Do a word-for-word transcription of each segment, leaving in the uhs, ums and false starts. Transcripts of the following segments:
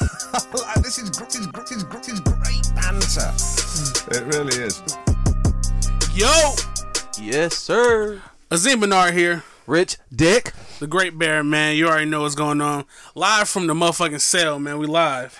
Like, this is great, this is great, this is great banter. It really is. Yo. Yes, sir. Azeem Bearnard here. Rich Dick. The Great Bear, man. You already know what's going on. Live from the motherfucking cell, man. We live.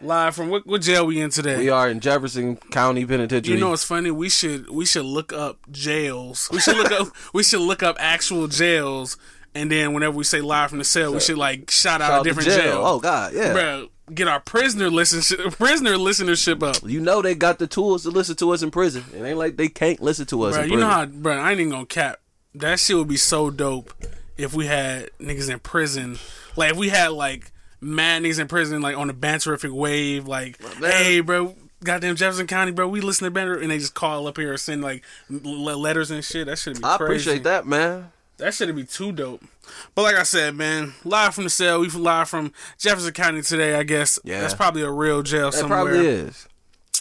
Live from what, what jail we in today? We are in Jefferson County Penitentiary. You know what's funny? We should we should look up jails. We should look up we should look up actual jails, and then whenever we say live from the cell, so, we should like shout out a different jail. jail. Oh God, yeah. Bro, get our prisoner listenership prisoner listenership up. You know they got the tools to listen to us in prison. It ain't like they can't listen to us. Bro, in you prison. know how, bro? I ain't even gonna cap. That shit would be so dope if we had niggas in prison. Like if we had like. Mad niggas in prison, like on a Banterific wave, like, man. Hey, bro, goddamn Jefferson County, bro, we listen to Banter, and they just call up here or send like l- letters and shit. That should be. I crazy. appreciate that, man. That should be too dope. But like I said, man, live from the cell. We live from Jefferson County today. I guess yeah. That's probably a real jail somewhere. It probably is.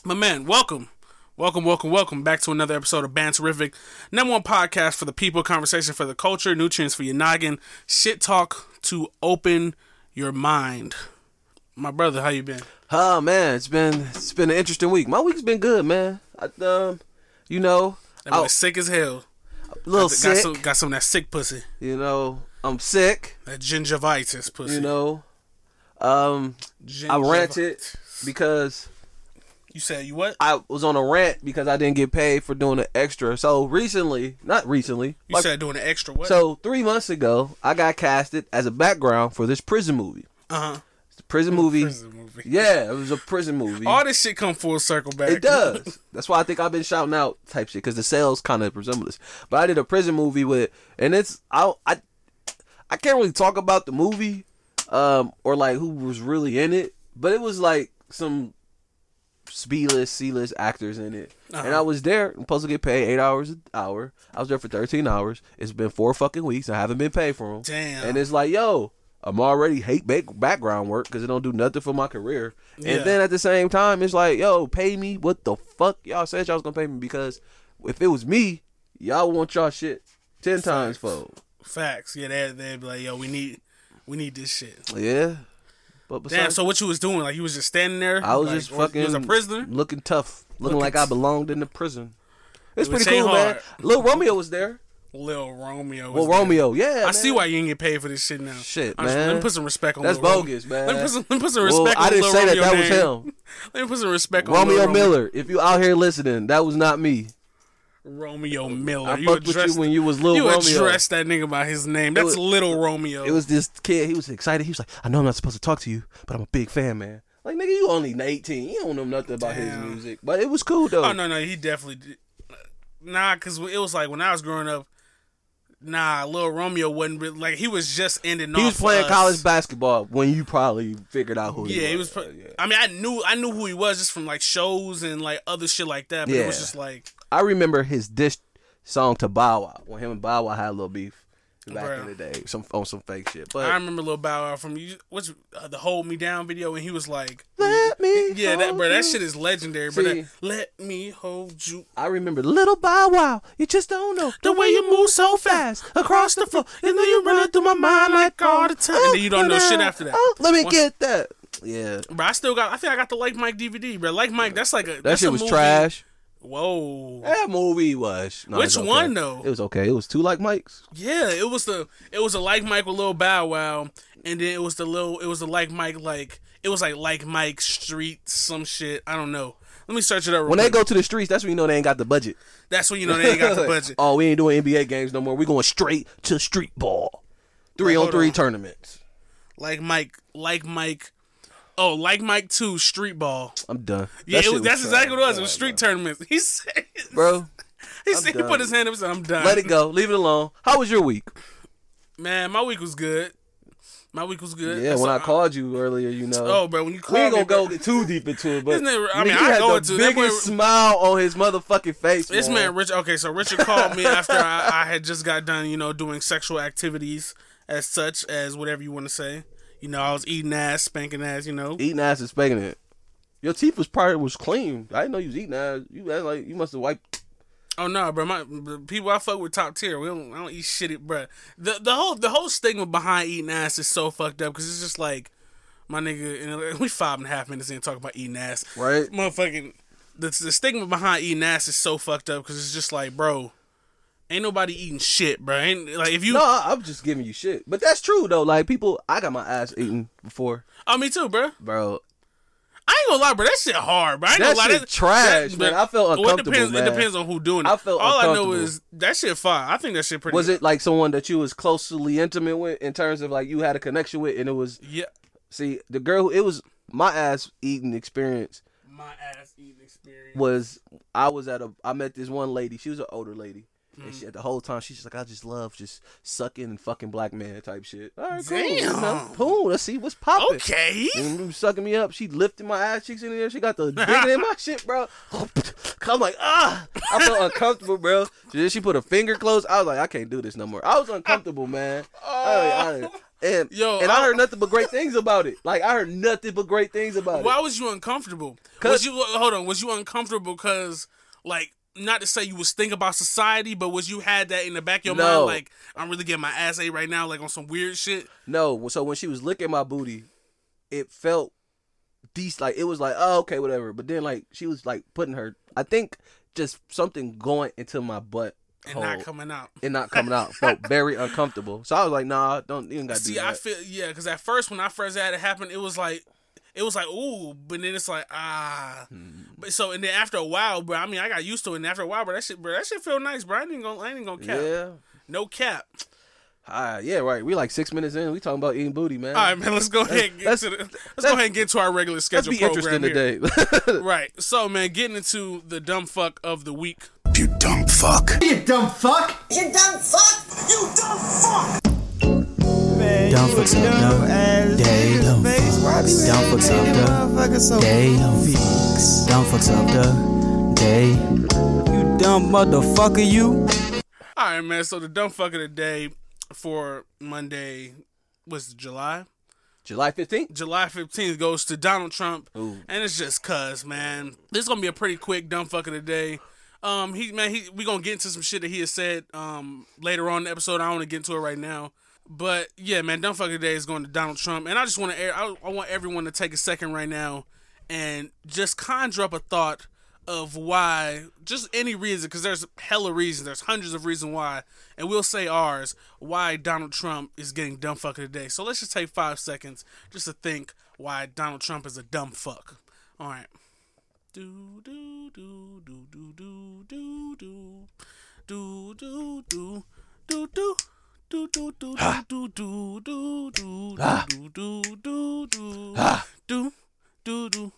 But man, welcome. Welcome, welcome, welcome back to another episode of Banterific, number one podcast for the people, conversation for the culture, nutrients for your noggin, shit talk to open your mind. My brother, how you been? Oh man, it's been it's been an interesting week. My week's been good, man. I, um, you know, I was sick as hell. A little got, sick. Got some, got some of that sick pussy. You know, I'm sick. That gingivitis pussy. You know, um, I ranted because you said you what? I was on a rant because I didn't get paid for doing an extra. So recently, not recently. You like, said doing an extra what? So three months ago, I got casted as a background for this prison movie. Uh-huh. It's a prison movie. prison movie. Yeah, it was a prison movie. All this shit come full circle back. It does. That's why I think I've been shouting out type shit because the sales kind of resemble this. But I did a prison movie with, and it's, I, I, I can't really talk about the movie um, or like who was really in it, but it was like some B-list, C-list actors in it. Uh-huh. And I was there. I'm supposed to get paid eight hours an hour. I was there for thirteen hours. It's been four fucking weeks. I haven't been paid for them. Damn. And it's like, yo, I'm already hate background work because it don't do nothing for my career. Yeah. And then at the same time, it's like, yo, pay me. What the fuck? Y'all said y'all was going to pay me because if it was me, y'all want y'all shit ten Facts. times fold. Facts. Yeah, they'd, they'd be like, yo, we need, we need this shit. Yeah. But besides, damn, so what you was doing? Like, you was just standing there? I was like, just fucking... You was a prisoner? Looking tough. Looking, looking like t- I belonged in the prison. It's it pretty cool, hard. man. Lil Romeo was there. Lil Romeo was Lil Romeo, there. yeah, I man. see why you ain't get paid for this shit now. Shit, I'm man. Just, let me put some respect on That's Lil bogus, Romeo. man. Let me put some, let me put some well, respect I on Lil Romeo. I didn't say that. That name. was him. Let me put some respect Romeo on Lil Romeo. Romeo Miller. If you out here listening, that was not me. Romeo Miller. I you fucked with you when you was Lil you Romeo. You addressed that nigga by his name. That's was, Lil Romeo. It was this kid. He was excited. He was like, I know I'm not supposed to talk to you, but I'm a big fan, man. Like, nigga, you only eighteen. You don't know nothing about Damn. his music. But it was cool, though. Oh, no, no. He definitely did. Nah, because it was like when I was growing up, nah, Lil Romeo wasn't really, like, he was just ending off. He was playing us. college basketball when you probably figured out who yeah, he was. Yeah, he was. Pro- yeah. I mean, I knew I knew who he was just from, like, shows and, like, other shit like that. But yeah. it was just like. I remember his dish song to Bow Wow when him and Bow Wow had a little beef back Bro. in the day, some on some fake shit. But I remember Lil Bow Wow from you, what's uh, the "Hold Me Down" video, and he was like, "Let me, yeah, hold that bro, you. that shit is legendary." See, bro, that, let me hold you. I remember Little Bow Wow. You just don't know the, the way you move so fast across the floor, and then you run through my mind like all the time, oh, and then you don't know shit after that. Oh, let me Once, get that. Yeah, bro, I still got. I think I got the Like Mike D V D, bro. Like Mike, that's like a that that's shit was movie. trash. Whoa, that movie was no, which was okay. one though? It was okay. It was two Like Mikes. Yeah, it was the it was a Like Mike with Lil Bow Wow, and then it was the little it was the Like Mike like it was like Like Mike Street some shit. I don't know. Let me search it up. Real when quick. They go to the streets, that's when you know they ain't got the budget. That's when you know they ain't got the budget. Oh, we ain't doing N B A games no more. We going straight to street ball, three on three tournaments. Like Mike, like Mike. Oh, Like Mike two, street ball. I'm done. Yeah, that it was, was that's trying. exactly what it was. It was street bro. tournaments. He said, "Bro, he said he put his hand up and said, I'm done. Let it go. Leave it alone." How was your week? Man, my week was good. My week was good. Yeah, that's when I, I called you earlier, you know. Oh, bro, when you called me. We ain't going to go too deep into it, but nigga, I mean, I had go the into biggest that boy, smile on his motherfucking face, This man, man Richard, okay, so Richard called me after I, I had just got done, you know, doing sexual activities as such as whatever you want to say. You know, I was eating ass, spanking ass, you know. Eating ass and spanking it. Your teeth was probably was clean. I didn't know you was eating ass. You ass like you must have wiped. Oh no, bro. My people I fuck with top tier. We don't. I don't eat shitty, bro. The the whole the whole stigma behind eating ass is so fucked up because it's just like, my nigga, and we five and a half minutes in talking about eating ass. Right. Motherfucking, the, the stigma behind eating ass is so fucked up because it's just like, bro, ain't nobody eating shit, bro. Ain't, like if you no, I, I'm just giving you shit. But that's true though. Like people, I got my ass eaten before. Oh, me too, bro. Bro, I ain't gonna lie, bro. That shit hard, bro. I ain't that gonna lie. That trash, that, man. I felt uncomfortable. Well, it depends. Man. It depends on who doing it. I felt all I know is that shit fine. I think that shit pretty. Was good. It like someone that you was closely intimate with in terms of like you had a connection with, and it was yeah. See, the girl, it was my ass eating experience. My ass eating experience was I was at a I met this one lady. She was an older lady. And she, the whole time she's just like, I just love just sucking and fucking black man type shit. All right, cool. You know, cool. Let's see what's popping. Okay. And sucking me up. She lifted my ass cheeks in there. She got the dick in my shit, bro. I'm like, ah. I felt uncomfortable, bro. She, she put her finger close. I was like, I can't do this no more. I was uncomfortable, man. I, I, and Yo, and I, I heard nothing but great things about it. Like, I heard nothing but great things about it. Why was you uncomfortable? Was you Hold on. Was you uncomfortable because, like, not to say you was thinking about society, but was you had that in the back of your no. mind, like, I'm really getting my ass ate right now, like, on some weird shit? No. So when she was licking my booty, it felt decent. Like, it was like, oh, okay, whatever. But then, like, she was, like, putting her, I think, just something going into my butt. And hole, not coming out. And not coming out. Felt very uncomfortable. So I was like, nah, don't even got to do that. See, I feel, yeah, because at first, when I first had it happen, it was like, It was like, ooh, but then it's like, ah. Hmm. But so, and then after a while, bro, I mean, I got used to it, and after a while, bro, that shit, bro, that shit feel nice, bro. I ain't gonna, I ain't gonna cap. Yeah. No cap. Uh, yeah, right. We like six minutes in. We talking about eating booty, man. All right, man, let's go ahead and get, that's, to, the, let's go ahead and get to our regular schedule program here. Let's be interesting today. Right. So, man, getting into the dumb fuck of the week. You dumb fuck. You dumb fuck. You dumb fuck. You dumb fuck. Don't fuck some dumb, they don't fix. Don't fuck some dumb, they don't fix. Don't fuck some dumb, they. You dumb motherfucker, you. All right, man. So the dumb fuck of the day for Monday was July. July fifteenth? July fifteenth goes to Donald Trump. Ooh. And it's just cuz, man. This is going to be a pretty quick dumb fuck of the day. Um, he man, he we going to get into some shit that he has said um later on in the episode. I don't want to get into it right now. But, yeah, man, Dumb Fuck of the Day is going to Donald Trump. And I just want to air, I, I want everyone to take a second right now and just conjure up a thought of why, just any reason, because there's hella reasons, there's hundreds of reasons why, and we'll say ours, why Donald Trump is getting Dumb Fuck of the Day. So let's just take five seconds just to think why Donald Trump is a dumb fuck. All right. Do, do, do, do, do, do, do, do, do, do, do, do, do. Do do do do do do do do do do do do do do do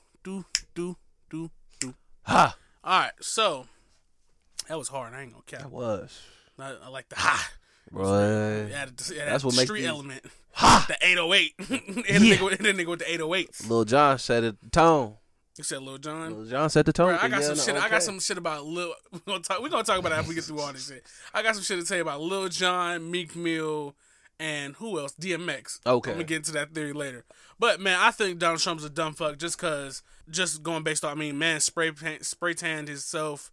do do do. Ha! All right, so that was hard. I ain't gonna cap. That was. I, I like the ha. Bro, that's what makes street element. Ha! The eight oh eight. And the nigga with the eight oh eight. Lil Jon set the tone. You said Lil Jon? Lil Jon set the tone. Bro, I got yeah, some no, shit. Okay. I got some shit about Lil. We're gonna talk, we're gonna talk about that after we get through all this shit. I got some shit to tell you about Lil Jon, Meek Mill, and who else? D M X. Okay. I'm gonna get into that theory later. But man, I think Donald Trump's a dumb fuck just cause just going based on I mean, man spray spray tanned himself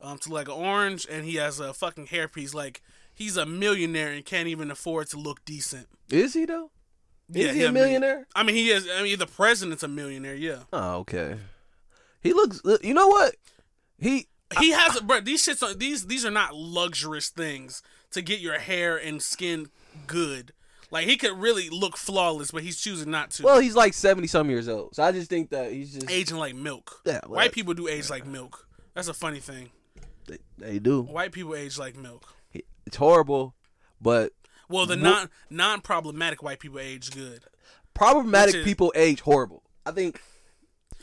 um, to like an orange and he has a fucking hairpiece. Like he's a millionaire and can't even afford to look decent. Is he though? Is yeah, he a millionaire? I mean, he is. I mean, the president's a millionaire, yeah. Oh, okay. He looks, you know what? He he I, has, I, bro, these shits, are, these these are not luxurious things to get your hair and skin good. Like, he could really look flawless, but he's choosing not to. Well, he's like seventy-some years old, so I just think that he's just... Aging like milk. Yeah. Well, white people do age like milk. That's a funny thing. They, they do. White people age like milk. It's horrible, but... Well, the non non problematic white people age good. Problematic is, people age horrible. I think.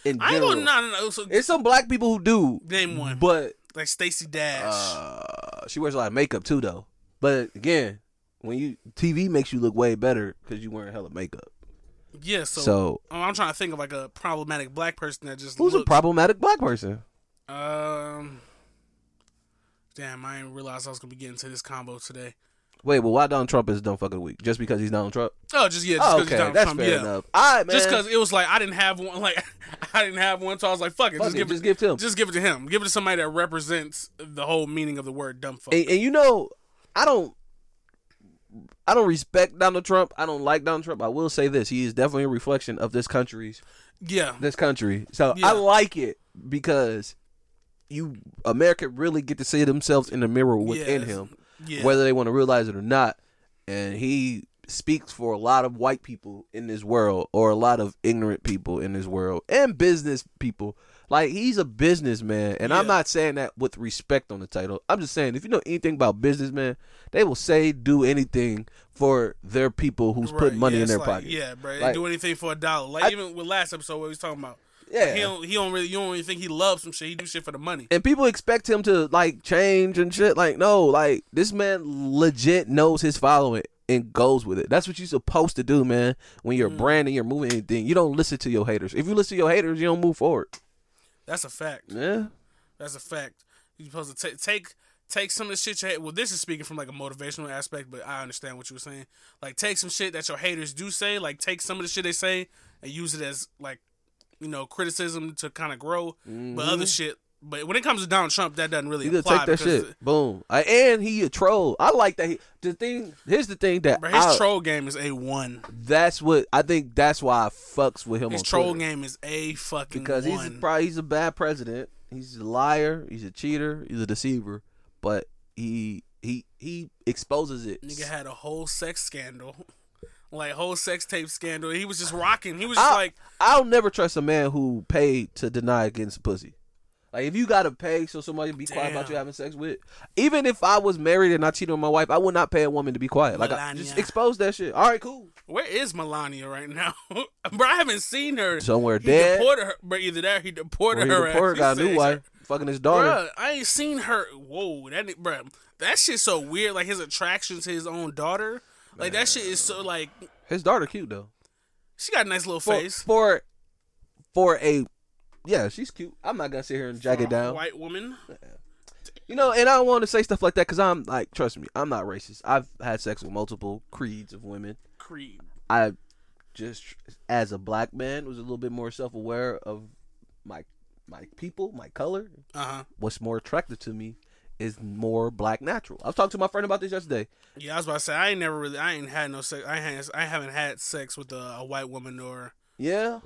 In I general, don't know. No, no, so, there's some black people who do. Name one, but like Stacey Dash. Uh, she wears a lot of makeup too, though. But again, when you T V makes you look way better because you wearing hella makeup. Yeah. So, so I'm trying to think of like a problematic black person that just who's looks, a problematic black person. Um. Damn, I didn't realize I was gonna be getting to this combo today. Wait, well, why Donald Trump is dumb fuck of the week? Just because he's Donald Trump? Oh, just yeah, just because oh, okay. he's Donald that's Trump. Fair yeah, enough. All right, man. Just because it was like I didn't have one, like I didn't have one, so I was like, fuck it, fuck just it, give it, just give it to him, just give it to him, give it to somebody that represents the whole meaning of the word dumb fuck. And, and you know, I don't I don't respect Donald Trump. I don't like Donald Trump. I will say this. He is definitely a reflection of this country's. Yeah. This country. So yeah. I like it because you America really get to see themselves in the mirror within yes. him, yeah. whether they want to realize it or not. And he speaks for a lot of white people in this world, or a lot of ignorant people in this world, and business people. Like, he's a businessman, and yeah. I'm not saying that with respect on the title. I'm just saying, if you know anything about businessmen, they will say, do anything for their people who's right. putting money yeah, in their like, pocket. Yeah, bro. Like, they do anything for a dollar. Like, I, even with last episode, what he was talking about. Yeah. Like, he don't, he don't really, you don't really think he loves some shit. He do shit for the money. And people expect him to, like, change and shit. Like, no, like, this man legit knows his following and goes with it. That's what you're supposed to do, man, when you're mm. branding, you're moving anything. You don't listen to your haters. If you listen to your haters, you don't move forward. That's a fact. Yeah. That's a fact. You're supposed to t- take take some of the shit you hate. Well, this is speaking from, like, a motivational aspect, but I understand what you were saying. Like, take some shit that your haters do say. Like, take some of the shit they say and use it as, like, you know, criticism to kind of grow. Mm-hmm. But other shit. But when it comes to Donald Trump, that doesn't really you apply. You take that shit. It, Boom. I, and he a troll. I like that. He, the thing, here's the thing that bro, his I, troll game is A one. That's what, I think that's why I fucks with him his on His troll Twitter. Game is A fucking because one. Because he's probably, he's a bad president. He's a liar. He's a cheater. He's a deceiver. But he, he, he exposes it. Nigga had a whole sex scandal. Like, whole sex tape scandal. He was just rocking. He was just I, like. I'll never trust a man who paid to deny getting some pussy. Like, if you gotta pay so somebody be Damn. quiet about you having sex with, even if I was married and I cheated on my wife, I would not pay a woman to be quiet. Like, Melania. I just expose that shit. All right, cool. Where is Melania right now? Bro, I haven't seen her. Somewhere he dead. Deported her. Bro, either that or he deported he her. Deported got a new wife, fucking his daughter. Bro, I ain't seen her. Whoa, that bro, that shit's so weird. Like, his attraction to his own daughter. Like, man. That shit is so like. His daughter cute though. She got a nice little for, face for for a. Yeah, she's cute. I'm not gonna sit here and jag it down. White woman, yeah. You know, and I don't want to say stuff like that because I'm like, trust me, I'm not racist. I've had sex with multiple creeds of women. Creed. I just, as a black man, was a little bit more self aware of my my people, my color. Uh huh. What's more attractive to me is more black natural. I was talking to my friend about this yesterday. Yeah, I was about to say I ain't never really, I ain't had no sex. I ain't, I haven't had sex with a, a white woman or. Yeah.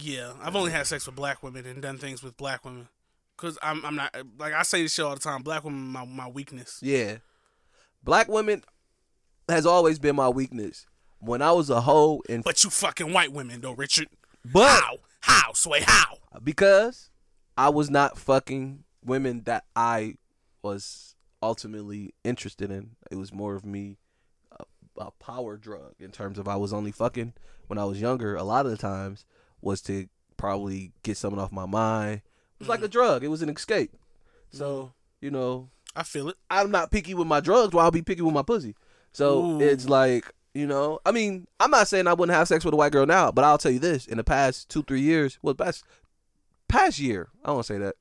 Yeah, I've only had sex with black women and done things with black women, cause I'm I'm not like I say this shit all the time. Black women, my my weakness. Yeah, black women has always been my weakness. When I was a hoe and but you fucking white women though, Richard. But how how Sway how? Because I was not fucking women that I was ultimately interested in. It was more of me a, a power drug in terms of I was only fucking when I was younger. A lot of the times. Was to probably get something off my mind. It was mm. like a drug. It was an escape. So, you know. I feel it. I'm not picky with my drugs while I'll be picky with my pussy. So, Ooh. It's like, you know. I mean, I'm not saying I wouldn't have sex with a white girl now, but I'll tell you this. In the past two, three years, well, past, past year. I don't want to say that.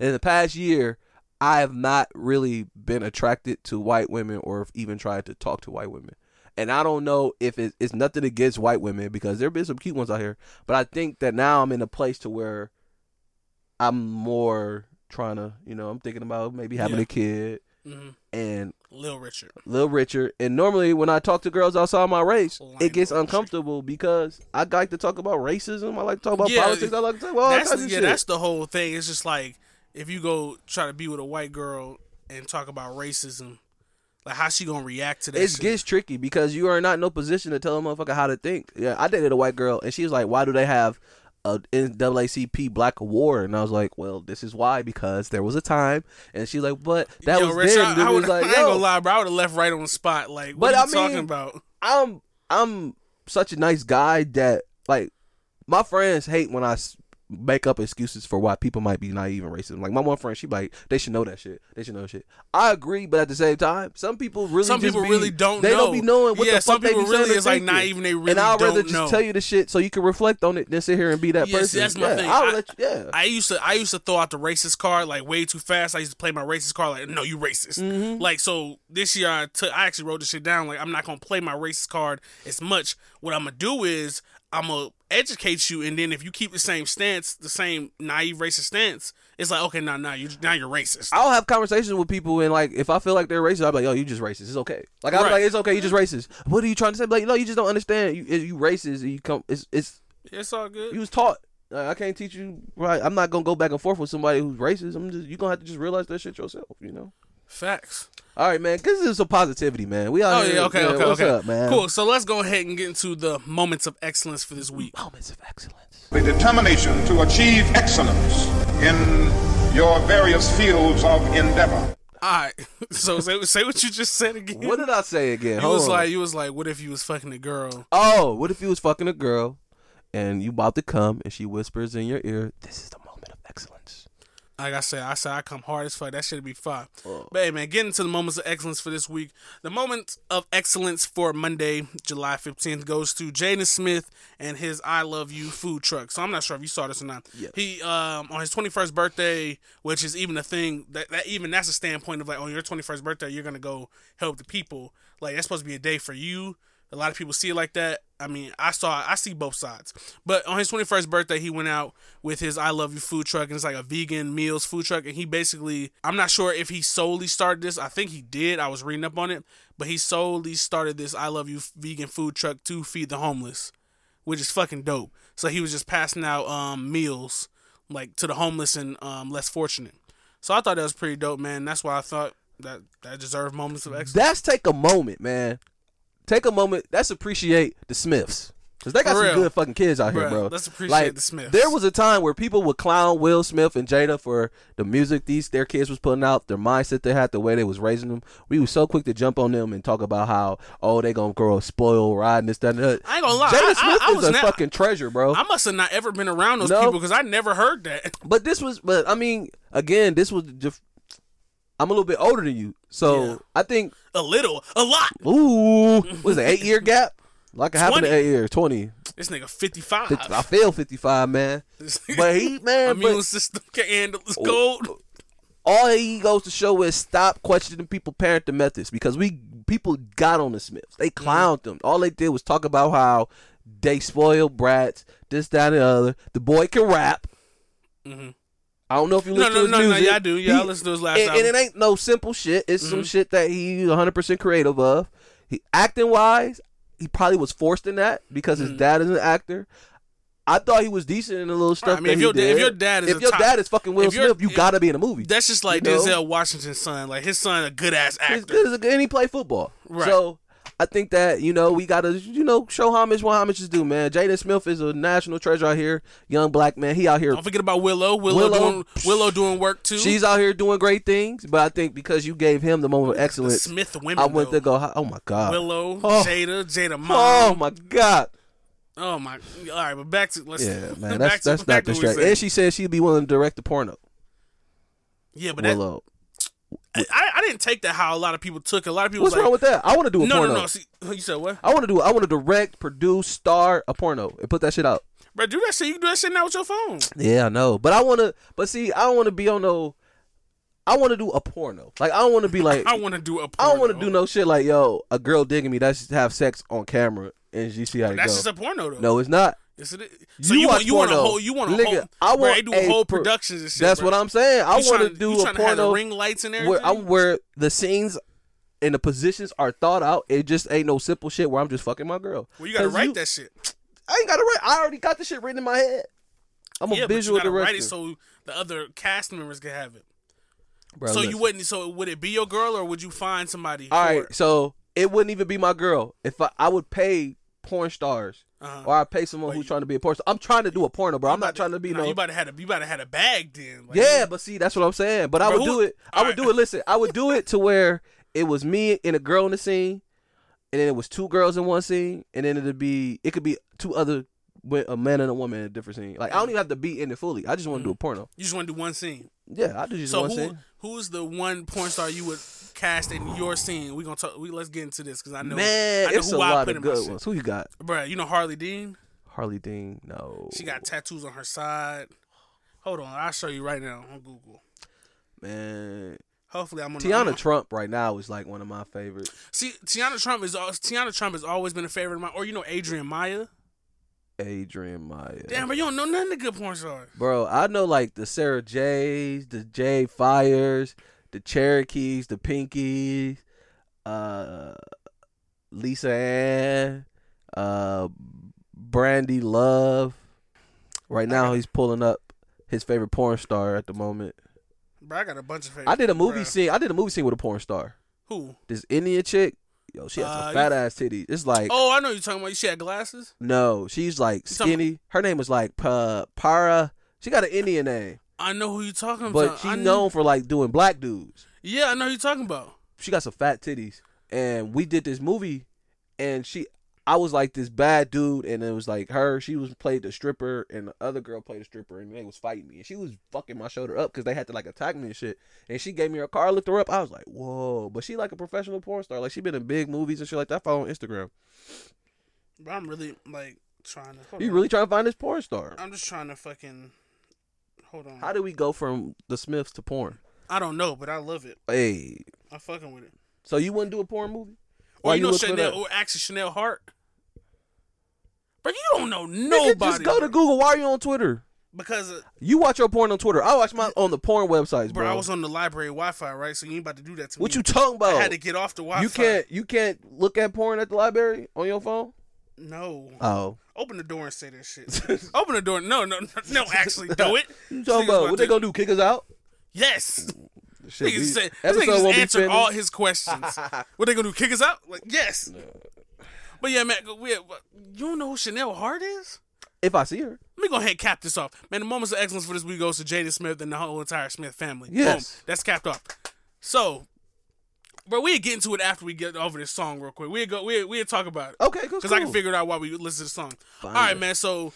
In the past year, I have not really been attracted to white women or even tried to talk to white women. And I don't know if it's, it's nothing against white women because there have been some cute ones out here. But I think that now I'm in a place to where I'm more trying to, you know, I'm thinking about maybe having yeah. a kid. Mm-hmm. And Lil Richard. Lil Richard. And normally when I talk to girls outside my race, Lionel it gets uncomfortable Richard. Because I like to talk about racism. I like to talk about yeah, politics. I like to talk about all kinds of yeah, shit. Yeah, that's the whole thing. It's just like if you go try to be with a white girl and talk about racism. Like, how she gonna react to that? It shit? Gets tricky because you are not in no position to tell a motherfucker how to think. Yeah, I dated a white girl, and she was like, why do they have a N double A C P Black Award? And I was like, well, this is why, because there was a time. And she's like, but that yo, was Rich, then. I, I, was like, I ain't gonna lie, bro. I would have left right on the spot. Like, what but, are you I mean, talking about? I'm, I'm such a nice guy that, like, my friends hate when I... make up excuses for why people might be naive and racist. Like my one friend, she like they should know that shit. They should know that shit. I agree, but at the same time, some people really some just people be, really don't. They know. Don't be knowing what yeah, the fuck they do. Some people really is like naive and they really don't know. And I'd rather just know. Tell you the shit so you can reflect on it than sit here and be that yeah, person. See, that's my yeah, thing. I, I, let you, yeah. I used to I used to throw out the racist card like way too fast. I used to play my racist card like no, you racist. Mm-hmm. Like so this year I took I actually wrote this shit down like I'm not gonna play my racist card as much. What I'm gonna do is. I'm going to educate you, and then if you keep the same stance, the same naive racist stance, it's like, okay, no, nah, no, nah, you now you're racist. I'll have conversations with people, and like, if I feel like they're racist, I'll be like, yo, you just racist. It's okay. Like, I'll right. be like, it's okay, you just racist. What are you trying to say? Like, no, you just don't understand. You, you racist. You come. It's it's. It's all good. You was taught. Like, I can't teach you. Right. I'm not gonna go back and forth with somebody who's racist. I'm just. You gonna have to just realize that shit yourself. You know. Facts. All right, man. This is some positivity, man. We all. Oh here, yeah. Okay. Man. Okay. What's okay. up, man? Cool. So let's go ahead and get into the moments of excellence for this week. Moments of excellence. The determination to achieve excellence in your various fields of endeavor. All right. So say, say what you just said again. What did I say again? You was on. like, you was like, what if you was fucking a girl? Oh, what if you was fucking a girl, and you about to come, and she whispers in your ear, "This is the moment of excellence." Like I said, I said I come hard as fuck. That shit be fire. Oh. But hey, man, getting to the moments of excellence for this week. The moment of excellence for Monday, July fifteenth, goes to Jaden Smith and his I Love You food truck. So I'm not sure if you saw this or not. Yep. He, um, on his twenty-first birthday, which is even a thing, that, that even that's a standpoint of like, on your twenty-first birthday, you're going to go help the people. Like, that's supposed to be a day for you. A lot of people see it like that. I mean, I saw, I see both sides. But on his twenty-first birthday, he went out with his I Love You food truck, and it's like a vegan meals food truck. And he basically, I'm not sure if he solely started this. I think he did. I was reading up on it. But he solely started this I Love You vegan food truck to feed the homeless, which is fucking dope. So he was just passing out um, meals, like, to the homeless and um, less fortunate. So I thought that was pretty dope, man. That's why I thought that that deserved moments of excellence. That's take a moment, man. Take a moment. Let's appreciate the Smiths, because they got some good fucking kids out here, bro. Let's appreciate like, the Smiths. There was a time where people would clown Will Smith and Jada for the music these their kids was putting out, their mindset they had, the way they was raising them. We was so quick to jump on them and talk about how, oh, they gonna grow a spoiled ride and this, that, and that. I ain't gonna lie. Jada I, Smith I, I is a not, fucking treasure, bro. I must have not ever been around those no. people, because I never heard that. But this was, but I mean, again, this was just. I'm a little bit older than you, so yeah. I think a little, a lot. Ooh, what's an eight year gap? Like it happened to eight years, twenty. This nigga fifty-five. fifty, I feel fifty-five, man. But he, man, immune but, system can handle this gold. All he goes to show is stop questioning people parenting methods, because we people got on the Smiths. They clowned mm-hmm. them. All they did was talk about how they spoiled brats, this, that, and the other. The boy can rap. Mm-hmm. I don't know if you listen no, no, to his no, music. No, no, yeah, I do. Yeah, he, I listen to his last and, album. And it ain't no simple shit. It's mm-hmm. some shit that he's one hundred percent creative of. He, acting-wise, he probably was forced in that because mm-hmm. his dad is an actor. I thought he was decent in the little stuff right, I mean, that if he your, did. If your dad is if your top, dad is fucking Will Smith, you if, gotta be in a movie. That's just like you know? Denzel Washington's son. Like, his son a good-ass actor. He's good as a, and he played football. Right. So I think that, you know, we gotta, you know, show homage when homage is due, man. Jaden Smith is a national treasure out here. Young black man. He out here. Don't forget about Willow. Willow, Willow doing Willow doing work too. She's out here doing great things. But I think because you gave him the moment of excellence. The Smith women. I went though. to go oh my God. Willow, oh. Jada, Jada Maya. Oh my God. Oh my all right, but back to let's Yeah, man, that's to, that's not distracting. And she said she'd be willing to direct the porno. Yeah, but Willow. That I, I didn't take that how a lot of people took it. A lot of people. What's like, wrong with that? I want to do a no, porno. No, no, no. You said what? I want to do. I want to direct, produce, star a porno and put that shit out. Bro, do that shit. You can do that shit now with your phone. Yeah, I know. But I want to. But see, I don't want to be on no. I want to do a porno. Like I don't want to be like. I want to do a porno. I don't want to do no shit like yo, a girl digging me. That's just have sex on camera and you see how it that's go. Just a porno though. No, it's not. Yes, it is. So you, you want you want a whole you want a Nigga, whole I want bro, they do a whole productions and shit. That's bro. What I'm saying. I want to do a porno to have the ring lights and everything where, I'm, where the scenes and the positions are thought out. It just ain't no simple shit where I'm just fucking my girl. Well, you gotta write you, that shit. I ain't gotta write. I already got the shit written in my head. I'm yeah, a visual but you director. Write it so the other cast members can have it. Bro, so listen. You wouldn't. So would it be your girl or would you find somebody? All right. It? So it wouldn't even be my girl if I, I would pay porn stars. Uh-huh. Or I pay someone well, who's you, trying to be a porno. I'm trying to do a porno, bro. I'm not to, trying to be nah, no. You about to have a you about to have a bag then. Like, yeah, but see, that's what I'm saying. But bro, I would who, do it. I would right. do it. Listen, I would do it to where it was me and a girl in the scene, and then it was two girls in one scene, and then it'd be it could be two other a man and a woman in a different scene. Like I don't even have to be in it fully. I just want to mm-hmm. do a porno. You just want to do one scene. Yeah, I do just so one who, scene. Who's the one porn star you would cast in your scene? We gonna talk. We let's get into this because I know. Man, I know it's who a I lot put of good ones. Who you got, bro? You know Harley Dean. Harley Dean, no. She got tattoos on her side. Hold on, I'll show you right now on Google. Man, hopefully I'm on. Tiana the, Trump right now is like one of my favorites. See, Tiana Trump is Tiana Trump has always been a favorite of mine. Or you know Adrian Maya. Adrian Maya. Damn, but you don't know none of the good porn stars. Bro, I know like the Sarah J's, the Jay Fires, the Cherokees, the Pinkies, uh, Lisa Ann, uh, Brandy Love. Right now he's pulling up his favorite porn star at the moment. Bro, I got a bunch of favorites. I did a movie bro. scene. I did a movie scene with a porn star. Who? This Indian chick. Yo, she has uh, some fat ass titties. It's like, oh, I know you're talking about. She had glasses. No, she's like skinny. Her name was like pa- Para. She got an Indian name. I know who you're talking about. But she's known for like doing black dudes. Yeah, I know who you're talking about. She got some fat titties, and we did this movie, and she, I was like this bad dude, and it was like her. She was played the stripper, and the other girl played the stripper, and they was fighting me, and she was fucking my shoulder up because they had to like attack me and shit. And she gave me her car, I looked her up. I was like, whoa! But she like a professional porn star. Like she been in big movies and shit like that. I follow on Instagram. But I'm really like trying to. You on. really trying to find this porn star? I'm just trying to fucking. Hold on. How do we go from the Smiths to porn? I don't know, but I love it. Hey. I'm fucking with it. So you wouldn't do a porn movie? Or, or you know Chanel, or actually Chanel Hart? But you don't know nobody. Nigga, just go to Google. Why are you on Twitter? Because of, you watch your porn on Twitter. I watch mine on the porn websites, bro. Bro, I was on the library Wi-Fi, right? So you ain't about to do that to me. What you talking about? I had to get off the Wi-Fi. You can't, you can't look at porn at the library on your phone? No. Oh. Open the door and say that shit. Open the door. No, no, no, no, actually do it. You talking about what they gonna do? Kick us out? Yes. Shit, niggas said, this nigga just answered all his questions. What they gonna do? Kick us out? Like, yes. No. But yeah, man, we, you don't know who Chanel Hart is? If I see her. Let me go ahead and cap this off. Man, the moments of excellence for this week goes to Jaden Smith and the whole entire Smith family. Yes. Boom. That's capped off. So, bro, we'll get into it after we get over this song real quick. We'll go. We'll, we'll talk about it. Okay, cool. Because cool. I can figure it out while we listen to the song. Fine. All right, man. So,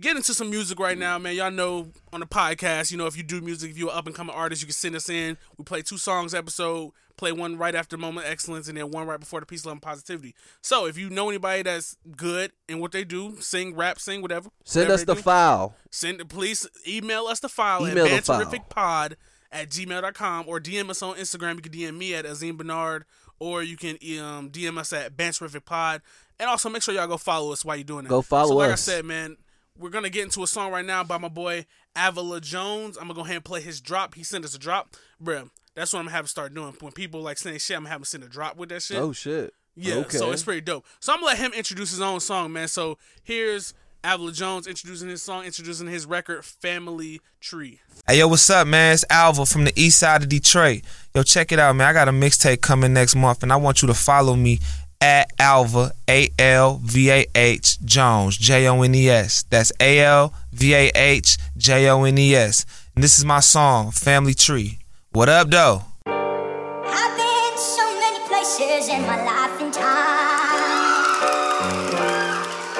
get into some music right now, man. Y'all know on the podcast, you know, if you do music, if you're an up-and-coming artist, you can send us in. We play two songs episode. Play one right after Moment of Excellence and then one right before the Peace, Love, and Positivity. So, if you know anybody that's good in what they do, sing, rap, sing, whatever. Send whatever us the do, file. Send, please email us the file email at banterificpod at gmail dot com or D M us on Instagram. You can D M me at Azeem Bearnard or you can um, D M us at banterificpod. And also, make sure y'all go follow us while you're doing that. Go follow us. So, like us. I said, man, we're going to get into a song right now by my boy Alvah Jones. I'm going to go ahead and play his drop. He sent us a drop. Bruh. That's what I'm going to have to start doing. When people like saying shit, I'm going to have to send a drop with that shit. Oh, shit. Yeah, okay. So it's pretty dope. So I'm going to let him introduce his own song, man. So here's Alvah Jones introducing his song, introducing his record, Family Tree. Hey, yo, what's up, man? It's Alvah from the east side of Detroit. Yo, check it out, man. I got a mixtape coming next month, and I want you to follow me at Alvah, A L V A H, Jones, J O N E S. That's A L V A H, J O N E S. And this is my song, Family Tree. What up, though? I've been so many places in my life and time.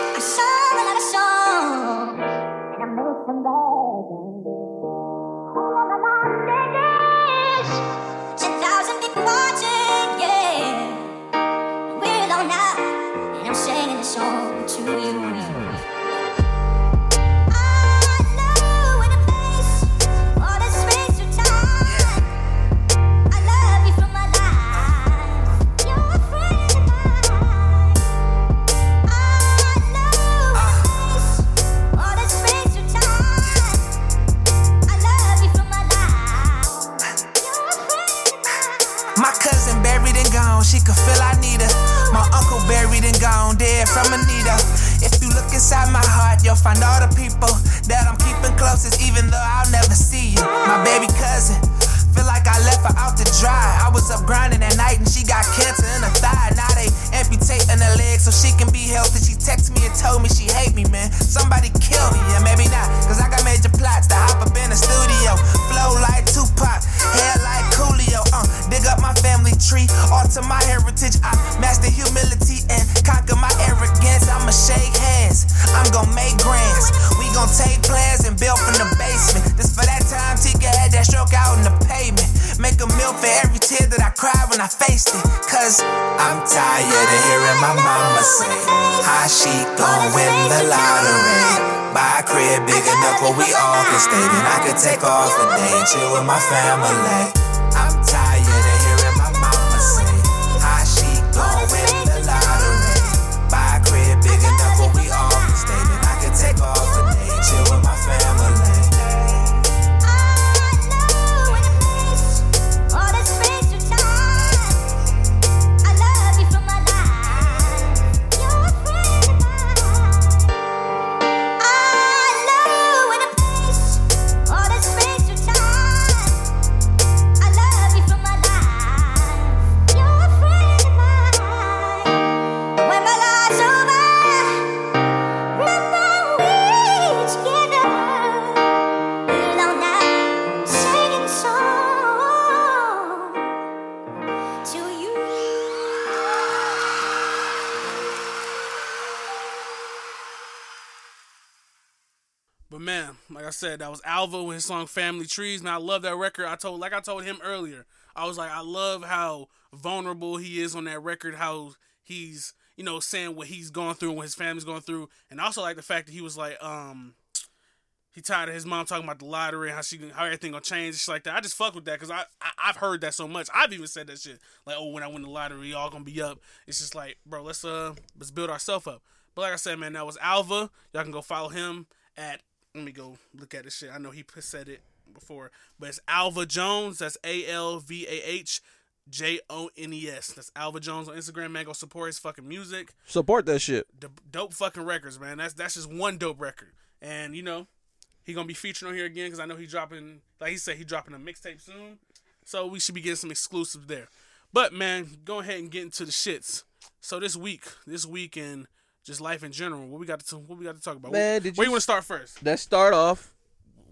I sung a lot of songs, and I made them bad. All my life changes, ten thousand people watching, yeah. We're alone now, and I'm singing this song to you. She could feel I need her. My uncle buried and gone, dead from a needle. If you look inside my heart, you'll find all the people that I'm keeping closest, even though I'll never see you. My baby cousin, feel like I left her out to dry. I was up grinding at night and she got cancer in her thigh. Now they amputating her leg so she can be healthy. She texted me and told me she hate me, man. Somebody kill me, yeah, maybe not, cause I got major plots to hop up in the studio. Flow like Tupac, hair like Coolio, uh, dig up my family tree. To my heritage, I master humility and conquer my arrogance. I'ma shake hands, I'm gon' make grants. We gon' take plans and build from the basement. This for that time Tika had that stroke out in the pavement. Make a meal for every tear that I cried when I faced it. Cause I'm tired of hearing my mama say how she gon' win the lottery. My crib big enough where we all can stay. Then I could take off a day and chill with my family. I'm tired of hearing my mama say how she gon' win the lottery. My crib big enough where we all can stay. Then I could But man, like I said, that was Alvah with his song Family Trees. Man, I love that record. I told, like I told him earlier, I was like, I love how vulnerable he is on that record, how he's, you know, saying what he's going through and what his family's going through. And I also like the fact that he was like, um, he tired of his mom talking about the lottery and how she, how everything gonna change and shit like that. I just fuck with that because I, I, I've heard that so much. I've even said that shit. Like, oh, when I win the lottery, y'all gonna be up. It's just like, bro, let's, uh, let's build ourselves up. But like I said, man, that was Alvah. Y'all can go follow him at, let me go look at this shit. I know he said it before, but it's Alvah Jones. That's A L V A H J O N E S. That's Alvah Jones on Instagram, man. Go support his fucking music. Support that shit. D- dope fucking records, man. That's that's just one dope record. And, you know, he gonna be featured on here again because I know he dropping, like he said, he dropping a mixtape soon. So we should be getting some exclusives there. But, man, go ahead and get into the shits. So this week, this weekend, just life in general. What we got to what we got to talk about? Man, did you, where you want to start first? Let's start off.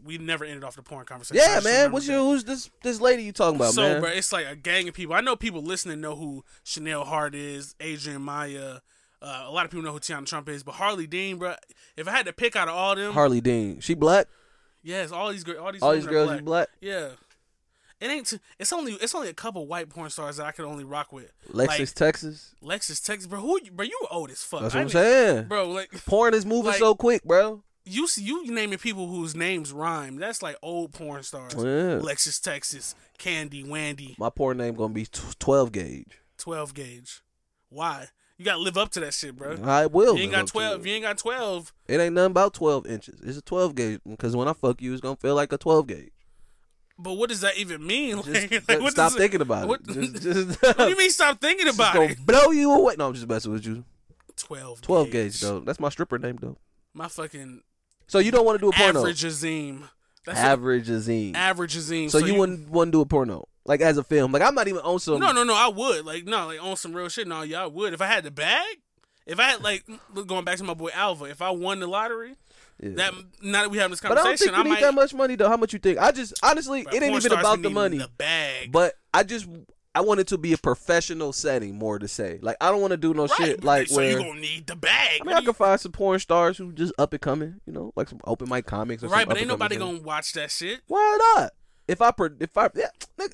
We never ended off the porn conversation. Yeah, man. What's your, who's this this lady you talking about, so, man? So, bro, it's like a gang of people. I know people listening know who Chanel Hart is, Adrian Maya. Uh, a lot of people know who Tiana Trump is. But Harley Dean, bro, if I had to pick out of all them. Harley Dean. She black? Yes, all these, all these, all these girls are black. black? Yeah. It ain't. T- it's only. It's only a couple white porn stars that I could only rock with. Lexus like, Texas. Lexus Texas, bro. Who, bro? You old as fuck. That's what I I'm mean, saying, bro. Like porn is moving like, so quick, bro. You see, you naming people whose names rhyme. That's like old porn stars. Oh, yeah. Lexus Texas, Candy, Wandy. My porn name gonna be twelve gauge. Twelve gauge. Why? You gotta live up to that shit, bro. I will. You ain't got twelve. You ain't got twelve. It ain't nothing about twelve inches. It's a twelve gauge because when I fuck you, it's gonna feel like a twelve gauge. But what does that even mean? Like, just, like, what stop does, thinking about what, it. Just, just, what do you mean stop thinking about it? It's gonna blow you away. No, I'm just messing with you. twelve twelve gauge, though. That's my stripper name, though. My fucking... So you don't want to do a porno? Average Azeem. That's average a, Azeem. Average Azeem. So, so you, you wouldn't want to do a porno? Like, as a film? Like, I'm not even on some... No, no, no, I would. Like, no, like, on some real shit. No, yeah, I would. If I had the bag? If I had, like, going back to my boy Alvah, if I won the lottery... Yeah. That now that we having this conversation, but I don't think you I need might... that much money though. How much you think? I just honestly, bro, it ain't even about the money. The bag. But I just I want it to be a professional setting, more to say. Like I don't want to do no right. shit like so where you gonna need the bag. I mean, I you... can find some porn stars who just up and coming, you know, like some open mic comics. Or right, but ain't nobody gonna thing. watch that shit. Why not? If I if I yeah,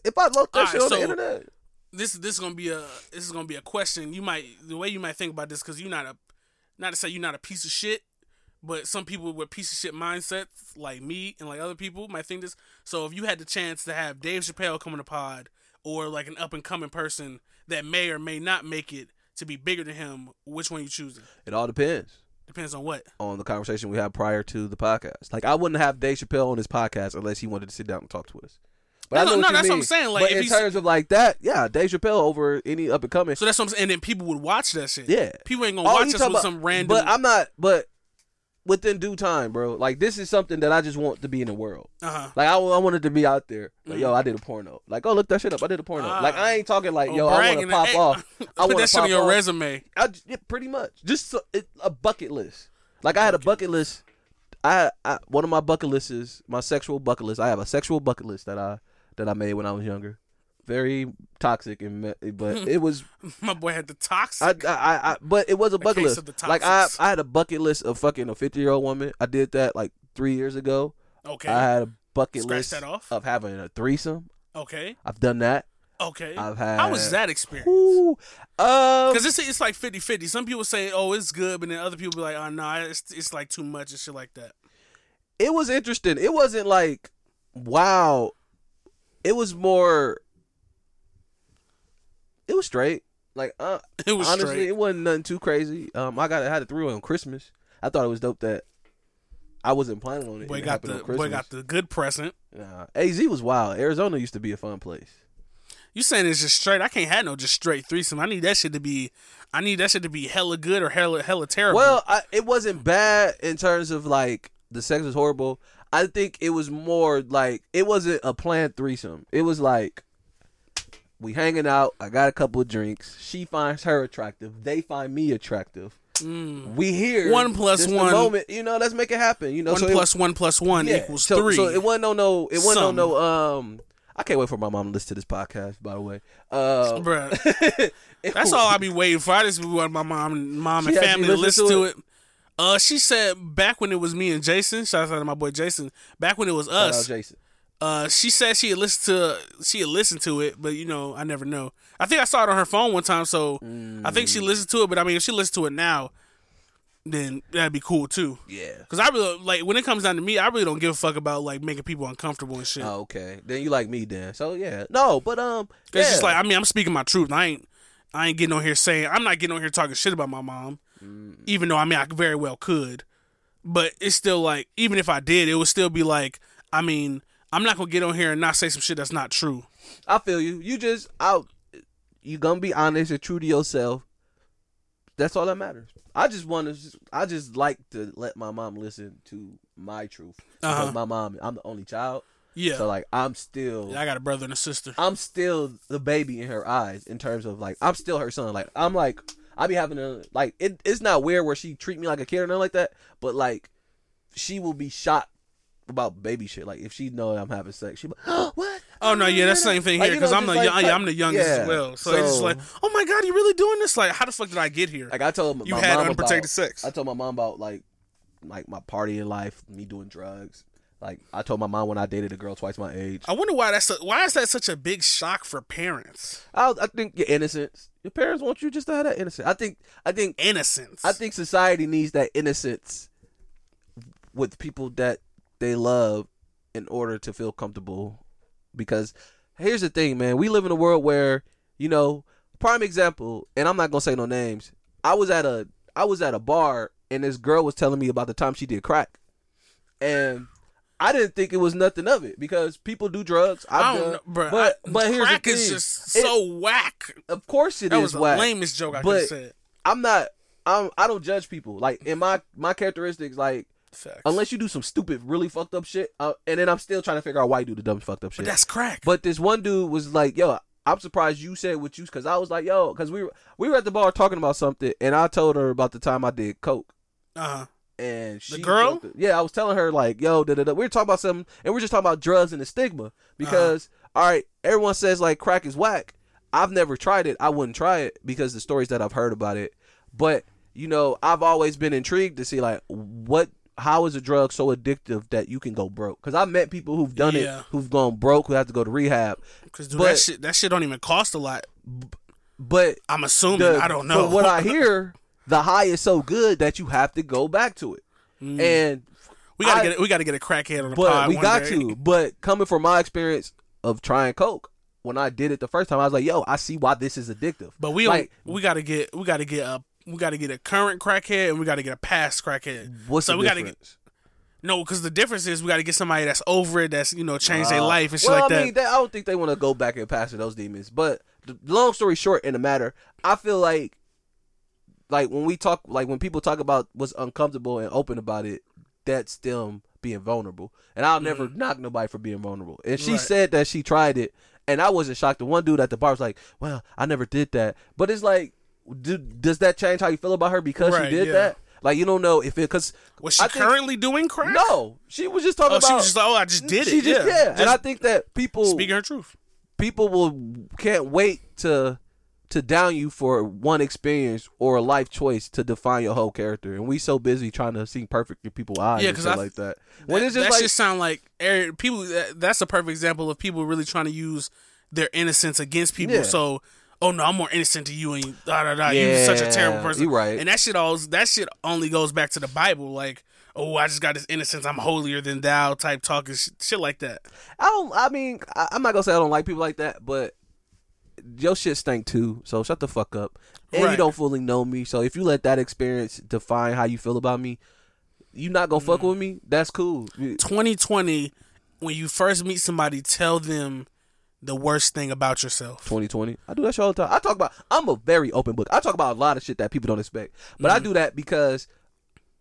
if I look that All shit right, on so the internet, this this is gonna be a this is gonna be a question. You might the way you might think about this because you're not a not to say you're not a piece of shit. But some people with piece of shit mindsets, like me and like other people, might think this. So if you had the chance to have Dave Chappelle come on the pod, or like an up and coming person that may or may not make it to be bigger than him, which one you choosing? It all depends. Depends on what? On the conversation we had prior to the podcast. Like I wouldn't have Dave Chappelle on his podcast unless he wanted to sit down and talk to us. But no, I know no, what no that's mean. what I'm saying. Like, but if in he's... terms of like that, yeah, Dave Chappelle over any up and coming. So that's what I'm saying. And then people would watch that shit. Yeah, people ain't gonna all watch us with about, some random. But I'm not. But. Within due time, bro. Like, this is something that I just want to be in the world. Uh-huh. Like, I, I wanted to be out there. Like, mm-hmm. yo, I did a porno. Like, oh, look that shit up. I did a porno. Uh, like, I ain't talking like, oh, yo, I want to pop hey, off. I put that shit on your off. resume. I, yeah, pretty much. Just so, it, a bucket list. Like, I had a bucket list. I, I One of my bucket lists is my sexual bucket list. I have a sexual bucket list that I that I made when I was younger. Very toxic, and but it was my boy had the toxic. I, I, I, but it was a bucket list. Like I, I had a bucket list of fucking a fifty-year-old woman. I did that like three years ago. Okay, I had a bucket Scratch list that off. of having a threesome. Okay, I've done that. Okay, I've had. How was that experience? Because um, it's it's like fifty-fifty. Some people say, "Oh, it's good," but then other people be like, "Oh no, nah, it's it's like too much and shit like that." It was interesting. It wasn't like wow. It was more. It was straight. Like, uh, it was honestly, straight. It wasn't nothing too crazy. Um, I got I had a three-way on Christmas. I thought it was dope that I wasn't planning on it. Boy, it got the, boy got the good present. Nah. A Z was wild. Arizona used to be a fun place. You saying it's just straight? I can't have no just straight threesome. I need that shit to be, I need that shit to be hella good or hella, hella terrible. Well, I, it wasn't bad in terms of, like, the sex was horrible. I think it was more, like, it wasn't a planned threesome. It was, like... We hanging out. I got a couple of drinks. She finds her attractive. They find me attractive. Mm. We here. One plus one. Moment, you know, let's make it happen. You know, one so plus it, one plus one yeah. equals so, three. So it wasn't no no. It wasn't Some. no no. Um, I can't wait for my mom to listen to this podcast. By the way, uh, Bruh. that's all I be waiting for. I just be wanting my mom, mom and family to listen to it. it. Uh, she said back when it was me and Jason, shout out to my boy Jason, back when it was us, shout out Jason. Uh, she said she had listened to she had listened to it, but you know, I never know. I think I saw it on her phone one time, so mm. I think she listened to it. But I mean, if she listens to it now, then that'd be cool too. Yeah, because I really like when it comes down to me, I really don't give a fuck about like making people uncomfortable and shit. Oh, okay, then you like me then. So yeah, no, but um, yeah. It's just like I mean, I'm speaking my truth. I ain't I ain't getting on here saying I'm not getting on here talking shit about my mom, mm. even though I mean I very well could, but it's still like even if I did, it would still be like I mean. I'm not gonna get on here and not say some shit that's not true. I feel you. You just out. You gonna be honest and true to yourself. That's all that matters. I just want to. I just like to let my mom listen to my truth. Uh-huh. Because my mom, I'm the only child. Yeah. So like, I'm still. Yeah, I got a brother and a sister. I'm still the baby in her eyes in terms of like, I'm still her son. Like I'm like, I be having a like. It, it's not weird where she treat me like a kid or nothing like that. But like, she will be shocked about baby shit. Like if she know I'm having sex, she be like, oh, what? Oh no, yeah, that's the same thing here because like, you know, I'm the like, young, I'm the youngest yeah. as well. So, so it's just like, oh my god, you really doing this? Like, how the fuck did I get here? Like I told my you mom had unprotected about, sex. I told my mom about like, like my partying life, me doing drugs. Like I told my mom when I dated a girl twice my age. I wonder why that's a, why is that such a big shock for parents? I, I think your innocence. Your parents want you just to have that innocence. I think I think innocence. I think society needs that innocence with people that they love in order to feel comfortable, because here's the thing, man, we live in a world where, you know, prime example, and I'm not gonna say no names, I was at a I was at a bar and this girl was telling me about the time she did crack, and I didn't think it was nothing of it because people do drugs. I've I don't done, know, bro. But I, but here's crack the thing. is just it, so whack. Of course it that is whack. That was the lamest joke I could say. I'm not I'm I don't judge people like in my my characteristics like. Facts. Unless you do some stupid, really fucked up shit, uh, and then I'm still trying to figure out why you do the dumb fucked up shit. But that's crack. But this one dude was like, "Yo, I'm surprised you said what you," because I was like, "Yo," because we were we were at the bar talking about something, and I told her about the time I did coke. Uh huh. And she the girl, the, yeah, I was telling her like, "Yo, da da da." We were talking about something, and we we're just talking about drugs and the stigma because uh-huh. all right, everyone says like crack is whack. I've never tried it. I wouldn't try it because the stories that I've heard about it. But you know, I've always been intrigued to see like what. How is a drug so addictive that you can go broke? Because I've met people who've done yeah. it, who've gone broke, who have to go to rehab. Because that shit, that shit don't even cost a lot. But I'm assuming the, I don't know. But what I hear, the high is so good that you have to go back to it. Mm. And we gotta I, get we gotta get a crackhead on the pod. We one got day. to. But coming from my experience of trying coke, when I did it the first time, I was like, "Yo, I see why this is addictive." But we like, we gotta get we gotta get up. We got to get a current crackhead and we got to get a past crackhead. What's so the we difference? Gotta get, no, because the difference is we got to get somebody that's over it, that's, you know, changed uh, their life and shit well, like I that. Mean, they, I don't think they want to go back and pastor those demons. But the, long story short, in the matter, I feel like, like when we talk, like when people talk about what's uncomfortable and open about it, that's them being vulnerable. And I'll never mm-hmm. knock nobody for being vulnerable. And she right. said that she tried it, and I wasn't shocked. The one dude at the bar was like, "Well, I never did that," but it's like. Do, does that change how you feel about her because right, she did yeah. that? Like, you don't know if it because was she I think, currently doing crack? No, she was just talking oh, about. She was just like, "Oh, I just did she it." Just, yeah, yeah. Just and I think that people speaking her truth. People will can't wait to to down you for one experience or a life choice to define your whole character. And we so busy trying to seem perfect in people's eyes, yeah, and stuff I, like that. When that, it's just that like, just sound like people. That, that's a perfect example of people really trying to use their innocence against people. Yeah. So. Oh no, I'm more innocent to you, and da da da. You're such a terrible person. You're right. And that shit all that shit only goes back to the Bible. Like, oh, I just got this innocence. I'm holier than thou type talk and sh- shit like that. I don't. I mean, I, I'm not gonna say I don't like people like that, but your shit stink too. So shut the fuck up. And right. you don't fully know me. So if you let that experience define how you feel about me, you not gonna mm. fuck with me. That's cool. twenty twenty When you first meet somebody, tell them the worst thing about yourself. twenty twenty I do that shit all the time. I talk about, I'm a very open book. I talk about a lot of shit that people don't expect. But mm-hmm. I do that because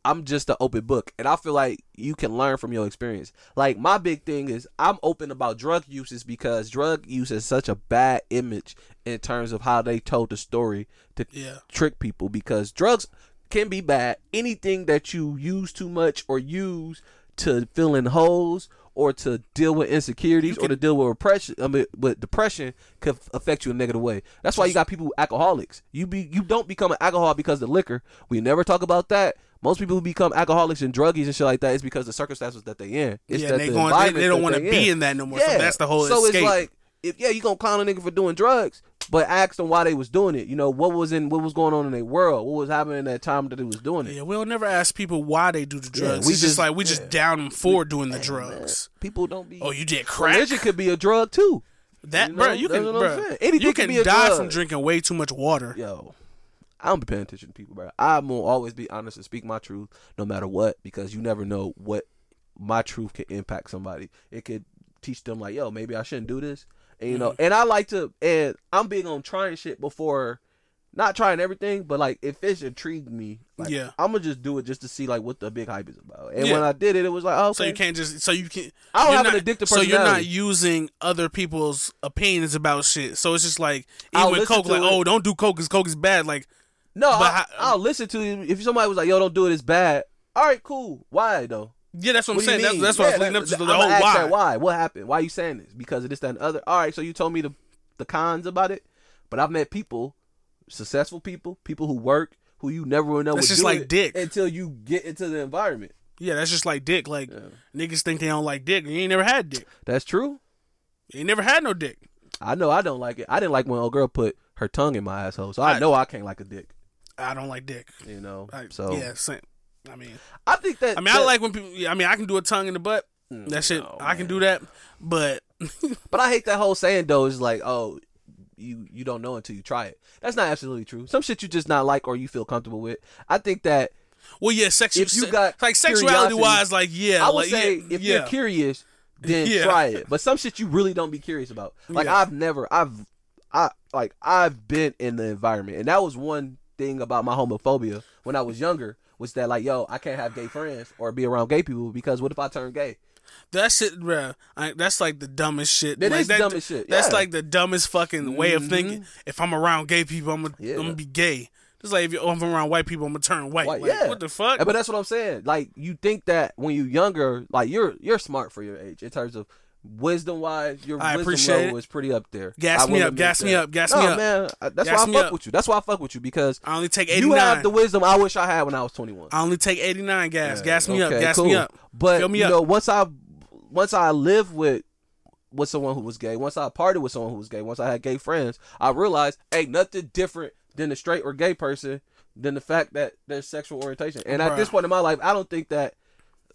I'm just an open book. And I feel like you can learn from your experience. Like, my big thing is I'm open about drug uses because drug use is such a bad image in terms of how they told the story to yeah. trick people. Because drugs can be bad. Anything that you use too much or use to fill in holes or to deal with insecurities can, or to deal with oppression, I mean, with depression could affect you in a negative way. That's why you got people who are alcoholics. You be you don't become an alcoholic because of the liquor. We never talk about that. Most people who become alcoholics and druggies and shit like that is because of the circumstances that they in. It's yeah, that they the going they, they don't want to be in. in that no more. Yeah. So that's the whole so escape. So it's like, if, yeah, you gonna clown a nigga for doing drugs, but ask them why they was doing it. You know, what was in what was going on in their world, what was happening in that time that they was doing it. Yeah, we'll never ask people why they do the drugs. Yeah, we it's just, just like we yeah. just down them for we, doing the drugs. Man, people don't be. Oh, you did crack. Religion could be a drug too. That you know, bro, you can bro, anything you can, can be a die drug. From drinking way too much water. Yo, I don't be paying attention to people, bro. I'm gonna always be honest and speak my truth, no matter what, because you never know what my truth can impact somebody. It could teach them like, yo, maybe I shouldn't do this. And, you know, and I like to, and I'm big on trying shit before, not trying everything, but like if it's intrigued me, like, yeah, I'm gonna just do it just to see like what the big hype is about. And yeah. when I did it, it was like, oh, okay. So you can't just, so you can't. I don't have not, an addictive personality. So you're not using other people's opinions about shit. So it's just like even I'll with coke, like it. oh, don't do coke, cause coke is bad. Like no, I, how, I'll listen to you. If somebody was like, yo, don't do it, it's bad. All right, cool. Why though? Yeah, that's what, what I'm saying. That's, that's what yeah, I was leading up to the whole why. That why. What happened? Why are you saying this? Because of this, that, and the other. All right, so you told me the the cons about it, but I've met people, successful people, people who work, who you never will know would do it. That's just like dick. Until you get into the environment. Yeah, that's just like dick. Like, yeah. niggas think they don't like dick. You ain't never had dick. That's true. You ain't never had no dick. I know I don't like it. I didn't like when old girl put her tongue in my asshole, so I, I know I can't like a dick. I don't like dick. You know? I, so Yeah, same. I mean, I think that. I mean, that, I like when people. Yeah, I mean, I can do a tongue in the butt. That shit, no, I can do that. But, but I hate that whole saying though. Is like, oh, you you don't know until you try it. That's not absolutely true. Some shit you just not like or you feel comfortable with. I think that. Well, yeah, sexual. If you got like sexuality wise, like yeah, I would like, say yeah, if yeah. you're curious, then yeah. try it. But some shit you really don't be curious about. Like yeah. I've never, I've, I like I've been in the environment, and that was one thing about my homophobia when I was younger. Was that like, yo, I can't have gay friends or be around gay people because what if I turn gay? That's it, bro. I, that's like the dumbest shit. That like, is that, dumbest shit. Yeah. That's like the dumbest fucking mm-hmm. way of thinking. If I'm around gay people, I'm gonna yeah. I'm gonna be gay. Just like if, you, oh, if I'm around white people, I'm gonna turn white. white like, yeah. What the fuck? But that's what I'm saying. Like you think that when you're younger, like you're you're smart for your age in terms of wisdom wise. Your I wisdom level it. is pretty up there. Gas I me up, gas that. me up, gas no, me up. man, I, that's gas why I fuck up. with you. That's why I fuck with you because I only take eighty-nine. You have the wisdom I wish I had when I was twenty-one. I only take eighty-nine gas. Yeah, gas me okay, up, gas cool. me up. But me you up. know, once I once I lived with with someone who was gay, once I partied with someone who was gay, once I had gay friends, I realized ain't nothing different than a straight or gay person than the fact that there's sexual orientation. And Bruh. at this point in my life, I don't think that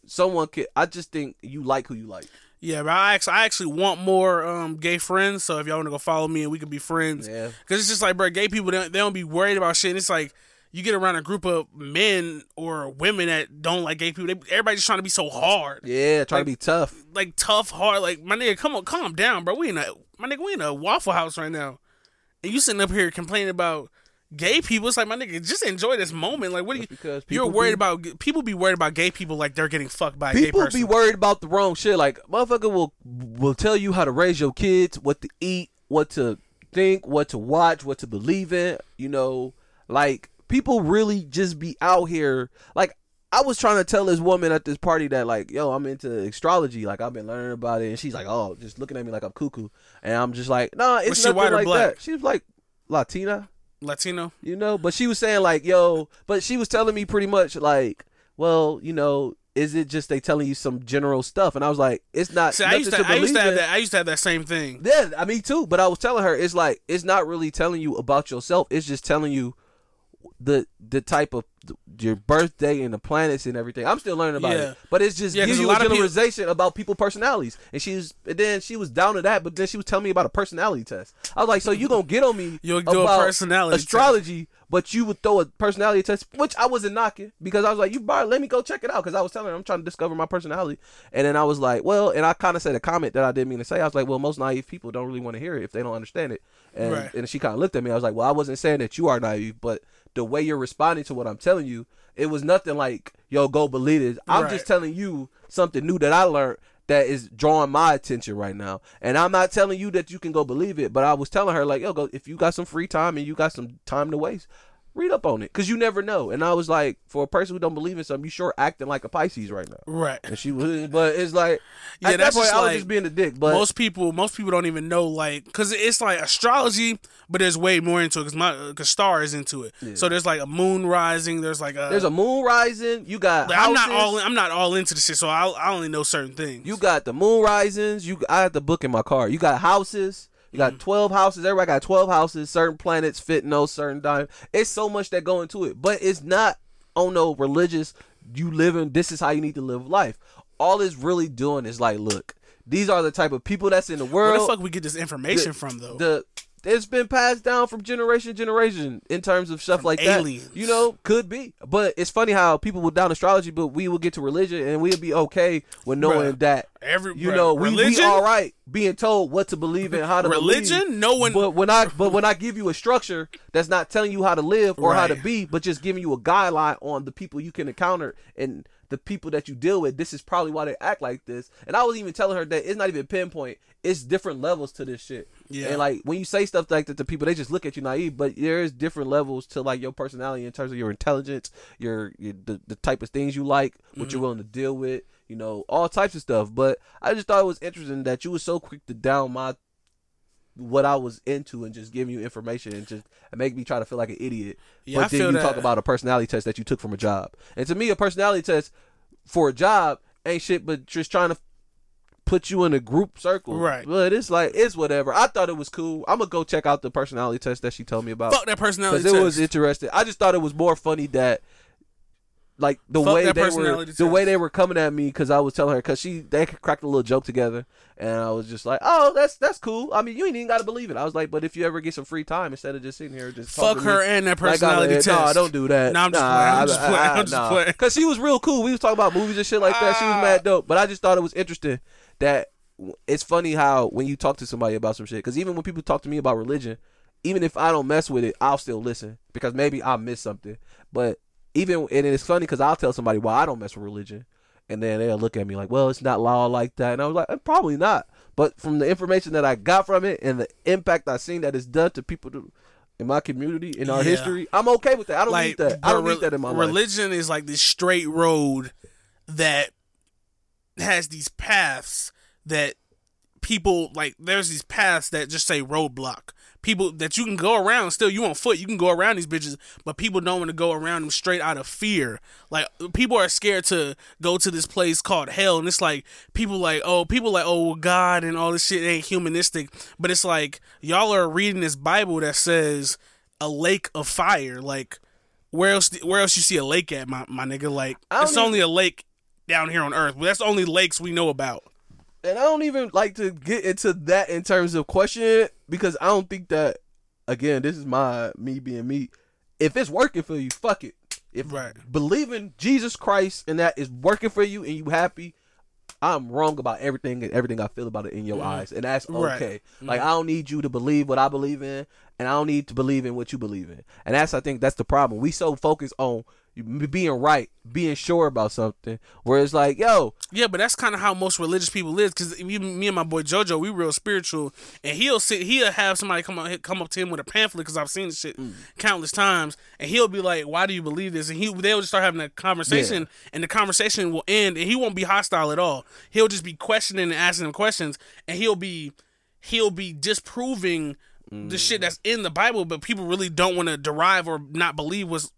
someone could. I just think you like who you like. Yeah, but I actually, I actually want more um, gay friends. So if y'all want to go follow me and we can be friends, yeah. Because it's just like, bro, gay people they don't, they don't be worried about shit. And it's like you get around a group of men or women that don't like gay people. They, everybody's just trying to be so hard. Yeah, trying like, to be tough, like tough, hard. Like my nigga, come on, calm down, bro. We in a my nigga, we in a Waffle House right now, and you sitting up here complaining about gay people. It's like my nigga, just enjoy this moment. Like what do you? You're worried be, about people be worried about gay people like they're getting fucked by a gay person. People be worried about the wrong shit. Like motherfucker will will tell you how to raise your kids, what to eat, what to think, what to watch, what to believe in. You know, like people really just be out here. Like I was trying to tell this woman at this party that like, yo, I'm into astrology. Like I've been learning about it, and she's like, oh, just looking at me like I'm cuckoo, and I'm just like, nah, it's was nothing she white or like black? that. She was like Latina. Latino, you know, but she was saying like, yo, but she was telling me pretty much like, well, you know, is it just they telling you some general stuff? And I was like, it's not. See, I used to, I used to have that. I used to have that same thing. Yeah, I mean, too. But I was telling her, it's like it's not really telling you about yourself. It's just telling you the the type of the, your birthday and the planets and everything. I'm still learning about yeah. it, but it's just yeah, gives you a, lot a generalization of people... about people's personalities. And she was, and then she was down to that, but then she was telling me about a personality test. I was like, so you gonna get on me You'll do about a personality astrology, test. But you would throw a personality test, which I wasn't knocking because I was like, you bar, let me go check it out because I was telling her I'm trying to discover my personality. And then I was like, well, and I kind of said a comment that I didn't mean to say. I was like, well, most naive people don't really want to hear it if they don't understand it. And right. and she kind of looked at me. I was like, well, I wasn't saying that you are naive, but the way you're responding to what I'm telling you, it was nothing like, yo, go believe this. I'm right. just telling you something new that I learned that is drawing my attention right now. And I'm not telling you that you can go believe it, but I was telling her, like, yo, go if you got some free time and you got some time to waste, read up on it, because you never know. And I was like, for a person who don't believe in something, you sure acting like a Pisces right now. Right. And she was, but it's like, yeah, at that's that point, just I was like, just being a dick. But most people, most people don't even know, like, because it's like astrology, but there's way more into it, because my cause star is into it. Yeah. So there's like a moon rising. There's like a there's a moon rising. You got like, I'm not all in, I'm not all into the shit, so I I only know certain things. You got the moon risings. You I had the book in my car. You got houses. You got twelve houses. Everybody got twelve houses. Certain planets fit no certain time. It's so much that go into it. But it's not, oh no, religious, you live in, this is how you need to live life. All it's really doing is like, look, these are the type of people that's in the world. Where the fuck we get this information the, from, though? The It's been passed down from generation to generation in terms of stuff from like aliens. That. You know, could be. But it's funny how people will down astrology, but we will get to religion and we'll be okay with knowing bruh. that. Every, you know, we, we all right being told what to believe and how to religion, believe. No one. But when I but when I give you a structure that's not telling you how to live or right. how to be, but just giving you a guideline on the people you can encounter and the people that you deal with, this is probably why they act like this. And I was even telling her that it's not even pinpoint; it's different levels to this shit. Yeah. And like when you say stuff like that to people, they just look at you naive. But there is different levels to like your personality in terms of your intelligence, your, your the, the type of things you like, what mm. you're willing to deal with. You know, all types of stuff. But I just thought it was interesting that you were so quick to down my what I was into and just giving you information and just make me try to feel like an idiot. Yeah, but I then feel you that. Talk about a personality test that you took from a job. And to me, a personality test for a job ain't shit but just trying to put you in a group circle. Right. But it's like, it's whatever. I thought it was cool. I'm going to go check out the personality test that she told me about. Fuck that personality test. Because it was interesting. I just thought it was more funny that Like the Fuck way they were, test. the way they were coming at me, because I was telling her, because she they cracked a little joke together, and I was just like, oh, that's that's cool. I mean, you ain't even gotta believe it. I was like, but if you ever get some free time, instead of just sitting here, just fuck her me, and that personality like, test. No, nah, don't do that. No, nah, I'm just nah, playing. I'm just I, playing. I, I'm just nah. playing. Because she was real cool. We was talking about movies and shit like that. Uh, she was mad dope, but I just thought it was interesting that it's funny how when you talk to somebody about some shit, because even when people talk to me about religion, even if I don't mess with it, I'll still listen because maybe I miss something, but. Even and it's funny because I'll tell somebody, well, I don't mess with religion, and then they'll look at me like, well, it's not law like that, and I was like, probably not. But from the information that I got from it and the impact I seen that it's done to people to, in my community in our yeah. history, I'm okay with that. I don't like, need that. I don't re- need that in my religion life. Religion is like this straight road that has these paths that people like. There's these paths that just say roadblock. People that you can go around still, you on foot, you can go around these bitches, but people don't want to go around them straight out of fear. Like, people are scared to go to this place called hell, and it's like, people like, oh, people like, oh, God and all this shit ain't humanistic, but it's like, y'all are reading this Bible that says a lake of fire. Like, where else, where else you see a lake at, my, my nigga? Like, it's even, only a lake down here on earth, but that's the only lakes we know about. And I don't even like to get into that in terms of question, because I don't think that, again, this is my me being me. If it's working for you, fuck it. If right. believing Jesus Christ and that is working for you and you happy, I'm wrong about everything and everything I feel about it in your mm-hmm. eyes. And that's okay. Right. Like, mm-hmm. I don't need you to believe what I believe in, and I don't need to believe in what you believe in. And that's, I think that's the problem. We so focused on being right, being sure about something, where it's like, yo, yeah, but that's kind of how most religious people live. Because me and my boy JoJo, we real spiritual, and he'll sit, he'll have somebody come up, come up to him with a pamphlet, because I've seen this shit mm. countless times, and he'll be like, "Why do you believe this?" And he they'll just start having a conversation, yeah. and the conversation will end, and he won't be hostile at all. He'll just be questioning and asking him questions, and he'll be he'll be disproving mm. the shit that's in the Bible, but people really don't want to derive or not believe what's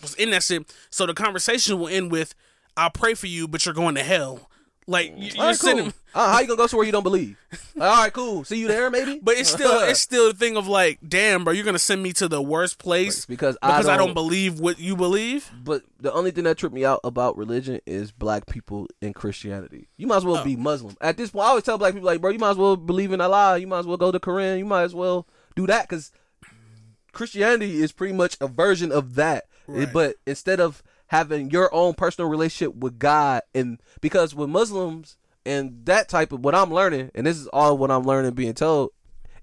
was in that shit. So the conversation will end with, I'll pray for you, but you're going to hell. Like, you're right, sitting cool. uh, how you gonna go somewhere you don't believe? Like, alright, cool, see you there maybe. But it's still it's still the thing of like, damn bro, you're gonna send me to the worst place because, because I, don't, I don't believe what you believe. But the only thing that tripped me out about religion is black people in Christianity. You might as well oh. be Muslim at this point. I always tell black people, like, bro, you might as well believe in Allah, you might as well go to Quran, you might as well do that, cause Christianity is pretty much a version of that. Right. But instead of having your own personal relationship with God, and because with Muslims and that type of what I'm learning, and this is all what I'm learning being told,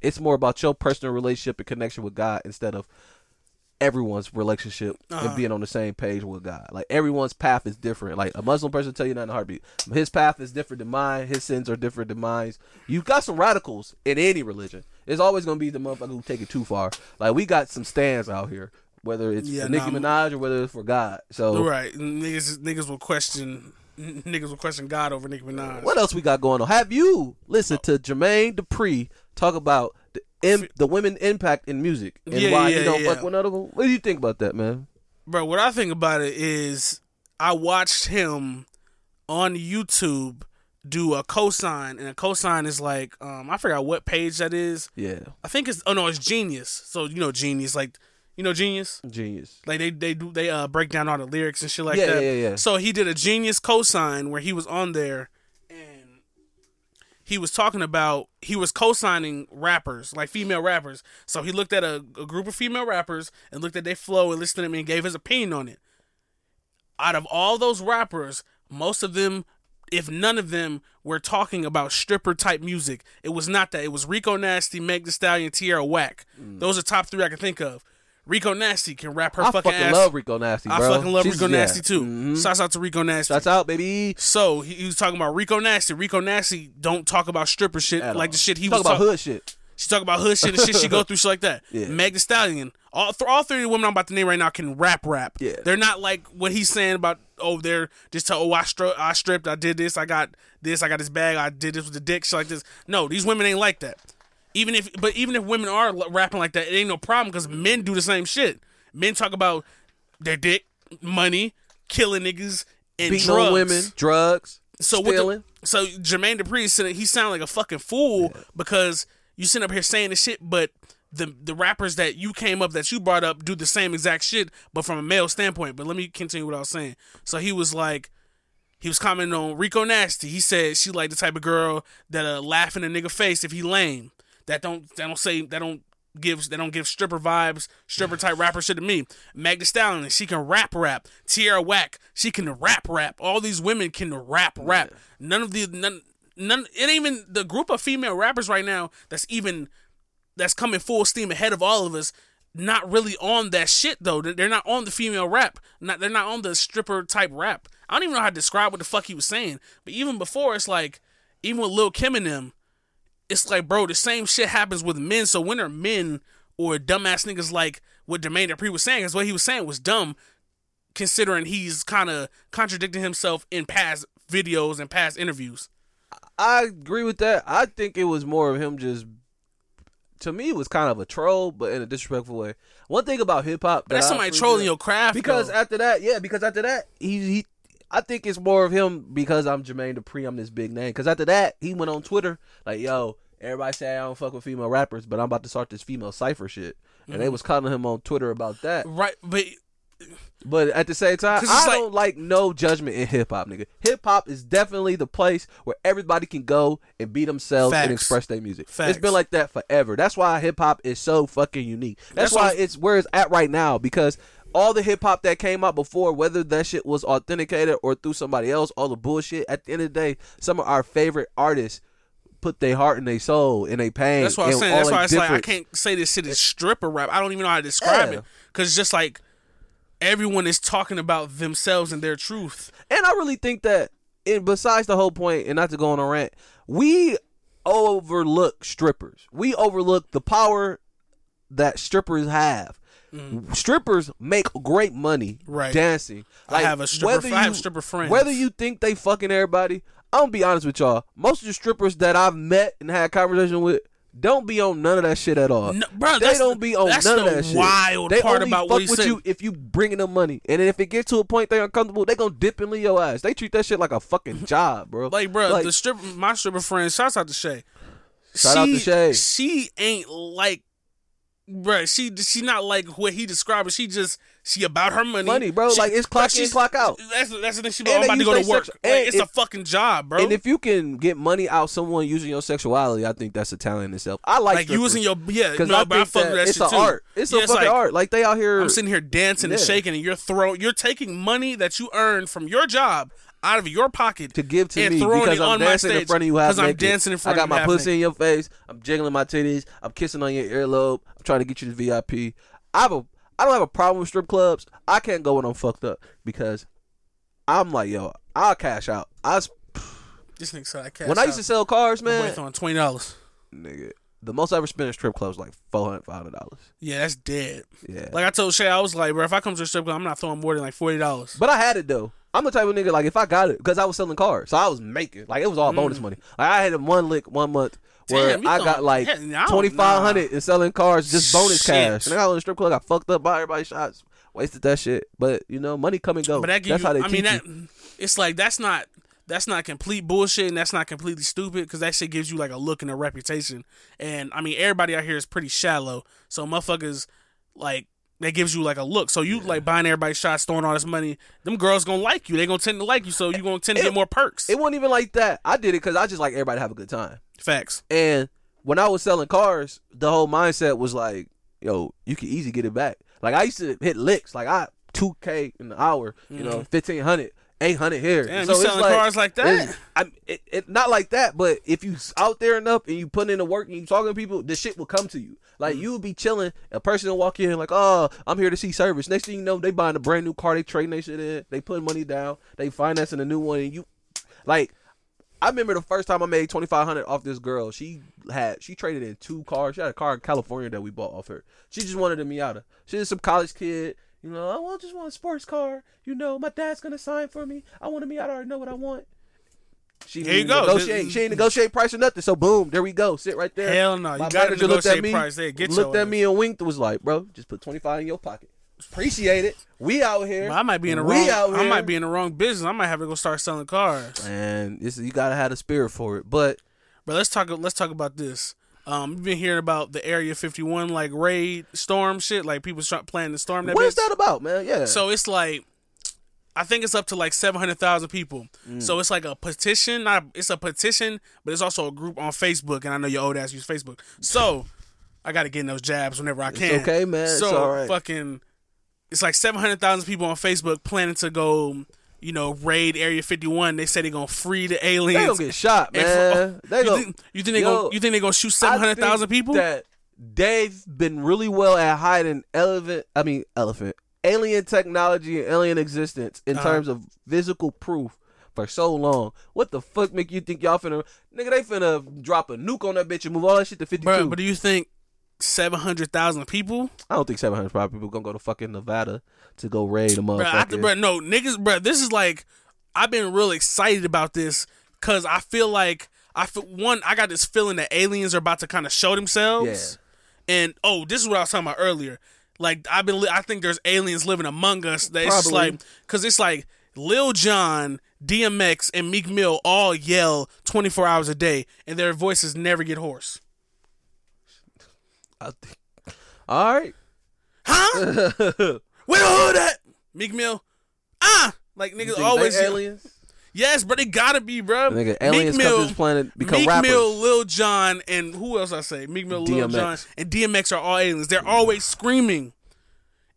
it's more about your personal relationship and connection with God instead of everyone's relationship uh-huh. and being on the same page with God. Like, everyone's path is different. Like, a Muslim person tell you that in a heartbeat. His path is different than mine. His sins are different than mine. You got some radicals in any religion. It's always going to be the motherfucker who take it too far. Like, we got some stands out here. whether it's yeah, for Nicki nah, Minaj or whether it's for God. So right, niggas niggas will question niggas will question God over Nicki Minaj. What else we got going on? Have you listened oh. to Jermaine Dupri talk about the im- the women impact in music and yeah, why yeah, you don't yeah. fuck one another? What do you think about that, man? Bro, what I think about it is I watched him on YouTube do a cosign, and a cosign is like um, I forgot what page that is. Yeah, I think it's oh no, it's Genius. So you know Genius, like you know Genius, Genius. Like they they do they uh, break down all the lyrics and shit like yeah, that. Yeah, yeah, yeah. So he did a Genius cosign where he was on there and he was talking about he was cosigning rappers, like female rappers. So he looked at a, a group of female rappers and looked at their flow and listened to them and gave his opinion on it. Out of all those rappers, most of them, if none of them, were talking about stripper type music. It was not that. It was Rico Nasty, Meg Thee Stallion, Tierra Whack. Mm. Those are top three I can think of. Rico Nasty can rap her I fucking, fucking ass. I fucking love Rico Nasty, bro. I fucking love Jesus, Rico yeah. Nasty too. Mm-hmm. Shouts out to Rico Nasty. Shouts out, baby. So he, he was talking about Rico Nasty. Rico Nasty don't talk about stripper shit at like all. The shit he talk was talking about. Talk- hood shit. She talk about hood shit and shit she go through, shit like that. Yeah. Meg Thee Stallion. All, th- all three of the women I'm about to name right now can rap rap. Yeah. They're not like what he's saying about, oh, they're just, tell, oh, I, stri- I stripped, I did this, I got this, I got this bag, I did this with the dick, shit like this. No, these women ain't like that. Even if, But even if women are l- rapping like that, it ain't no problem because men do the same shit. Men talk about their dick, money, killing niggas, and beating drugs. On women, drugs, so stealing. The, so Jermaine Dupri, he sound like a fucking fool yeah. because... You sitting up here saying this shit, but the the rappers that you came up, that you brought up, do the same exact shit, but from a male standpoint. But let me continue what I was saying. So he was like, he was commenting on Rico Nasty. He said she like the type of girl that uh, laugh in a nigga face if he lame. That don't that don't say that don't give that don't give stripper vibes, stripper type rapper shit to me. Meg Thee Stallion, she can rap rap. Tierra Whack, she can rap rap. All these women can rap rap. None of the none. None, it ain't even the group of female rappers right now that's even that's coming full steam ahead of all of us. Not really on that shit though. They're not on the female rap. Not they're not on the stripper type rap. I don't even know how to describe what the fuck he was saying. But even before, it's like even with Lil Kim and them, it's like bro, the same shit happens with men. So when are men or dumbass niggas like what Jermaine Dupri was saying? Because what he was saying was dumb, considering he's kind of contradicting himself in past videos and past interviews. I agree with that. I think it was more of him just, to me, it was kind of a troll, but in a disrespectful way. One thing about hip hop, that that's somebody trolling your craft. Because though. after that, yeah, because after that, he, he, I think it's more of him because I'm Jermaine Dupri, I'm this big name. Because after that, he went on Twitter like, "Yo, everybody say I don't fuck with female rappers, but I'm about to start this female cypher shit," and mm-hmm. they was calling him on Twitter about that. Right, but. But at the same time, I like, don't like no judgment in hip hop, nigga. Hip hop is definitely the place where everybody can go and be themselves facts. and express their music. Facts. It's been like that forever. That's why hip hop is so fucking unique. That's, That's why it's where it's at right now, because all the hip hop that came out before, whether that shit was authenticated or through somebody else, all the bullshit, at the end of the day, some of our favorite artists put their heart and their soul and their pain. That's what I'm saying. That's why it's like, I can't say this shit is stripper rap. I don't even know how to describe yeah. it, because it's just like, everyone is talking about themselves and their truth. And I really think that, and besides the whole point, and not to go on a rant, we overlook strippers. We overlook the power that strippers have. Mm. Strippers make great money right. dancing. Like, I have a stripper, you, I have stripper friends. Whether you think they fucking everybody, I'm going to be honest with y'all. Most of the strippers that I've met and had conversation with don't be on none of that shit at all. No, bro, they don't be on none of that shit. That's the wild part about what he said. They only fuck with you if you bringing them money. And if it gets to a point they're uncomfortable, they gonna dip and leave your ass. They treat that shit like a fucking job, bro. Like, bro, like, the stripper, my stripper friend, shouts out to Shay. Shout out to Shay. She ain't like, bro, she she not like what he described. She just, she about her money. Money, bro. She, like, it's clock in, clock out. That's, that's the thing. She about, about to go to work. Sex, like, it's if, a fucking job, bro. And if you can get money out someone using your sexuality, I think that's a talent itself. I like, like using your, yeah, because no, I, I fuck with that it's shit, an too. Art. It's yeah, a it's fucking like, art. Like, they out here. I'm sitting here dancing yeah. and shaking, and you're throwing, you're taking money that you earned from your job out of your pocket to give to me because I'm dancing in front of you. Because I'm dancing in front of you. I got my pussy in your face. I'm jiggling my titties. I'm kissing on your earlobe. I'm trying to get you the V I P. I have a, I don't have a problem with strip clubs. I can't go when I'm fucked up because I'm like, yo, I'll cash out. I was, this nigga said I cash out. When I used to sell cars, man, I'm waiting on twenty dollars. Nigga, The most I ever spent in strip club was like four hundred dollars, five hundred dollars. Yeah, that's dead. Yeah. Like I told Shay, I was like, bro, if I come to a strip club, I'm not throwing more than like forty dollars. But I had it, though. I'm the type of nigga, like, if I got it, because I was selling cars. So I was making, like, it was all mm. bonus money. Like, I had one lick one month where Damn, I got, gonna, like, twenty-five hundred dollars in selling cars, just bonus shit. Cash. And I got on the strip club, I fucked up, bought everybody's shots, wasted that shit. But, you know, money come and go. But that that's you, how they I teach mean, that, you. It's like, that's not... That's not complete bullshit, and that's not completely stupid, because that shit gives you, like, a look and a reputation. And, I mean, everybody out here is pretty shallow, so motherfuckers, like, that gives you, like, a look. So you, yeah. like, buying everybody's shots, throwing all this money, them girls gonna like you. They gonna tend to like you, so you gonna tend to it, get more perks. It wasn't even like that. I did it because I just like everybody to have a good time. Facts. And when I was selling cars, the whole mindset was like, yo, you can easy get it back. Like, I used to hit licks. Like, I two K in the hour, you mm-hmm. know, fifteen hundred. eight hundred here. Damn, so you selling like, cars like that? I, it, it, not like that, but if you out there enough and you put in the work and you talking to people, this shit will come to you. Like, mm-hmm. you'll be chilling. A person will walk in like, oh, I'm here to see service. Next thing you know, they buying a brand new car. They trading their shit in. They putting money down. They financing a new one. And you, like, I remember the first time I made twenty-five hundred dollars off this girl. She had, she traded in two cars. She had a car in California that we bought off her. She just wanted a Miata. She was some college kid. You know, I just want a sports car. You know, my dad's going to sign for me. I want to be, I already know what I want. She there you go. Negotiate. She ain't negotiate price or nothing. So, boom, there we go. Sit right there. Hell no. My you got to negotiate me, price. They get looked at me and winked and was like, bro, just put twenty-five in your pocket. Appreciate it. We out here. I might be in the we wrong I might be in the wrong business. I might have to go start selling cars. And this, you got to have the spirit for it. But, but let's talk, let's talk about this. Um, we've been hearing about the Area fifty-one, like, raid storm shit. Like, people start planning to storm that bitch. What is that about, man? Yeah. So, it's like, I think it's up to, like, seven hundred thousand people. Mm. So, it's like a petition. Not a, it's a petition, but it's also a group on Facebook. And I know your old ass use Facebook. So, I got to get in those jabs whenever I can. It's okay, man. So, it's all right. fucking, it's like seven hundred thousand people on Facebook planning to go... You know, raid Area fifty-one. They said they're going to free the aliens. They going to get shot, man. They you, think, you think they're going to they shoot seven hundred thousand people? That they've been really well at hiding elephant, I mean, elephant, alien technology and alien existence in uh-huh. terms of physical proof for so long. What the fuck make you think y'all finna... Nigga, they finna drop a nuke on that bitch and move all that shit to fifty-two. Bro, but do you think seven hundred thousand people? I don't think seven hundred thousand people gonna go to fucking Nevada to go raid a motherfucker. Bro, no, niggas, bro, this is like, I've been real excited about this because I feel like, I feel, one, I got this feeling that aliens are about to kind of show themselves. Yeah. And, oh, this is what I was talking about earlier. Like, I've been, I think there's aliens living among us. That it's just like, because it's like Lil Jon, D M X, and Meek Mill all yell twenty-four hours a day and their voices never get hoarse. I think. All right. Huh? Where the hood at? Meek Mill. Ah! Like, niggas always. Aliens? Yes, bro. They gotta be, bro. Nigga, aliens Meek come Mill, to this planet, become Meek rappers. Meek Mill, Lil Jon, and who else I say? Meek Mill, D M X. Lil Jon, and D M X are all aliens. They're always screaming.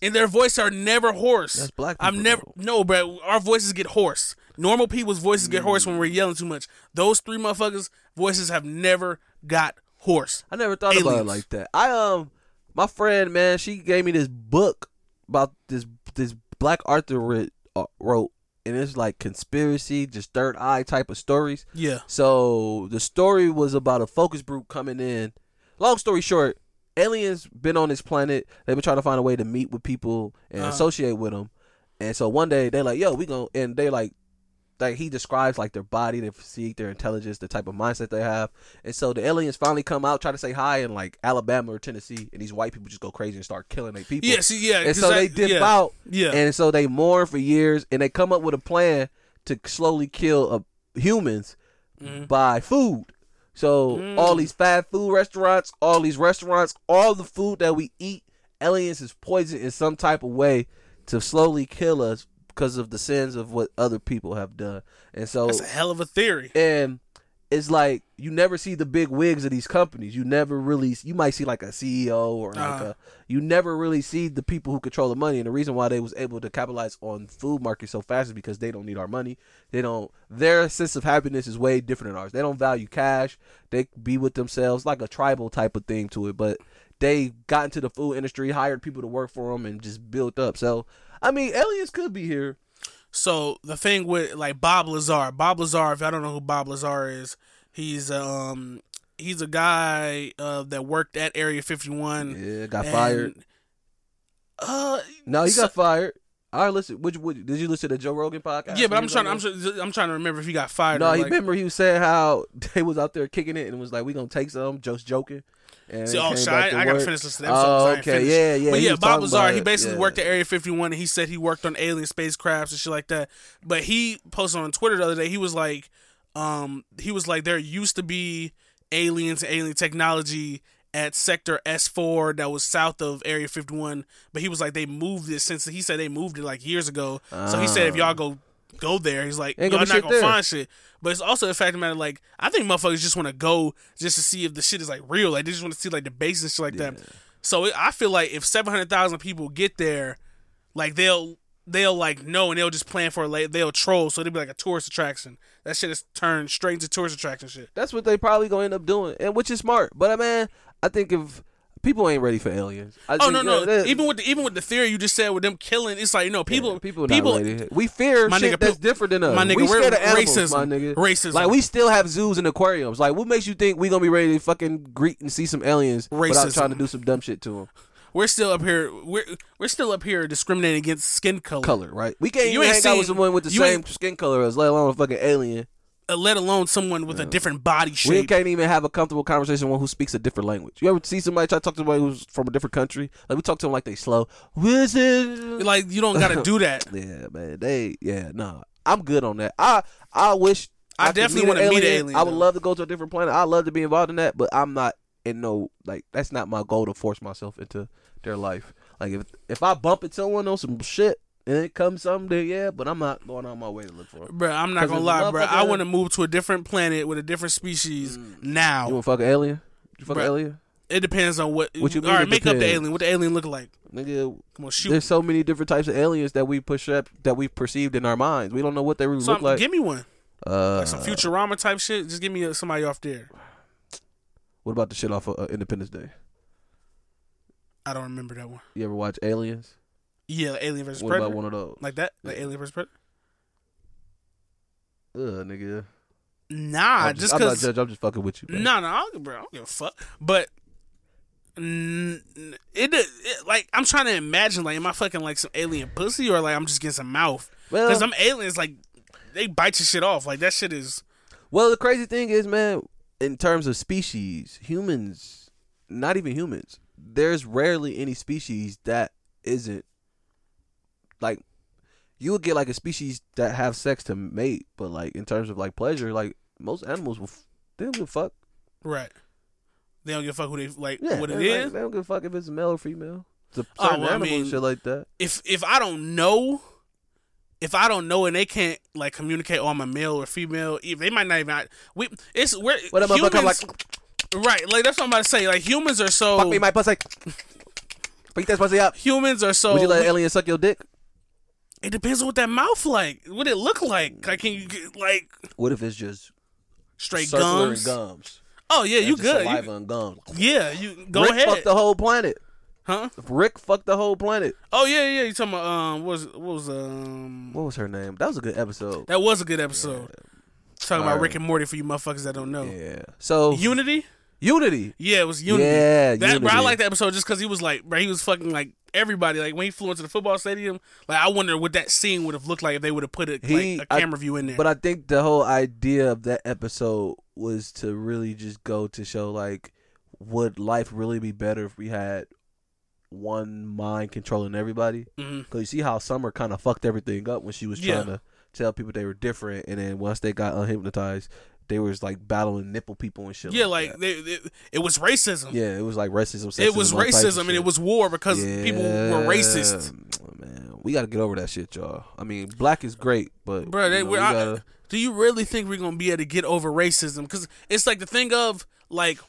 And their voices are never hoarse. That's black people. I'm never. No, bro. Our voices get hoarse. Normal people's voices get hoarse when we're yelling too much. Those three motherfuckers' voices have never got horse. I never thought Aliens. about it like that. I um, my friend, man, she gave me this book about this this Black Arthur writ, uh, wrote, and it's like conspiracy, just third eye type of stories. Yeah. So the story was about a focus group coming in. Long story short, aliens been on this planet. They've been trying to find a way to meet with people and uh-huh. associate with them. And so one day they like, yo, we gonna, and they like. Like, he describes, like, their body, their physique, their intelligence, the type of mindset they have. And so the aliens finally come out, try to say hi in, like, Alabama or Tennessee, and these white people just go crazy and start killing their people. Yeah, see, yeah. And so I, they dip yeah, out, yeah. and so they mourn for years, and they come up with a plan to slowly kill uh, humans mm. by food. So mm. all these fast food restaurants, all these restaurants, all the food that we eat, aliens is poisoned in some type of way to slowly kill us, because of the sins of what other people have done. And so that's a hell of a theory. And it's like, you never see the big wigs of these companies. You never really, you might see like a C E O or like uh-huh. a, you never really see the people who control the money. And the reason why they was able to capitalize on food market so fast is because they don't need our money. They don't, their sense of happiness is way different than ours. They don't value cash. They be with themselves, like a tribal type of thing to it. But they got into the food industry, hired people to work for them, and just built up. So, I mean, aliens could be here. So, the thing with, like, Bob Lazar. Bob Lazar, if y'all don't know who Bob Lazar is, he's um he's a guy uh, that worked at Area fifty-one. Yeah, got and, fired. Uh, no, he so, got fired. I listen. Which, which did you listen to the Joe Rogan podcast? Yeah, but I'm trying. Like, I'm, I'm trying to remember if he got fired. No, or he like, remember he was saying how they was out there kicking it and was like, "We gonna take some." Just joking. And See, oh, so I, I gotta finish listening to that. Oh, so okay, yeah, yeah. But yeah, Bob Lazar, he basically yeah. worked at Area fifty-one, and he said he worked on alien spacecrafts and shit like that. But he posted on Twitter the other day. He was like, um, he was like, there used to be aliens and alien technology at Sector S four that was south of Area fifty-one, but he was like, they moved it since he said they moved it like years ago. Uh, so he said if y'all go go there, he's like, y'all not gonna there. find shit. But it's also a fact of the matter, like, I think motherfuckers just want to go just to see if the shit is like real. Like, they just want to see like the base and shit like yeah. that. So it, I feel like if seven hundred thousand people get there, like they'll they'll like know and they'll just plan for it. Like, they'll troll, so it'll be like a tourist attraction. That shit is turned straight into tourist attraction shit. That's what they probably gonna end up doing, and which is smart. But I uh, man. I think if people ain't ready for aliens. I oh think, no, no. You know, even with the, even with the theory you just said with them killing, it's like, you know, people yeah, people, people not ready. We fear my shit nigga, that's different than us. My nigga, we we're scared of animals, racism, my nigga. Racism. Like, we still have zoos and aquariums. Like, what makes you think we gonna be ready to fucking greet and see some aliens racism. without trying to do some dumb shit to them? We're still up here. We're we're still up here discriminating against skin color. Color, right? We can't you even hang seen, out with someone with the same skin color as, let alone a fucking alien. Let alone someone with yeah. a different body shape. We can't even have a comfortable conversation with one who speaks a different language. You ever see somebody try to talk to somebody who's from a different country? Like, we talk to them like they slow. Like, you don't gotta do that. Yeah, man. They yeah, no. I'm good on that. I I wish I, I definitely want to meet an alien. I would though. love to go to a different planet. I love to be involved in that, but I'm not in no like that's not my goal to force myself into their life. Like, if if I bump into someone on some shit and it comes someday, yeah, but I'm not going on my way to look for it. Bruh, I'm not going to lie, bruh. I want to move to a different planet with a different species mm. now. You want to fuck an alien? You fuck bruh, an alien? It depends on what... what you mean all right, make depends. Up the alien. What the alien look like? Nigga, come on, shoot. There's so many different types of aliens that we push up, that we've perceived in our minds. We don't know what they really so look I'm, like. Give me one. Uh, like some Futurama type shit. Just give me somebody off there. What about the shit off of uh, Independence Day? I don't remember that one. You ever watch Aliens? Yeah, like Alien versus. What Predator. About one of those? Like that? Like yeah. Alien versus. Predator? Ugh, nigga. Nah, I'm just, just cause... I'm not judge, I'm just fucking with you, man. Nah, nah, I don't, bro, I don't give a fuck. But... It, it like I'm trying to imagine, like, am I fucking like some alien pussy? Or like I'm just getting some mouth? Because well, I'm aliens, like, they bite your shit off. Like, that shit is... Well, the crazy thing is, man, in terms of species, humans, not even humans, there's rarely any species that isn't... Like, you would get like a species that have sex to mate, but like in terms of like pleasure, like most animals will, f- they don't give a fuck. Right. They don't give a fuck who they like. Yeah, what it like, is. They don't give a fuck if it's male or female. It's a certain oh, well, animal I mean, and shit like that. If if I don't know, if I don't know, and they can't like communicate, oh, I'm a male or female. They might not even. We it's we're what humans, I'm like, right? Like, that's what I'm about to say. Like, humans are so. Fuck me, my pussy. Pick that pussy up. Humans are so. Would you let an alien suck your dick? It depends on what that mouth like. What it look like? Like, can you get, like? What if it's just straight gums? gums? Oh yeah, and you good? Saliva you, and gums. Yeah, you go Rick ahead. Rick fucked the whole planet, huh? Rick fucked the whole planet. Oh yeah, yeah. You talking about um? What was what was um? What was her name? That was a good episode. That was a good episode. Yeah. Talking All about right. Rick and Morty for you motherfuckers that don't know. Yeah. So Unity. Unity. Yeah, it was Unity. Yeah, that, Unity. Bro, I like that episode just because he was like, bro, he was fucking like everybody. Like, when he flew into the football stadium, like, I wonder what that scene would have looked like if they would have put a, he, like, a camera I, view in there. But I think the whole idea of that episode was to really just go to show, like, would life really be better if we had one mind controlling everybody? Because mm-hmm. you see how Summer kind of fucked everything up when she was trying yeah. to tell people they were different, and then once they got unhypnotized, they was like battling nipple people and shit. Yeah, like, like they, they, it was racism. Yeah, it was like racism. Sexism, it was racism, and, and it was war because yeah. people were racist. Man, we got to get over that shit, y'all. I mean, black is great, but bro, they, you know, we gotta... I, do you really think we're gonna be able to get over racism? Because it's like the thing of like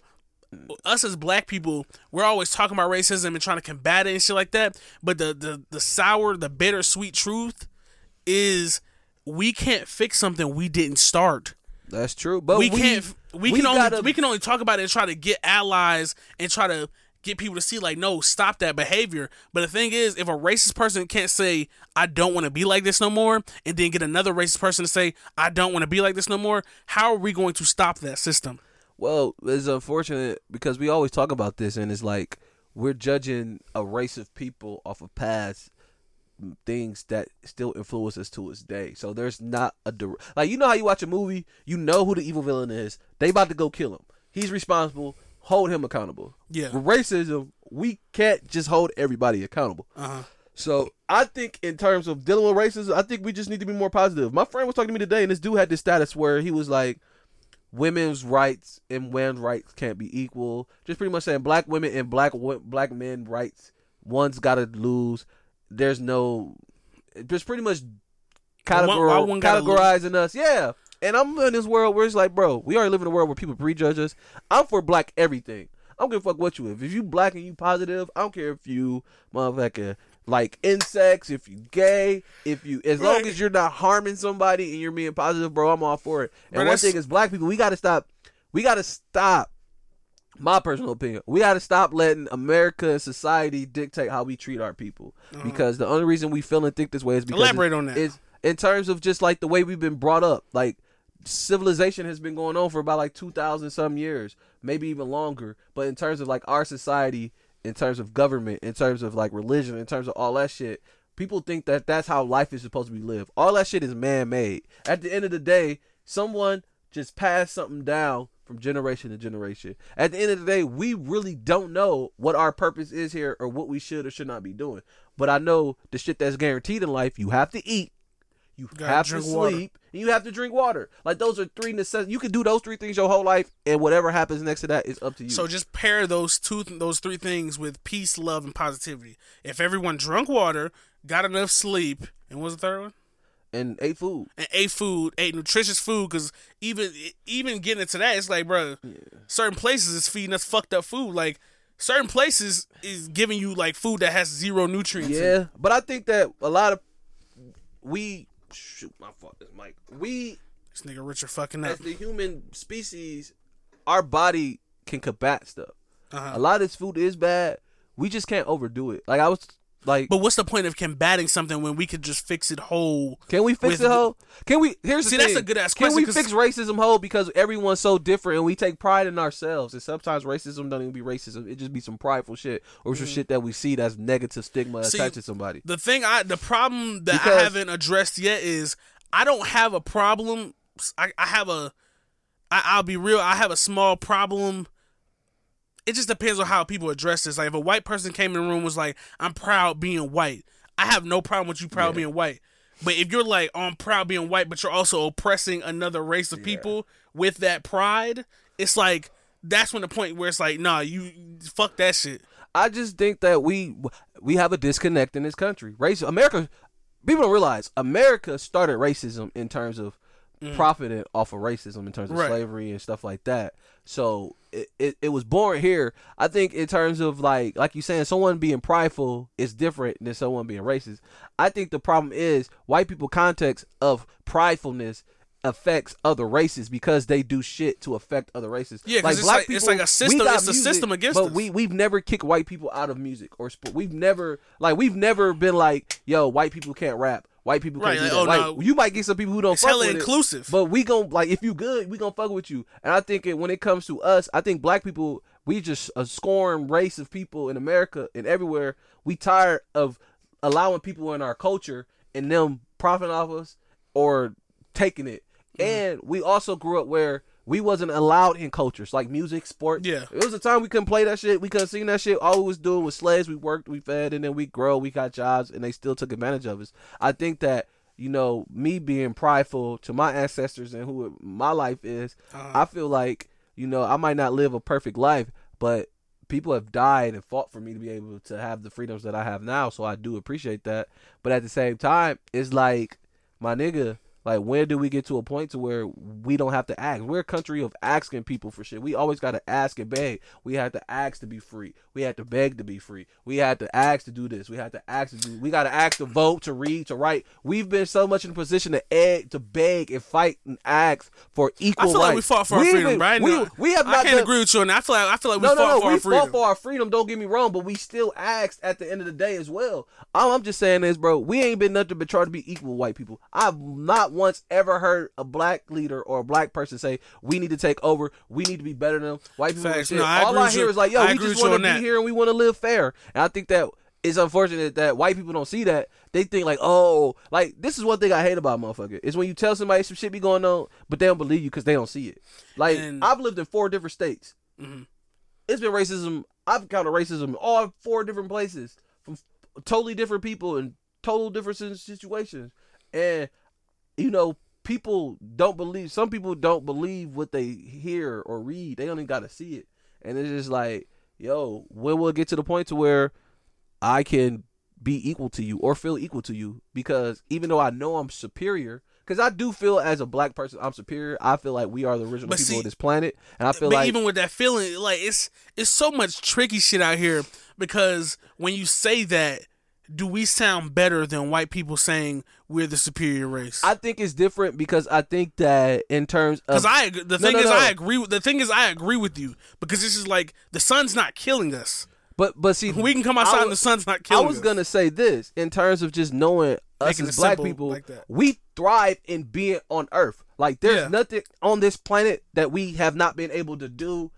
us as black people, we're always talking about racism and trying to combat it and shit like that. But the the the sour, the bittersweet truth is we can't fix something we didn't start. That's true, but we, we can't. We, we can only gotta, we can only talk about it and try to get allies and try to get people to see like, no, stop that behavior. But the thing is, if a racist person can't say I don't want to be like this no more, and then get another racist person to say I don't want to be like this no more, how are we going to stop that system? Well, it's unfortunate because we always talk about this, and it's like we're judging a race of people off of past things that still influence us to this day. So there's not a direct, like, you know how you watch a movie, you know who the evil villain is. They about to go kill him. He's responsible. Hold him accountable. Yeah. With racism, we can't just hold everybody accountable. Uh-huh. So I think in terms of dealing with racism, I think we just need to be more positive. My friend was talking to me today, and this dude had this status where he was like, women's rights and men's rights can't be equal. Just pretty much saying black women and black black men rights, one's got to lose. There's no, just pretty much categor- one, categorizing us. Yeah. And I'm in this world where it's like, bro, we already live in a world where people prejudge us. I'm for black everything. I don't give a fuck what you is. If you black and you positive, I don't care if you motherfucker like insects, if you gay, if you, as right. long as you're not harming somebody and you're being positive, bro, I'm all for it. And bro, one thing is black people, we got to stop. We got to stop. My personal opinion, we got to stop letting America and society dictate how we treat our people. Mm-hmm. Because the only reason we feel and think this way is because Elaborate it, on that. It's in terms of just like the way we've been brought up. Like civilization has been going on for about like two thousand some years, maybe even longer. But in terms of like our society, in terms of government, in terms of like religion, in terms of all that shit, people think that that's how life is supposed to be lived. All that shit is man-made. At the end of the day, someone just passed something down from generation to generation. At the end of the day, we really don't know what our purpose is here or what we should or should not be doing. But I know the shit that's guaranteed in life, you have to eat, you have to sleep, water. And you have to drink water. Like, those are three necessities. You can do those three things your whole life, and whatever happens next to that is up to you. So just pair those two, those three things with peace, love, and positivity. If everyone drank water, got enough sleep, and what was the third one? And ate food. And ate food, ate nutritious food, because even even getting into that, it's like, bro, yeah. certain places is feeding us fucked up food. Like, certain places is giving you, like, food that has zero nutrients. Yeah, in. But I think that a lot of, we, shoot, my fuck this mic. We, this nigga Richard fucking up. As the human species, our body can combat stuff. Uh-huh. A lot of this food is bad. We just can't overdo it. Like, I was... Like, but what's the point of combating something when we could just fix it whole? Can we fix it whole? Can we? Here's see, the thing. That's a good ass question. Can we fix racism whole? Because everyone's so different, and we take pride in ourselves. And sometimes racism don't even be racism; it just be some prideful shit or some mm. shit that we see that's negative stigma attached to somebody. The thing, I the problem that because, I haven't addressed yet is I don't have a problem. I, I have a. I, I'll be real. I have a small problem. It just depends on how people address this. Like, if a white person came in the room and was like, I'm proud being white, I have no problem with you proud yeah. being white. But if you're like, oh, I'm proud being white, but you're also oppressing another race of yeah. people with that pride, it's like, that's when the point where it's like, nah, you, fuck that shit. I just think that we we have a disconnect in this country. Race, America, people don't realize, America started racism in terms of Mm. profited off of racism in terms of right. slavery and stuff like that. So it, it, it was born here. I think in terms of like like you saying, someone being prideful is different than someone being racist. I think the problem is white people context of pridefulness affects other races because they do shit to affect other races. Yeah, like it's black like, people, it's like a system. It's music, a system against but us. But we we've never kicked white people out of music or sport. We've never like we've never been like, yo, white people can't rap. White people can't right, do like, that. Oh, like, no. You might get some people who don't it's fuck hella with inclusive. It. But we gon' like if you good, we gonna fuck with you. And I think it, when it comes to us, I think black people, we just a scorn race of people in America and everywhere. We tired of allowing people in our culture and them profiting off us or taking it. Mm. And we also grew up where we wasn't allowed in cultures like music, sport. Yeah, it was a time we couldn't play that shit. We couldn't sing that shit. All we was doing was slaves. We worked, we fed, and then we grow. We got jobs, and they still took advantage of us. I think that, you know, me being prideful to my ancestors and who my life is, uh, I feel like, you know, I might not live a perfect life, but people have died and fought for me to be able to have the freedoms that I have now. So I do appreciate that. But at the same time, it's like, my nigga. Like, when do we get to a point to where we don't have to ask? We're a country of asking people for shit. We always got to ask and beg. We had to ask to be free. We had to beg to be free. We had to ask to do this. We had to ask to do. We got to ask to vote, to read, to write. We've been so much in a position to egg, to beg and fight and ask for equal life. I feel life. like we fought for we our freedom, been, right? We, no, we have not I can't done, agree with you on that. I feel like, I feel like we no, fought no, no, for we our freedom. No, no, we fought for our freedom. Don't get me wrong, but we still asked at the end of the day as well. All I'm just saying is, bro, we ain't been nothing but trying to be equal white people. I've not once ever heard a black leader or a black person say, we need to take over, we need to be better than them, white people. Facts. No, I all I hear you. Is like, yo, I we just want to be that. Here and we want to live fair. And I think that it's unfortunate that white people don't see that. They think like, oh, like this is one thing I hate about motherfucker is when you tell somebody some shit be going on, but they don't believe you because they don't see it. Like, and I've lived in four different states. Mm-hmm. It's been racism. I've encountered racism all four different places from totally different people and total different situations. And, you know, people don't believe, some people don't believe what they hear or read. They only got to see it. And it's just like, yo, when will it get to the point to where I can be equal to you or feel equal to you? Because even though I know I'm superior, because I do feel as a black person, I'm superior. I feel like we are the original but people see, of this planet. And I feel but like... even with that feeling, like, it's it's so much tricky shit out here because when you say that, do we sound better than white people saying we're the superior race? I think it's different because I think that in terms of... Because I, the thing no, no, is, no. I agree with, the thing is, I agree with you because this is like, the sun's not killing us. But but see, we can come outside was, and the sun's not killing us. I was us. gonna say this in terms of just knowing us Making as black people, like we thrive in being on Earth. Like there's yeah. nothing on this planet that we have not been able to do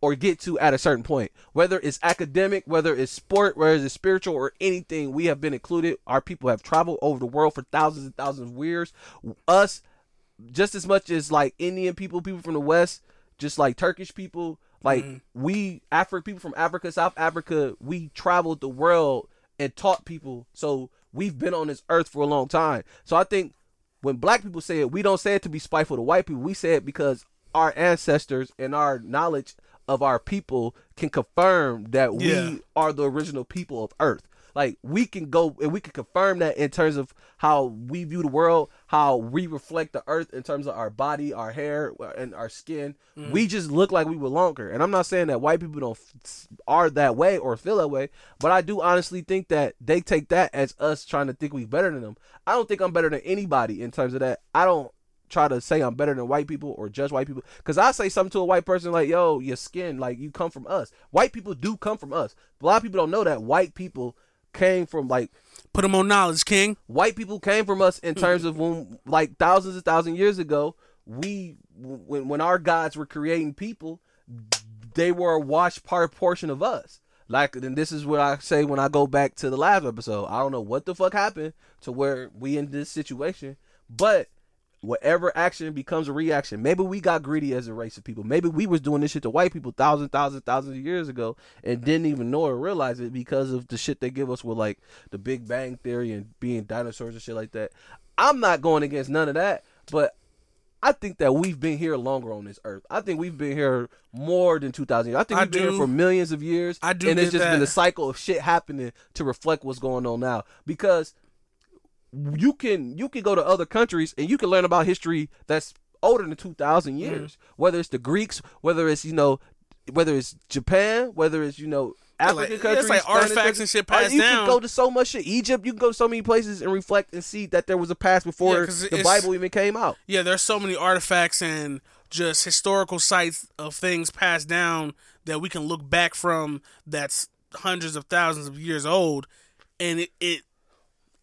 or get to at a certain point. Whether it's academic, whether it's sport, whether it's spiritual or anything, we have been included. Our people have traveled over the world for thousands and thousands of years. Us, just as much as like Indian people, people from the West, just like Turkish people. Like, mm-hmm. we, Afri- people from Africa, South Africa, we traveled the world and taught people. So, we've been on this earth for a long time. So, I think when black people say it, we don't say it to be spiteful to white people. We say it because our ancestors and our knowledge of our people can confirm that yeah. we are the original people of earth. Like, we can go and we can confirm that in terms of how we view the world, how we reflect the earth in terms of our body, our hair, and our skin. Mm. We just look like we were longer. And I'm not saying that white people don't f- are that way or feel that way, but I do honestly think that they take that as us trying to think we better than them. I don't think I'm better than anybody in terms of that. I don't try to say I'm better than white people or judge white people because I say something to a white person like, yo, your skin, like you come from us. White people do come from us. A lot of people don't know that white people came from like put them on knowledge king white people came from us in terms of when like thousands and thousands of years ago we when when our gods were creating people, they were a washed part portion of us. Like, and this is what I say when I go back to the last episode, I don't know what the fuck happened to where we in this situation, but whatever action becomes a reaction. Maybe we got greedy as a race of people. Maybe we was doing this shit to white people thousands, thousands, thousands of years ago and didn't even know or realize it because of the shit they give us with like the Big Bang Theory and being dinosaurs and shit like that. I'm not going against none of that, but I think that we've been here longer on this earth. I think we've been here more than two thousand years. I think we've I been do. here for millions of years. I do. And it's just that. been a cycle of shit happening to reflect what's going on now because You can you can go to other countries and you can learn about history that's older than two thousand years, mm. whether it's the Greeks, whether it's, you know, whether it's Japan, whether it's, you know, African yeah, like, countries. It's like Spanish artifacts countries. and shit passed down. You can down. go to so much shit. Egypt, you can go to so many places and reflect and see that there was a past before yeah, the Bible even came out. Yeah, there's so many artifacts and just historical sites of things passed down that we can look back from that's hundreds of thousands of years old, and it... it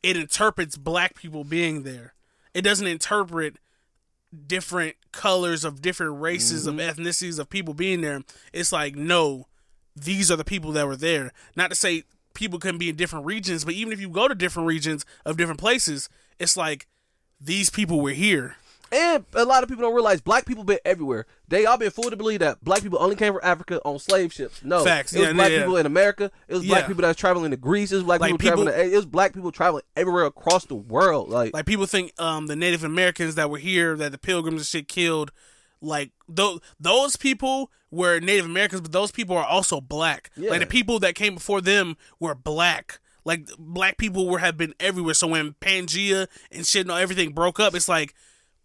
It interprets black people being there. It doesn't interpret different colors of different races, mm-hmm. of ethnicities, of people being there. It's like, no, these are the people that were there. Not to say people couldn't be in different regions, but even if you go to different regions of different places, it's like, these people were here. And a lot of people don't realize black people been everywhere. They all been fooled to believe that black people only came from Africa on slave ships. No. Facts. It was yeah, black yeah. people in America. It was yeah. black people that was traveling to Greece. It was black like people, people traveling to, it was black people traveling everywhere across the world. Like, like people think um, the Native Americans that were here, that the Pilgrims and shit killed, like those those people were Native Americans, but those people are also black. Yeah. Like the people that came before them were black. Like black people were have been everywhere. So when Pangea and shit and everything broke up, it's like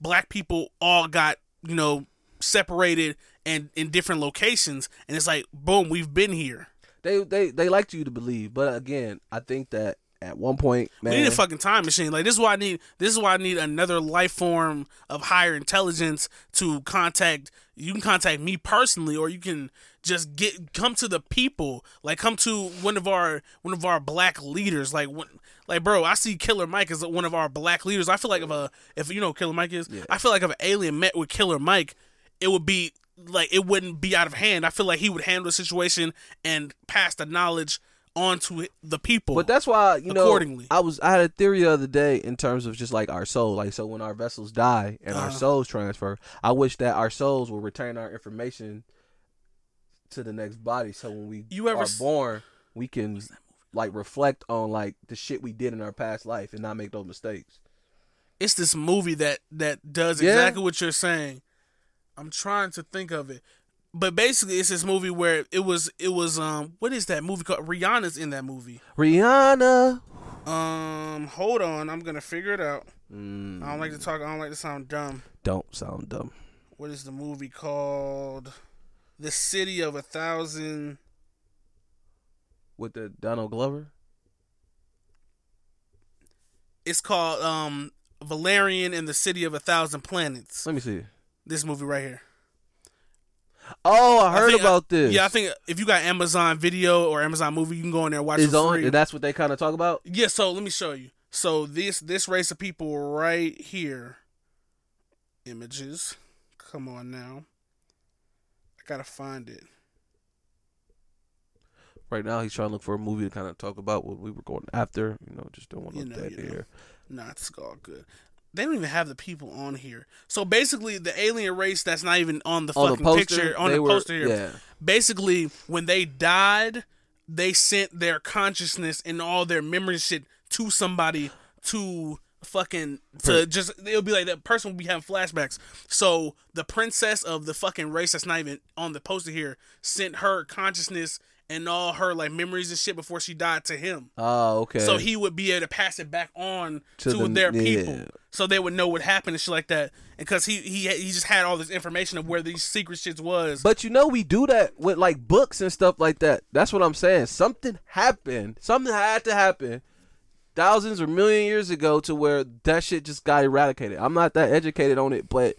black people all got, you know, separated and in different locations. And it's like, boom, we've been here. They they they like you to believe. But again, I think that at one point, man. We need a fucking time machine. Like, this is why I need this is why I need another life form of higher intelligence to contact. You can contact me personally, or you can just get come to the people. Like, come to one of our one of our black leaders. Like, when, like, bro, I see Killer Mike as one of our black leaders. I feel like if a if you know who Killer Mike is, yeah. I feel like if an alien met with Killer Mike, it would be like it wouldn't be out of hand. I feel like he would handle the situation and pass the knowledge onto the people. But that's why, you know, I was I had a theory the other day in terms of just like our soul. Like, so when our vessels die and uh, our souls transfer, I wish that our souls will retain our information to the next body. So when we you ever are s- born, we can like reflect on like the shit we did in our past life and not make those mistakes. It's this movie that that does yeah. exactly what you're saying. I'm trying to think of it. But basically, it's this movie where it was, it was, um, what is that movie called? Rihanna's in that movie. Rihanna. Um, hold on, I'm gonna figure it out. Mm. I don't like to talk. I don't like to sound dumb. Don't sound dumb. What is the movie called? The City of a Thousand. With the Donald Glover. It's called um Valerian and the City of a Thousand Planets. Let me see this movie right here. Oh, I heard I think, about this. Yeah, I think if you got Amazon Video or Amazon Movie, you can go in there and watch it for free. That's what they kind of talk about? Yeah, so let me show you. So this this race of people right here. Images. Come on now. I got to find it. Right now, he's trying to look for a movie to kind of talk about what we were going after. You know, just don't want to look that here. Nah, it's all good. They don't even have the people on here. So basically, the alien race that's not even on the on fucking the poster, picture, on the were, poster here. Yeah. Basically, when they died, they sent their consciousness and all their memory shit to somebody to fucking, to just, it'll be like that person will be having flashbacks. So the princess of the fucking race that's not even on the poster here sent her consciousness and all her like memories and shit before she died to him. Oh, okay. So he would be able to pass it back on to, to the, their people, yeah. so they would know what happened and shit like that. And because he he he just had all this information of where these secret shits was. But you know, we do that with like books and stuff like that. That's what I'm saying. Something happened. Something had to happen thousands or million years ago to where that shit just got eradicated. I'm not that educated on it, but.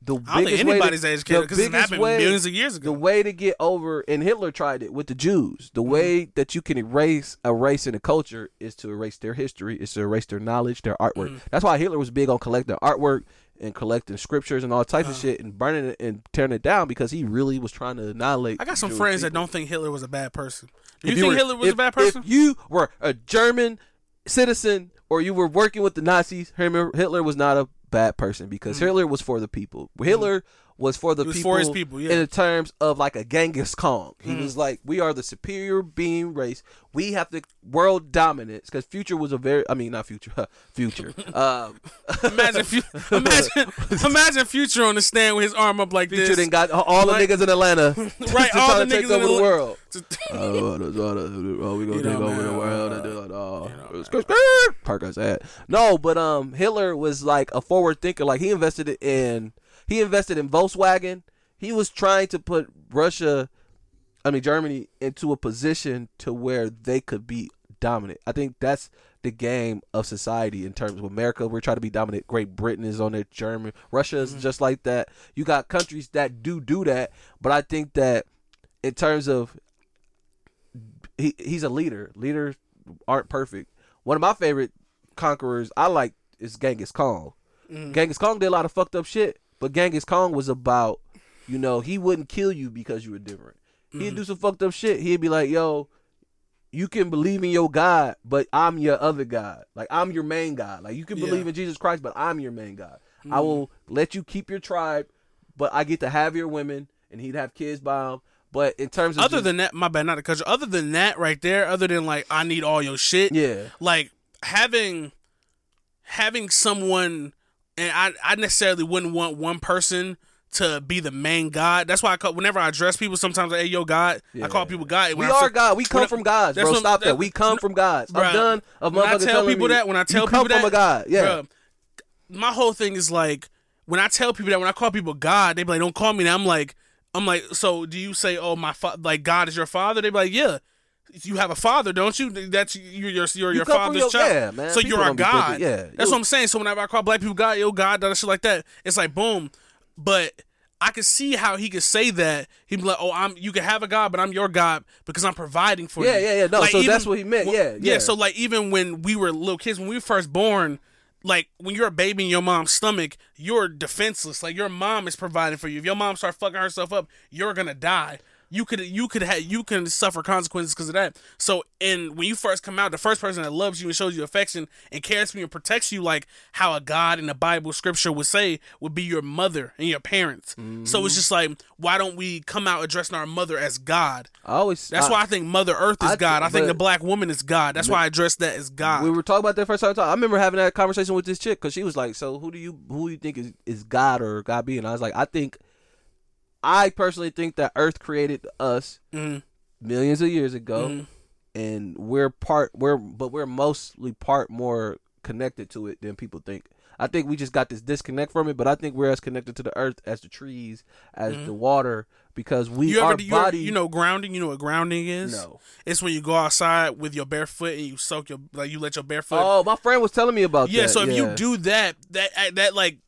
The I don't think anybody's to, educated because it happened way, millions of years ago. The way to get over, and Hitler tried it with the Jews, the mm-hmm. way that you can erase a race and a culture is to erase their history, is to erase their knowledge, their artwork. Mm-hmm. That's why Hitler was big on collecting artwork and collecting scriptures and all types uh, of shit and burning it and tearing it down because he really was trying to annihilate. I got some Jewish friends people. That don't think Hitler was a bad person. Do you, you think were, Hitler was if, a bad person? If you were a German citizen or you were working with the Nazis, Hitler was not a bad person because mm-hmm. Hitler was for the people. Hitler mm-hmm. was for the was people, for his people yeah. in terms of like a Genghis Khan. He mm-hmm. was like, we are the superior being race. We have the world dominance because Future was a very, I mean, not Future, Future. um, imagine, fu- imagine, imagine Future on the stand with his arm up like Future this. Future then got all the like, niggas in Atlanta right, to all try the to niggas take over in the Al- world. To- oh, we gonna you take know, over man, the world uh, and do it all. You know, Park us at no, but um, Hitler was like a forward thinker. Like he invested in he invested in Volkswagen. He was trying to put Russia, I mean Germany, into a position to where they could be dominant. I think that's the game of society in terms of America. We're trying to be dominant. Great Britain is on it. Germany, Russia is mm-hmm. just like that. You got countries that do do that, but I think that in terms of He he's a leader. Leaders aren't perfect. One of my favorite conquerors I like is Genghis Khan. Mm. Genghis Khan did a lot of fucked up shit, but Genghis Khan was about, you know, he wouldn't kill you because you were different. Mm. He'd do some fucked up shit. He'd be like, yo, you can believe in your God, but I'm your other God. Like, I'm your main God. Like, you can believe yeah. in Jesus Christ, but I'm your main God. Mm. I will let you keep your tribe, but I get to have your women, and he'd have kids by him. But in terms of other just, than that, my bad, not the country. Other than that, right there. Other than like, I need all your shit. Yeah. Like having, having someone, and I, I necessarily wouldn't want one person to be the main God. That's why I call, whenever I address people, sometimes I hey yo God. Yeah. I call people God. When we I, are God. We come from God, bro. When, stop that, that. We come from God. I'm done. Of when I tell people me, that, when I tell you people come that, from a God. Yeah. Bro, my whole thing is like when I tell people that, when I call people God, they be like, don't call me that. I'm like. I'm like, so do you say, oh, my fa- like God is your father? They be like, yeah. You have a father, don't you? That's you're your you're, you your father's your, child. Yeah, man. So people you're a god. Yeah, that's what I'm saying. So whenever I call black people God, yo, God, that shit like that, it's like boom. But I could see how he could say that. He'd be like, "Oh, I'm. You can have a God, but I'm your God because I'm providing for yeah, you." Yeah, yeah, yeah. No, like, so even, that's what he meant. When, yeah, yeah, yeah. So like, even when we were little kids, when we were first born. Like, when you're a baby in your mom's stomach, you're defenseless. Like, your mom is providing for you. If your mom starts fucking herself up, you're gonna die. You could, you could, ha- you can suffer consequences because of that. So, and when you first come out, the first person that loves you and shows you affection and cares for you and protects you, like how a God in the Bible scripture would say, would be your mother and your parents. Mm-hmm. So it's just like, why don't we come out addressing our mother as God? I always. That's I, why I think Mother Earth is I, God. I think the black woman is God. That's why I address that as God. We were talking about that first time. I remember having that conversation with this chick because she was like, "So who do you who do you think is is God or God be?" And I was like, "I think." I personally think that Earth created us mm. millions of years ago, mm. and we're part we're but we're mostly part more connected to it than people think. I think we just got this disconnect from it, but I think we're as connected to the Earth as the trees, as mm. the water, because we you ever, our body. You, ever, you know grounding. You know what grounding is? No, it's when you go outside with your bare foot and you soak your like you let your bare foot. Oh, my friend was telling me about yeah, that. So yeah, so if you do that, that that like.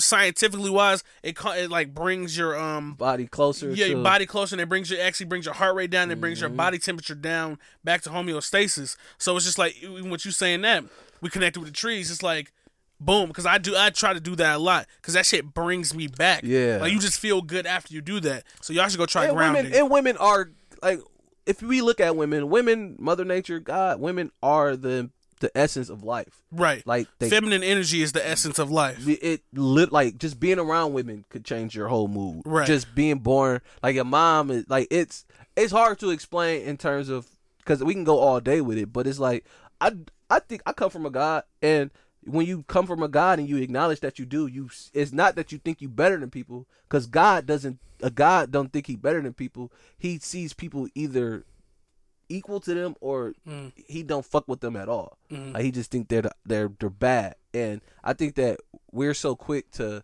Scientifically wise, it it like brings your um body closer. Yeah, to... your body closer, and it brings your actually brings your heart rate down. And it mm-hmm. brings your body temperature down back to homeostasis. So it's just like even what you saying that we connected with the trees. It's like boom, because I do I try to do that a lot because that shit brings me back. Yeah, like you just feel good after you do that. So y'all should go try and grounding. Women, and women are like if we look at women, women, Mother Nature, God, women are the. the essence of life, right? Like they, feminine energy is the essence of life. It lit like just being around women could change your whole mood. Right. Just being born like your mom is like it's it's hard to explain in terms of because we can go all day with it, but it's like I I think I come from a God, and when you come from a God and you acknowledge that you do, you it's not that you think you better than people because God doesn't a God don't think he better than people. He sees people either. Equal to them, or mm. he don't fuck with them at all. Mm. Like he just think they're they're they're bad, and I think that we're so quick to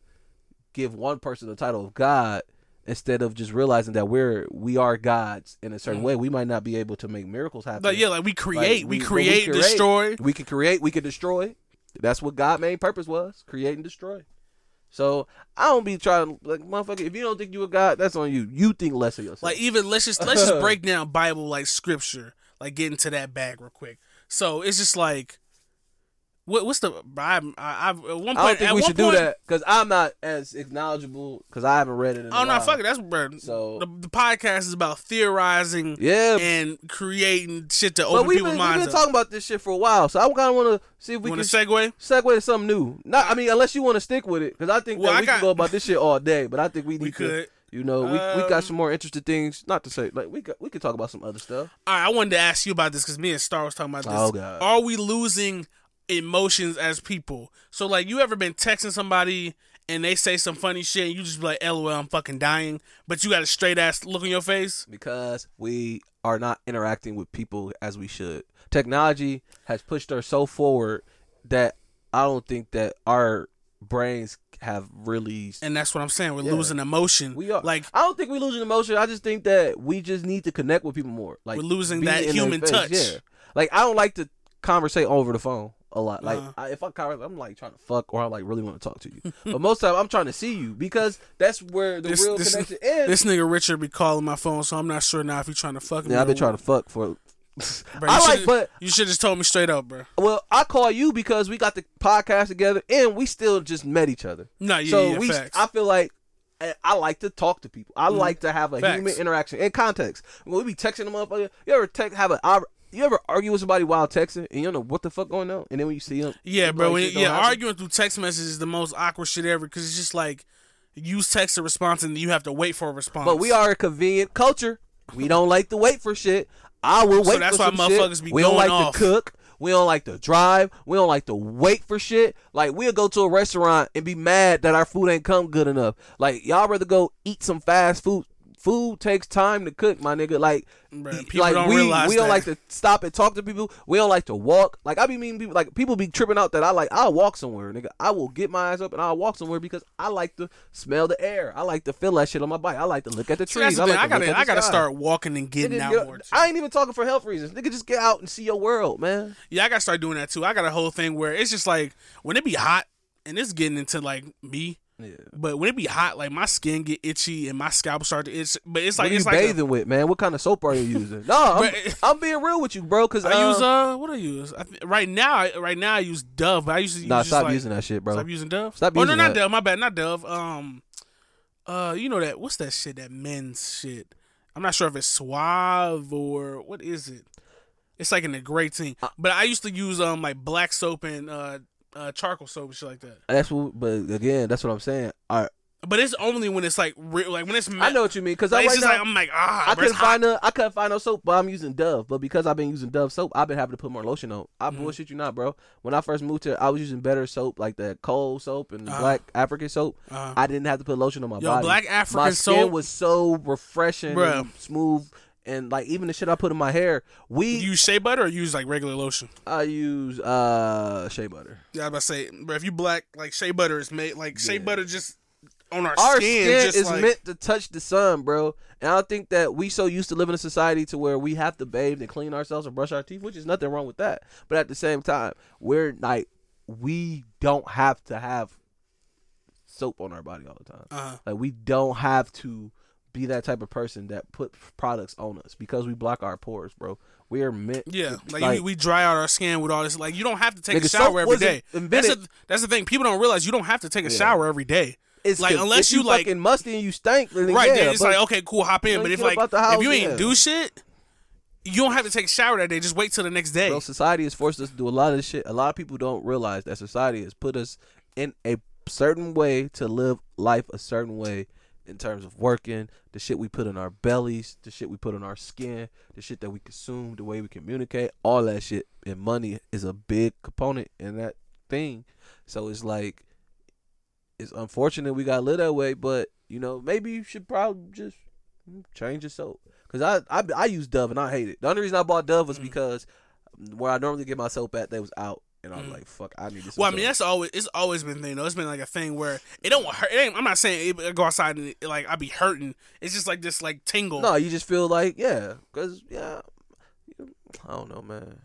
give one person the title of God instead of just realizing that we're we are gods in a certain mm. way. We might not be able to make miracles happen. But yeah, like we create, like we, we, create we create, destroy. We can create, we can destroy. That's what God's main purpose was: create and destroy. So I don't be trying like motherfucker. If you don't think you a god, that's on you. You think less of yourself. Like even let's just let's just break down Bible like scripture. Like get into that bag real quick. So it's just like, what what's the? I I at one point I don't think we should point, do that because I'm not as knowledgeable because I haven't read it. In oh no, fuck it, that's weird. So the, the podcast is about theorizing, yeah, and creating shit to open people's minds. We've been talking about this shit for a while, so I kind of want to see if we wanna can segue segue to something new. Not, I mean, unless you want to stick with it because I think well, that I we got, can go about this shit all day, but I think we need we could. to. You know, we um, we got some more interesting things. Not to say, like, we got, we could talk about some other stuff. All right, I wanted to ask you about this because me and Star was talking about this. Oh, God. Are we losing emotions as people? So, like, you ever been texting somebody and they say some funny shit and you just be like, LOL, I'm fucking dying, but you got a straight-ass look on your face? Because we are not interacting with people as we should. Technology has pushed us so forward that I don't think that our brains have really, and that's what I'm saying. We're yeah. losing emotion. We are. Like I don't think we're losing emotion. I just think that we just need to connect with people more. Like we're losing that human touch. Yeah. Like I don't like to conversate over the phone a lot. Like uh-huh. I, if I conversate, I'm like trying to fuck, or I like really want to talk to you. But most of the time, I'm trying to see you because that's where the this, real this, connection is. This nigga Richard be calling my phone, so I'm not sure now if he's trying to fuck me. Yeah, I've been trying to fuck for. Bro, I like, but you should just told me straight up, bro. Well, I call you because we got the podcast together, and we still just met each other. No, yeah, so yeah, we, facts. I feel like I, I like to talk to people. I mm. like to have a facts. human interaction and context. When we be texting them up, you ever text have a you ever argue with somebody while texting, and you don't know what the fuck going on, and then when you see them, yeah, bro, when, yeah, arguing through text messages is the most awkward shit ever because it's just like you text a response and you have to wait for a response. But we are a convenient culture. We don't like to wait for shit. I will wait so that's for why some motherfuckers shit. Be we don't going like off. to cook. We don't like to drive. We don't like to wait for shit. Like we'll go to a restaurant and be mad that our food ain't come good enough. Like y'all rather go eat some fast food food takes time to cook, my nigga. Like, Bruh, people like don't we, realize we don't that. Like to stop and talk to people. We don't like to walk. Like, I be meeting people. Like, people be tripping out that I like, I'll walk somewhere, nigga. I will get my eyes up and I'll walk somewhere because I like to smell the air. I like to feel that shit on my body. I like to look at the trees. See, I, like I gotta, I gotta start walking and getting nigga, out more. I ain't even talking for health reasons. Nigga, just get out and see your world, man. Yeah, I gotta start doing that too. I got a whole thing where it's just like, when it be hot, and it's getting into like me. Yeah. But when it be hot, like my skin get itchy and my scalp start to itch. But it's like, what are you it's like bathing a, with, man? What kind of soap are you using? No, I'm, I'm being real with you, bro. Because I um, use uh, what do I use I th- right now? Right now I use Dove. But I used to nah, use stop like, using that shit, bro. Stop using Dove. Stop oh, using no, not that. Dove. My bad, not Dove. Um, uh, you know that what's that shit? That men's shit. I'm not sure if it's Suave or what is it. It's like in the gray thing. But I used to use um like black soap and uh. Uh, charcoal soap and shit like that. That's what, but again, that's what I'm saying. All right. But it's only when it's like, real, like when it's. Me- I know what you mean, because like, right now like, I'm like, ah, I couldn't find no, I couldn't find no soap, but I'm using Dove. But because I've been using Dove soap, I've been having to put more lotion on. I mm-hmm. bullshit you not, bro. When I first moved here, I was using better soap, like that cold soap and uh-huh. black African soap. Uh-huh. I didn't have to put lotion on my Yo, body. Black African my skin soap was so refreshing, Bruh. and smooth. And like even the shit I put in my hair, we you use shea butter or you use like regular lotion? I use uh shea butter. Yeah, I was about to say, bro, if you black, like shea butter is made like yeah. shea butter just on our, our skin. Our skin just is like... meant to touch the sun, bro. And I think that we so used to live in a society to where we have to bathe and clean ourselves and brush our teeth, which is nothing wrong with that. But at the same time, we're like we don't have to have soap on our body all the time. Uh-huh. Like we don't have to. Be that type of person that put products on us because we block our pores, bro. We are meant. Yeah, to, like, like we, we dry out our skin with all this. Like you don't have to take nigga, a shower every day. That's, a, that's the thing. People don't realize you don't have to take a yeah. shower every day. It's like unless you, you like fucking musty and you stink, then right? Yeah, then it's like okay, cool, hop in. But if like house, if you ain't yeah. do shit, you don't have to take a shower that day. Just wait till the next day. Bro, society has forced us to do a lot of this shit. A lot of people don't realize that society has put us in a certain way to live life a certain way. In terms of working, the shit we put in our bellies, the shit we put on our skin, the shit that we consume, the way we communicate, all that shit. And money is a big component in that thing. So it's like, it's unfortunate we got to live that way, but, you know, maybe you should probably just change your soap. Because I, I, I use Dove and I hate it. The only reason I bought Dove was mm. because where I normally get my soap at, they was out. And I'm mm. like, fuck, I need this. Well, I mean, that's always it's always been a thing though. It's been like a thing where it don't hurt. It ain't, I'm not saying it, go outside and it, like I be hurting. It's just like this like tingle. No, you just feel like yeah, cause yeah, I don't know, man.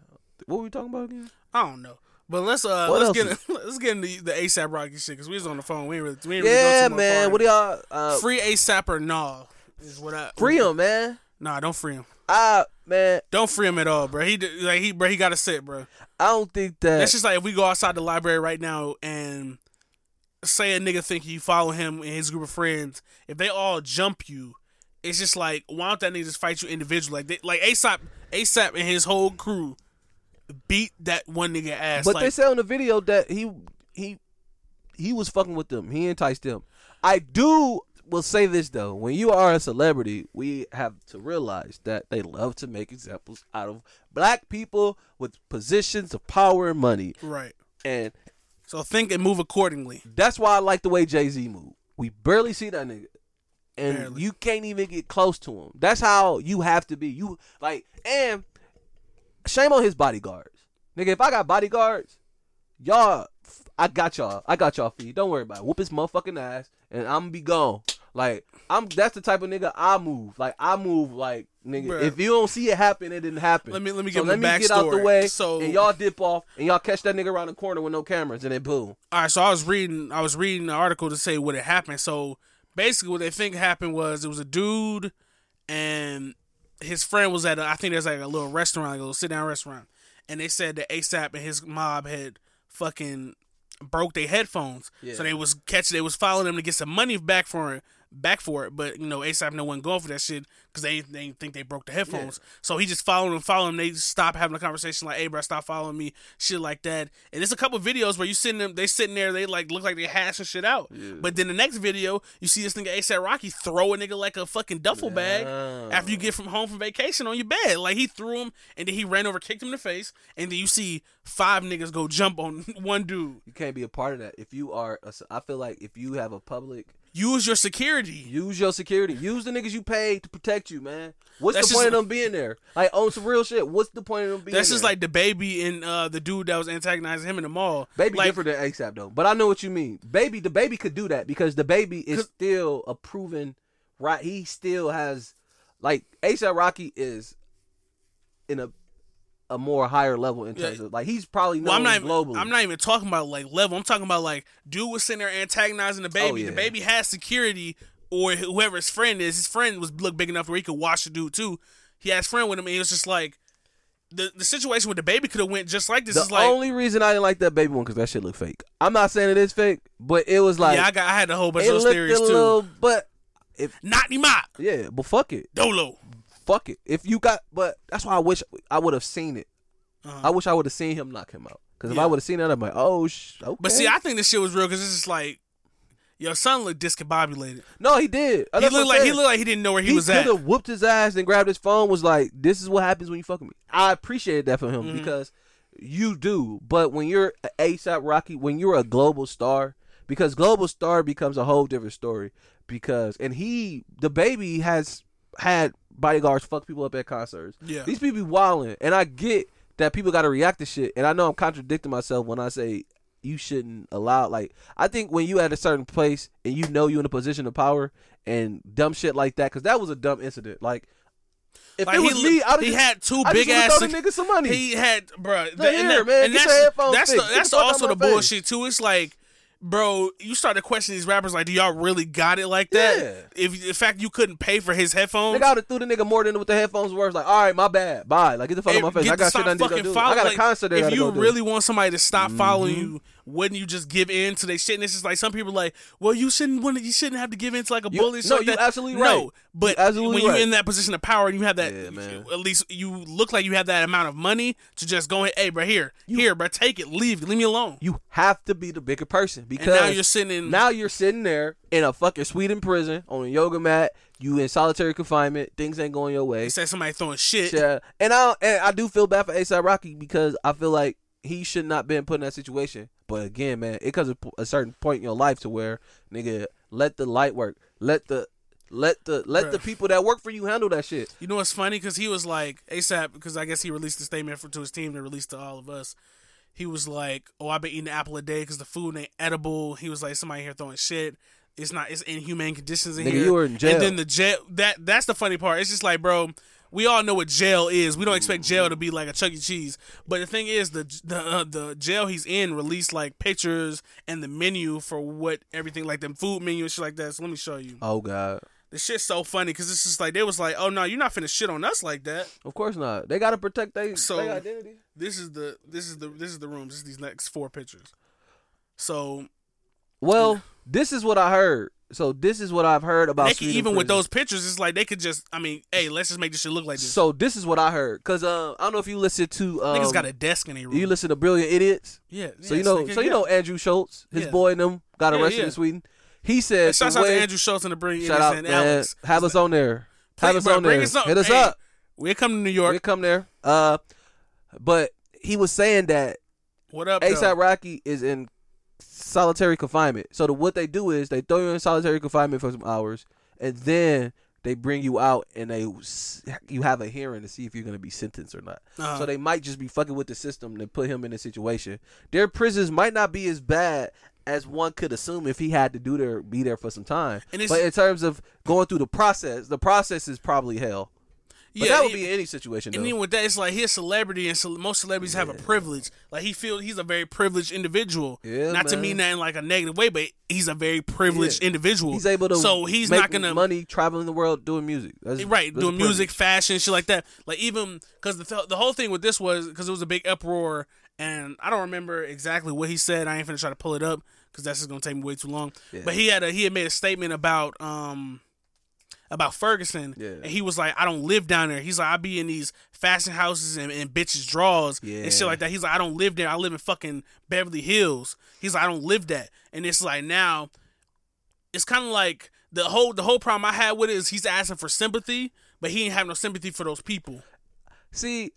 What were we talking about again? I don't know. But let's uh what let's get is- let's get into the A$AP Rocky shit because we was on the phone. We ain't really we ain't yeah, really go too man. Far. What do y'all uh, free A$AP or nah? Is what I free him, man. Nah, don't free him. Ah, uh, man, don't free him at all, bro. He like he, bro. He gotta sit, bro. I don't think that. That's just like if we go outside the library right now and say a nigga think you follow him and his group of friends. If they all jump you, it's just like why don't that nigga just fight you individually? Like they, like A$AP, A$AP and his whole crew beat that one nigga ass. But like, they said on the video that he he he was fucking with them. He enticed them. I do. We'll say this though, when you are a celebrity, we have to realize that they love to make examples out of black people with positions of power and money. Right. And so think and move accordingly. That's why I like the way Jay-Z moved. We barely see that nigga. And barely. You can't even get close to him. That's how you have to be. You like and shame on his bodyguards. Nigga, if I got bodyguards, y'all I got y'all. I got y'all feet. Don't worry about it. Whoop his motherfucking ass and I'm gonna be gone. Like I'm, that's the type of nigga I move. Like I move, like nigga. Bruh. If you don't see it happen, it didn't happen. Let me let me so give let me backstory. Get out the way. So and y'all dip off, and y'all catch that nigga around the corner with no cameras, and then boom. All right, so I was reading, I was reading an article to say what had happened. So basically, what they think happened was it was a dude, and his friend was at a, I think there's like a little restaurant, like a little sit down restaurant, and they said that A$AP and his mob had fucking broke their headphones, yeah. So they was catching, they was following them to get some money back for it. back for it but you know A$AP no one going for that shit because they, they didn't think they broke the headphones, yeah. So he just followed them followed them they stopped having a conversation like, hey bro, stop following me, shit like that. And there's a couple videos where you sitting them they sitting there they like look like they hashing shit out, yeah. But then the next video you see this nigga A$AP Rocky throw a nigga like a fucking duffel yeah. bag after you get from home from vacation on your bed. Like he threw him and then he ran over, kicked him in the face, and then you see five niggas go jump on one dude. You can't be a part of that if you are a, I feel like if you have a public Use your security. Use your security. Use the niggas you paid to protect you, man. What's that's the point just, of them being there? Like, on some real shit, what's the point of them being that's there? That's just like DaBaby and uh, the dude that was antagonizing him in the mall. Baby like, different than A$AP, though. But I know what you mean. Baby, DaBaby could do that because DaBaby is still a proven right. He still has, like, A$AP Rocky is in a a more higher level in terms yeah. of, like, he's probably known well, I'm not even, globally. I'm not even talking about, like, level. I'm talking about, like, dude was sitting there antagonizing the baby. Oh, yeah. The baby has security, or whoever his friend is. His friend was looked big enough where he could watch the dude, too. He had his friend with him, and he was just like, the the situation with the baby could have went just like this. The is like, only reason I didn't like that baby one, because that shit looked fake. I'm not saying it is fake, but it was like... Yeah, I, got, I had a whole bunch of those theories, too. Little, but... If, not him out. Yeah, but fuck it. Dolo. Fuck it. If you got, but that's why I wish I would have seen it. Uh-huh. I wish I would have seen him knock him out. Because if yeah. I would have seen that, I'm like, oh, sh- okay. But see, I think this shit was real because it's just like, your son looked discombobulated. No, he did. He looked like he looked like he didn't know where he, he was at. He could have whooped his ass and grabbed his phone. Was like, this is what happens when you fuck with me. I appreciated that from him mm-hmm. because you do. But when you're A$AP Rocky, when you're a global star, because global star becomes a whole different story. Because and he, DaBaby has had bodyguards fuck people up at concerts. Yeah, these people be wilding, and I get that people got to react to shit. And I know I'm contradicting myself when I say you shouldn't allow. Like, I think when you at a certain place and you know you in a position of power and dumb shit like that, because that was a dumb incident. Like, if like it was he, me, I he just, had two I big ass. Throw the nigga some money. He had, bro. The, here, and that, man. And get that's your headphones that's, the, that's the also the face. Bullshit too. It's like. Bro, you start to question these rappers like, do y'all really got it like that? Yeah. If in fact you couldn't pay for his headphones, nigga, I would have threw the nigga more than what the headphones were. It's like, all right, my bad, bye. Like, get the fuck out of my face. I got shit I need to go do. I got a concert there. If you really want somebody to stop following you, wouldn't you just give in to their shit? And it's just like some people are like, well, you shouldn't want to, you shouldn't have to give in to like a bully. No, you're absolutely right. No, but when you're in that position of power and you have that, at least you look like you have that amount of money to just go in. Hey, bro, here, here, bro, take it, leave, leave me alone. You have to be the bigger person. Because now you're sitting in, now you're sitting there in a fucking suite in prison on a yoga mat. You in solitary confinement. Things ain't going your way. Said somebody throwing shit. Yeah, and I and I do feel bad for A$AP Rocky because I feel like he should not been put in that situation. But again, man, it comes to a certain point in your life to where, nigga, let the light work. Let the let the let Bruh. the people that work for you handle that shit. You know what's funny? Because he was like A$AP. Because I guess he released a statement for, to his team that released to all of us. He was like, oh, I've been eating an apple a day because the food ain't edible. He was like, somebody here throwing shit. It's not, it's inhumane conditions in nigga, here. You were in jail. And then the jail, that, that's the funny part. It's just like, bro, we all know what jail is. We don't expect jail to be like a Chuck E. Cheese. But the thing is, the the, uh, the jail he's in released like pictures and the menu for what everything, like the food menu and shit like that. So let me show you. Oh, God. This shit's so funny because it's just like, they was like, oh, no, you're not finna shit on us like that. Of course not. They got to protect their so, identity. This is the this is the this is the rooms. This is these next four pictures. So, well, yeah. This is what I heard. So this is what I've heard about. They could, even with those pictures, it's like they could just. I mean, hey, let's just make this shit look like this. So this is what I heard because um, I don't know if you listen to um, niggas got a desk in their room. You listen to Brilliant Idiots. Yeah. So yeah, you know, like, so you yeah. know Andrew Schultz, his yeah. boy and them got arrested yeah, yeah. in Sweden. He said, and "Shout out way, to Andrew Schultz and the Brilliant Idiots out, and Alex. Have us on there. Have Please, us bro, on there. Us Hit us hey, up. We'll come to New York. We'll come there. Uh, but he was saying that what up? A$AP Rocky is in solitary confinement. So the, what they do is they throw you in solitary confinement for some hours, and then they bring you out and they you have a hearing to see if you're going to be sentenced or not. Uh-huh. So they might just be fucking with the system to put him in a situation. Their prisons might not be as bad as one could assume if he had to do there, be there for some time. But in terms of going through the process, the process is probably hell. But yeah, that would be in any situation, though. And even with that, it's like he's a celebrity, and so most celebrities yeah. have a privilege. Like, he feels he's a very privileged individual. Yeah, not man. to mean that in, like, a negative way, but he's a very privileged yeah. individual. He's able to so he's make not gonna, money traveling the world doing music. That's, right, that's doing music, fashion, shit like that. Like, even, because the, th- the whole thing with this was, because it was a big uproar, and I don't remember exactly what he said. I ain't finna try to pull it up, because that's just gonna take me way too long. Yeah. But he had a, he had made a statement about... um. about Ferguson, yeah. and he was like, I don't live down there. He's like, I be in these fashion houses and, and bitches' draws yeah. and shit like that. He's like, I don't live there. I live in fucking Beverly Hills. He's like, I don't live that. And it's like, now, it's kind of like, the whole the whole problem I had with it is he's asking for sympathy, but he ain't have no sympathy for those people. See,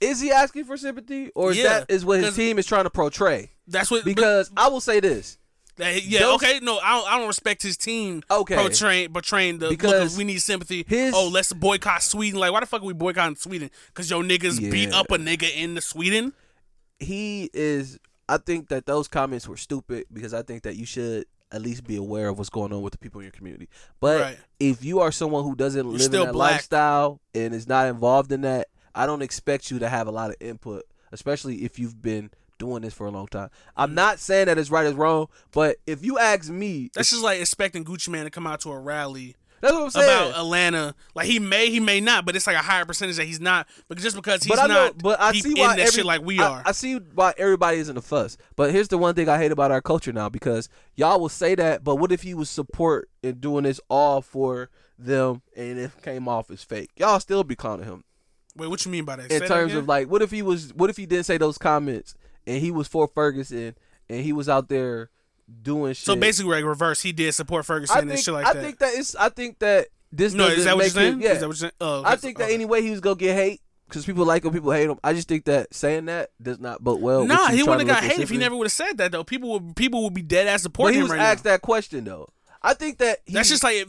is he asking for sympathy, or is yeah, that is what his team is trying to portray? That's what. Because but, I will say this. That, yeah, those, okay, no, I don't, I don't respect his team. Okay, portraying, portraying the because look, we need sympathy. His, oh, let's boycott Sweden. Like, why the fuck are we boycotting Sweden? Because your niggas yeah. beat up a nigga in Sweden. He is. I think that those comments were stupid because I think that you should at least be aware of what's going on with the people in your community. But right. if you are someone who doesn't You're live in that black. lifestyle and is not involved in that, I don't expect you to have a lot of input, especially if you've been doing this for a long time. I'm not saying that it's right or wrong, but if you ask me, that's just like expecting Gucci Man to come out to a rally. That's what I'm saying about Atlanta. Like he may, he may not, but it's like a higher percentage that he's not. But just because he's but I know, not, but I deep see why in that every, shit like we I, are. I see why everybody is in a fuss. But here's the one thing I hate about our culture now, because y'all will say that, but what if he was support in doing this all for them and it came off as fake? Y'all still be clowning him. Wait, what you mean by that? In say terms that of like, what if he was? What if he didn't say those comments? And he was for Ferguson, and he was out there doing shit. So basically, like reverse, he did support Ferguson think, and shit like I that. I think that it's. I think that this. No, is that what you're saying? Yeah, is that what you're saying? Oh, I think that okay. anyway he was gonna get hate because people like him, people hate him. I just think that saying that does not bode well. Nah, he wouldn't have got hate if he never would have said that though. People would people would be dead ass supporting him right now. He was asked that question though. I think that he, that's just like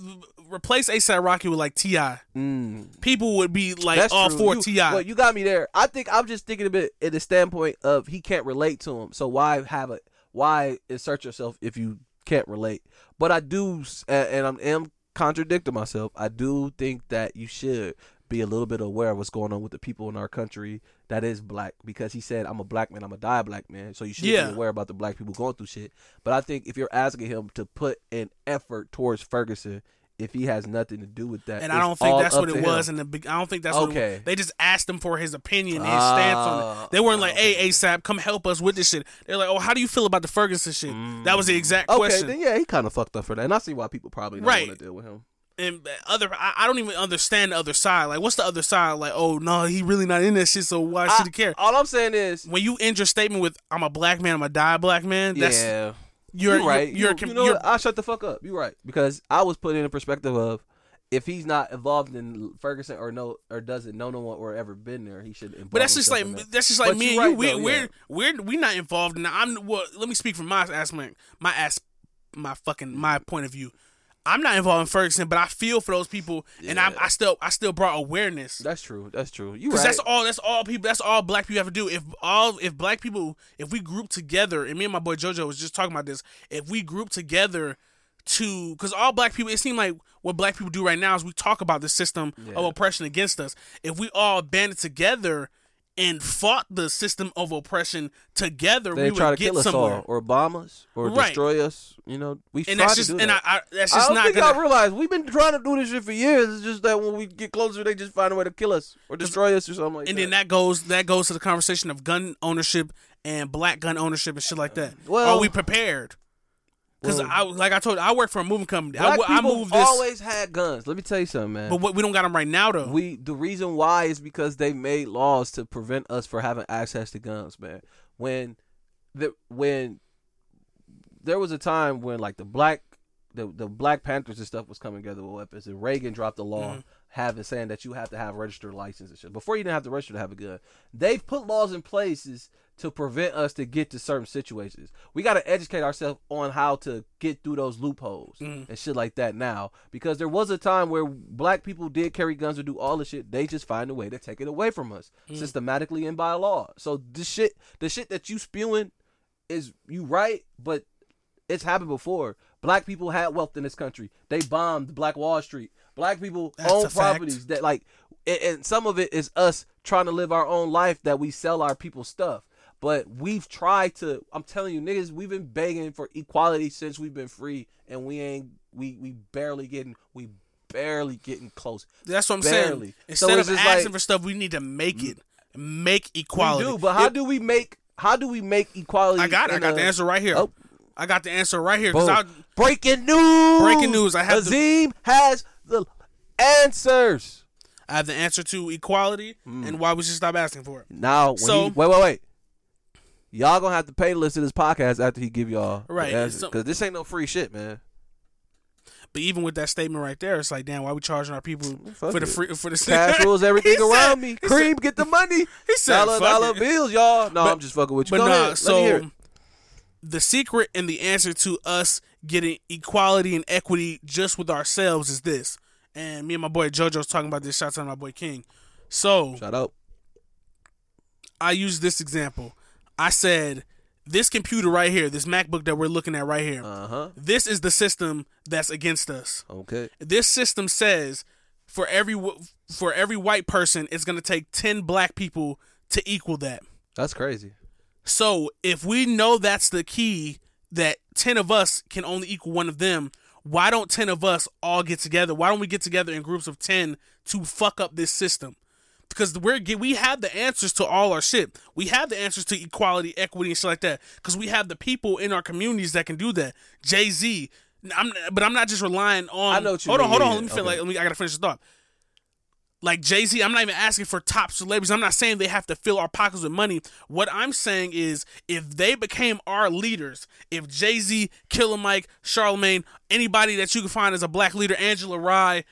replace A$AP Rocky with like T I Mm. People would be like that's all true. for you, T I Well, you got me there. I think I'm just thinking a bit in the standpoint of he can't relate to him. So why have a why insert yourself if you can't relate? But I do, and I am contradicting myself. I do think that you should be a little bit aware of what's going on with the people in our country that is black, because he said, I'm a black man, I'm a die black man. So you should yeah. be aware about the black people going through shit. But I think if you're asking him to put an effort towards Ferguson, if he has nothing to do with that, and I don't think that's what it was in the big, I don't think that's okay. what they just asked him for his opinion, his uh, stance on it. They weren't like, "Hey, A$AP, come help us with this shit." They're like, "Oh, how do you feel about the Ferguson shit?" Mm. That was the exact okay, question. Okay, then yeah, he kind of fucked up for that, and I see why people probably don't right. want to deal with him. And other, I, I don't even understand the other side. Like, what's the other side? Like, oh no, he really not in that shit. So why should I, he care? All I'm saying is, when you end your statement with "I'm a black man, I'm a die black man," that's yeah. You're, you're right. You're, you're, you, you know, I shut the fuck up. You're right, because I was put in the perspective of if he's not involved in Ferguson or no or doesn't know no one or ever been there, he should. But that's just like that. that's just like but me and right, you. We're, though, we're, yeah. we're we're we're not involved. Now I'm. Well, let me speak from my aspect, my ass, my fucking my point of view. I'm not involved in Ferguson, but I feel for those people, yeah. and I, I still I still brought awareness. That's true. That's true. You right. Because that's all that's all people that's all black people have to do. If all if black people if we group together, and me and my boy JoJo was just talking about this. If we group together to, because all black people, it seems like what black people do right now is we talk about the system yeah. of oppression against us. If we all banded together and fought the system of oppression together, they we try would to get kill somewhere. Us all, or bomb us, or right. destroy us. You know, we and that's just to do and that. I, I that's just I don't not think gonna... y'all realize we've been trying to do this shit for years. It's just that when we get closer, they just find a way to kill us or destroy us or something like and that. And then that goes that goes to the conversation of gun ownership and black gun ownership and shit like that. Well, are we prepared? Because well, I like I told you, I work for a moving company. Black I, I moved this. Always had guns. Let me tell you something, man. But what, we don't got them right now, though. We the reason why is because they made laws to prevent us from having access to guns, man. When the when there was a time when like the black the, the Black Panthers and stuff was coming together with weapons, and Reagan dropped the law mm-hmm. having saying that you have to have registered license and shit. Before you didn't have to register to have a gun. They've put laws in places to prevent us to get to certain situations. We got to educate ourselves on how to get through those loopholes mm. and shit like that now, because there was a time where black people did carry guns or do all this shit. They just find a way to take it away from us mm. systematically and by law. So this shit, the shit that you spewing is you right, but it's happened before. Black people had wealth in this country. They bombed Black Wall Street. Black people That's own properties fact. that like, and some of it is us trying to live our own life that we sell our people stuff. But we've tried to, I'm telling you, niggas, we've been begging for equality since we've been free, and we ain't, we, we barely getting, we barely getting close. That's what I'm barely. saying. Instead so of asking like, for stuff, we need to make it, make equality. We do, but how it, do we make, how do we make equality? I got, I got a, the answer right here. Oh, I got the answer right here. I, breaking news. Breaking news. I have Azeem to, has the answers. I have the answer to equality mm. and why we should stop asking for it. Now, so, he, wait, wait, wait. Y'all gonna have to pay to listen to this podcast after he give y'all right, because this ain't no free shit, man. But even with that statement right there, it's like, damn, why we charging our people fuck for the free for the cash rules everything he around said, me? Cream, said, get the money. He said, dollar dollar it. bills, y'all. No, but, I'm just fucking with you. But Go nah, ahead. So the secret and the answer to us getting equality and equity just with ourselves is this. And me and my boy JoJo's talking about this. Shout out to my boy King. So shout out. I used this example. I said, this computer right here, this MacBook that we're looking at right here, uh-huh. this is the system that's against us. Okay. This system says for every for every white person, it's going to take ten black people to equal that. That's crazy. So if we know that's the key, that ten of us can only equal one of them, why don't ten of us all get together? Why don't we get together in groups of ten to fuck up this system? Because we're we have the answers to all our shit. We have the answers to equality, equity, and shit like that. Because we have the people in our communities that can do that. Jay-Z, I'm, but I'm not just relying on. I know what you hold mean. on, hold on. Let me feel okay. like let me, I gotta finish this thought. Like Jay-Z, I'm not even asking for top celebrities. I'm not saying they have to fill our pockets with money. What I'm saying is, if they became our leaders, if Jay-Z, Killer Mike, Charlamagne, anybody that you can find as a black leader, Angela Rye,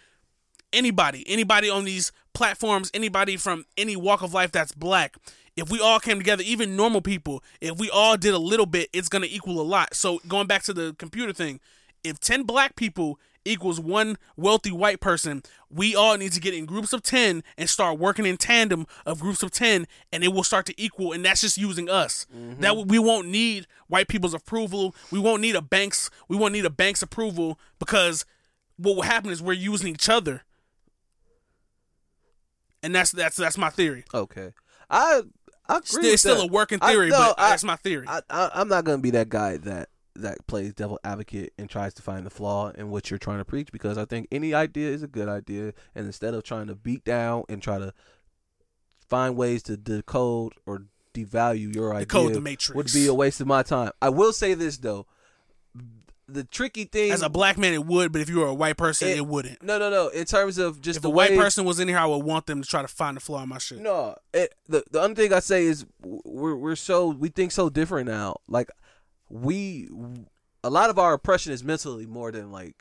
anybody, anybody on these platforms, anybody from any walk of life that's black, if we all came together, even normal people, if we all did a little bit, it's going to equal a lot. So going back to the computer thing, if ten black people equals one wealthy white person, we all need to get in groups of ten and start working in tandem of groups of ten, and it will start to equal. And that's just using us. Mm-hmm. That we won't need white people's approval. We won't need a bank's. We won't need a bank's approval, because what will happen is we're using each other. And that's that's that's my theory. Okay, I I agree. Still, with it's that. Still a working theory, I, no, but I, that's my theory. I, I, I'm not gonna be that guy that that plays devil advocate and tries to find the flaw in what you're trying to preach, because I think any idea is a good idea, and instead of trying to beat down and try to find ways to decode or devalue your idea, decode the matrix would be a waste of my time. I will say this though. The tricky thing, as a black man, it would, but if you were a white person, it, it wouldn't. No, no, no. In terms of just if the a white way, person was in here, I would want them to try to find the flaw in my shit. No, it, the the other thing I say is we're we're so we think so different now. Like we, a lot of our oppression is mentally more than like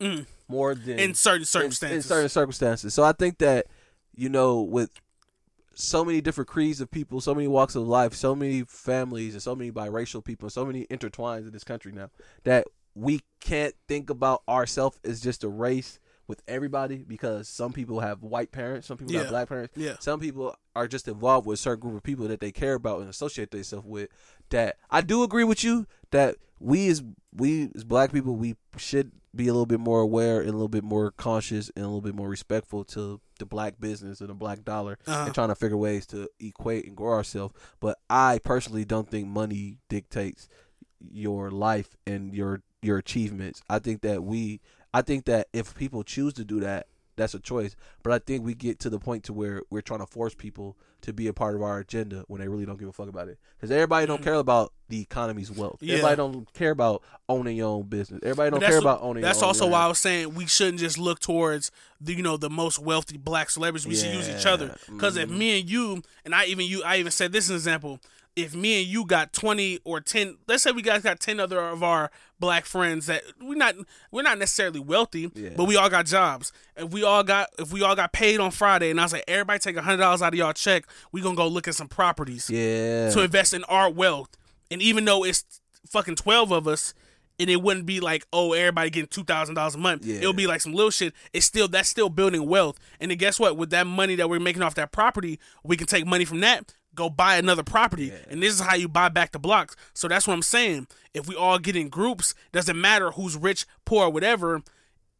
mm. more than in certain circumstances. In, in certain circumstances, so I think that, you know, with so many different creeds of people, so many walks of life, so many families, and so many biracial people, so many intertwines in this country now, that we can't think about ourselves as just a race with everybody, because some people have white parents, some people yeah. have black parents, yeah. some people are just involved with a certain group of people that they care about and associate themselves with. That I do agree with you that we as we as black people, we should be a little bit more aware and a little bit more conscious and a little bit more respectful to the black business and the black dollar, uh-huh. and trying to figure ways to equate and grow ourselves. But I personally don't think money dictates your life and your your achievements. I think that we, I think that if people choose to do that, that's a choice. But I think we get to the point to where we're trying to force people to be a part of our agenda when they really don't give a fuck about it. Because everybody don't care about the economy's wealth. Yeah. Everybody don't care about owning your own business. Everybody don't care about owning your own business. That's also why I was saying we shouldn't just look towards the, you know, the most wealthy black celebrities. We yeah. should use each other. Because mm-hmm. if me and you, and I even you, I even said this as an example, if me and you got twenty or ten, let's say we guys got ten other of our black friends that we're not we're not necessarily wealthy, yeah. but we all got jobs. If we all got if we all got paid on Friday, and I was like, everybody take a hundred dollars out of y'all check, we gonna go look at some properties, yeah, to invest in our wealth. And even though it's fucking twelve of us, and it wouldn't be like, oh, everybody getting two thousand dollars a month, yeah. it'll be like some little shit. It's still that's still building wealth. And then guess what? With that money that we're making off that property, we can take money from that. Go buy another property, yeah. and this is how you buy back the blocks. So that's what I'm saying. If we all get in groups, doesn't matter who's rich, poor, whatever.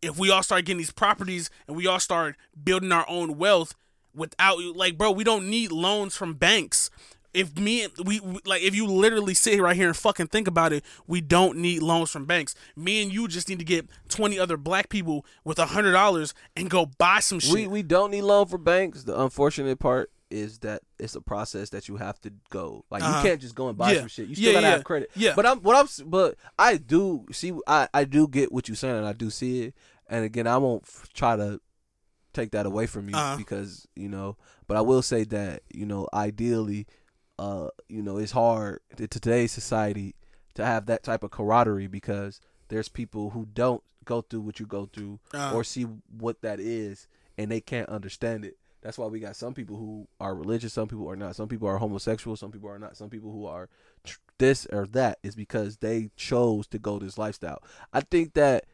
If we all start getting these properties and we all start building our own wealth, without like, bro, we don't need loans from banks. If me, we like, if you literally sit right here and fucking think about it, we don't need loans from banks. Me and you just need to get twenty other black people with a hundred dollars and go buy some shit. We we don't need loan from banks. The unfortunate part is that it's a process that you have to go. Like uh-huh. you can't just go and buy yeah. some shit. You still yeah, gotta yeah. have credit. Yeah. But I'm what I'm but I do see I, I do get what you're saying, and I do see it. And again, I won't f- try to take that away from you, uh-huh. because, you know, but I will say that, you know, ideally, uh, you know, it's hard in today's society to have that type of camaraderie, because there's people who don't go through what you go through, uh-huh. or see what that is, and they can't understand it. That's why we got some people who are religious, some people are not. Some people are homosexual, some people are not. Some people who are tr- this or that is because they chose to go this lifestyle. I think that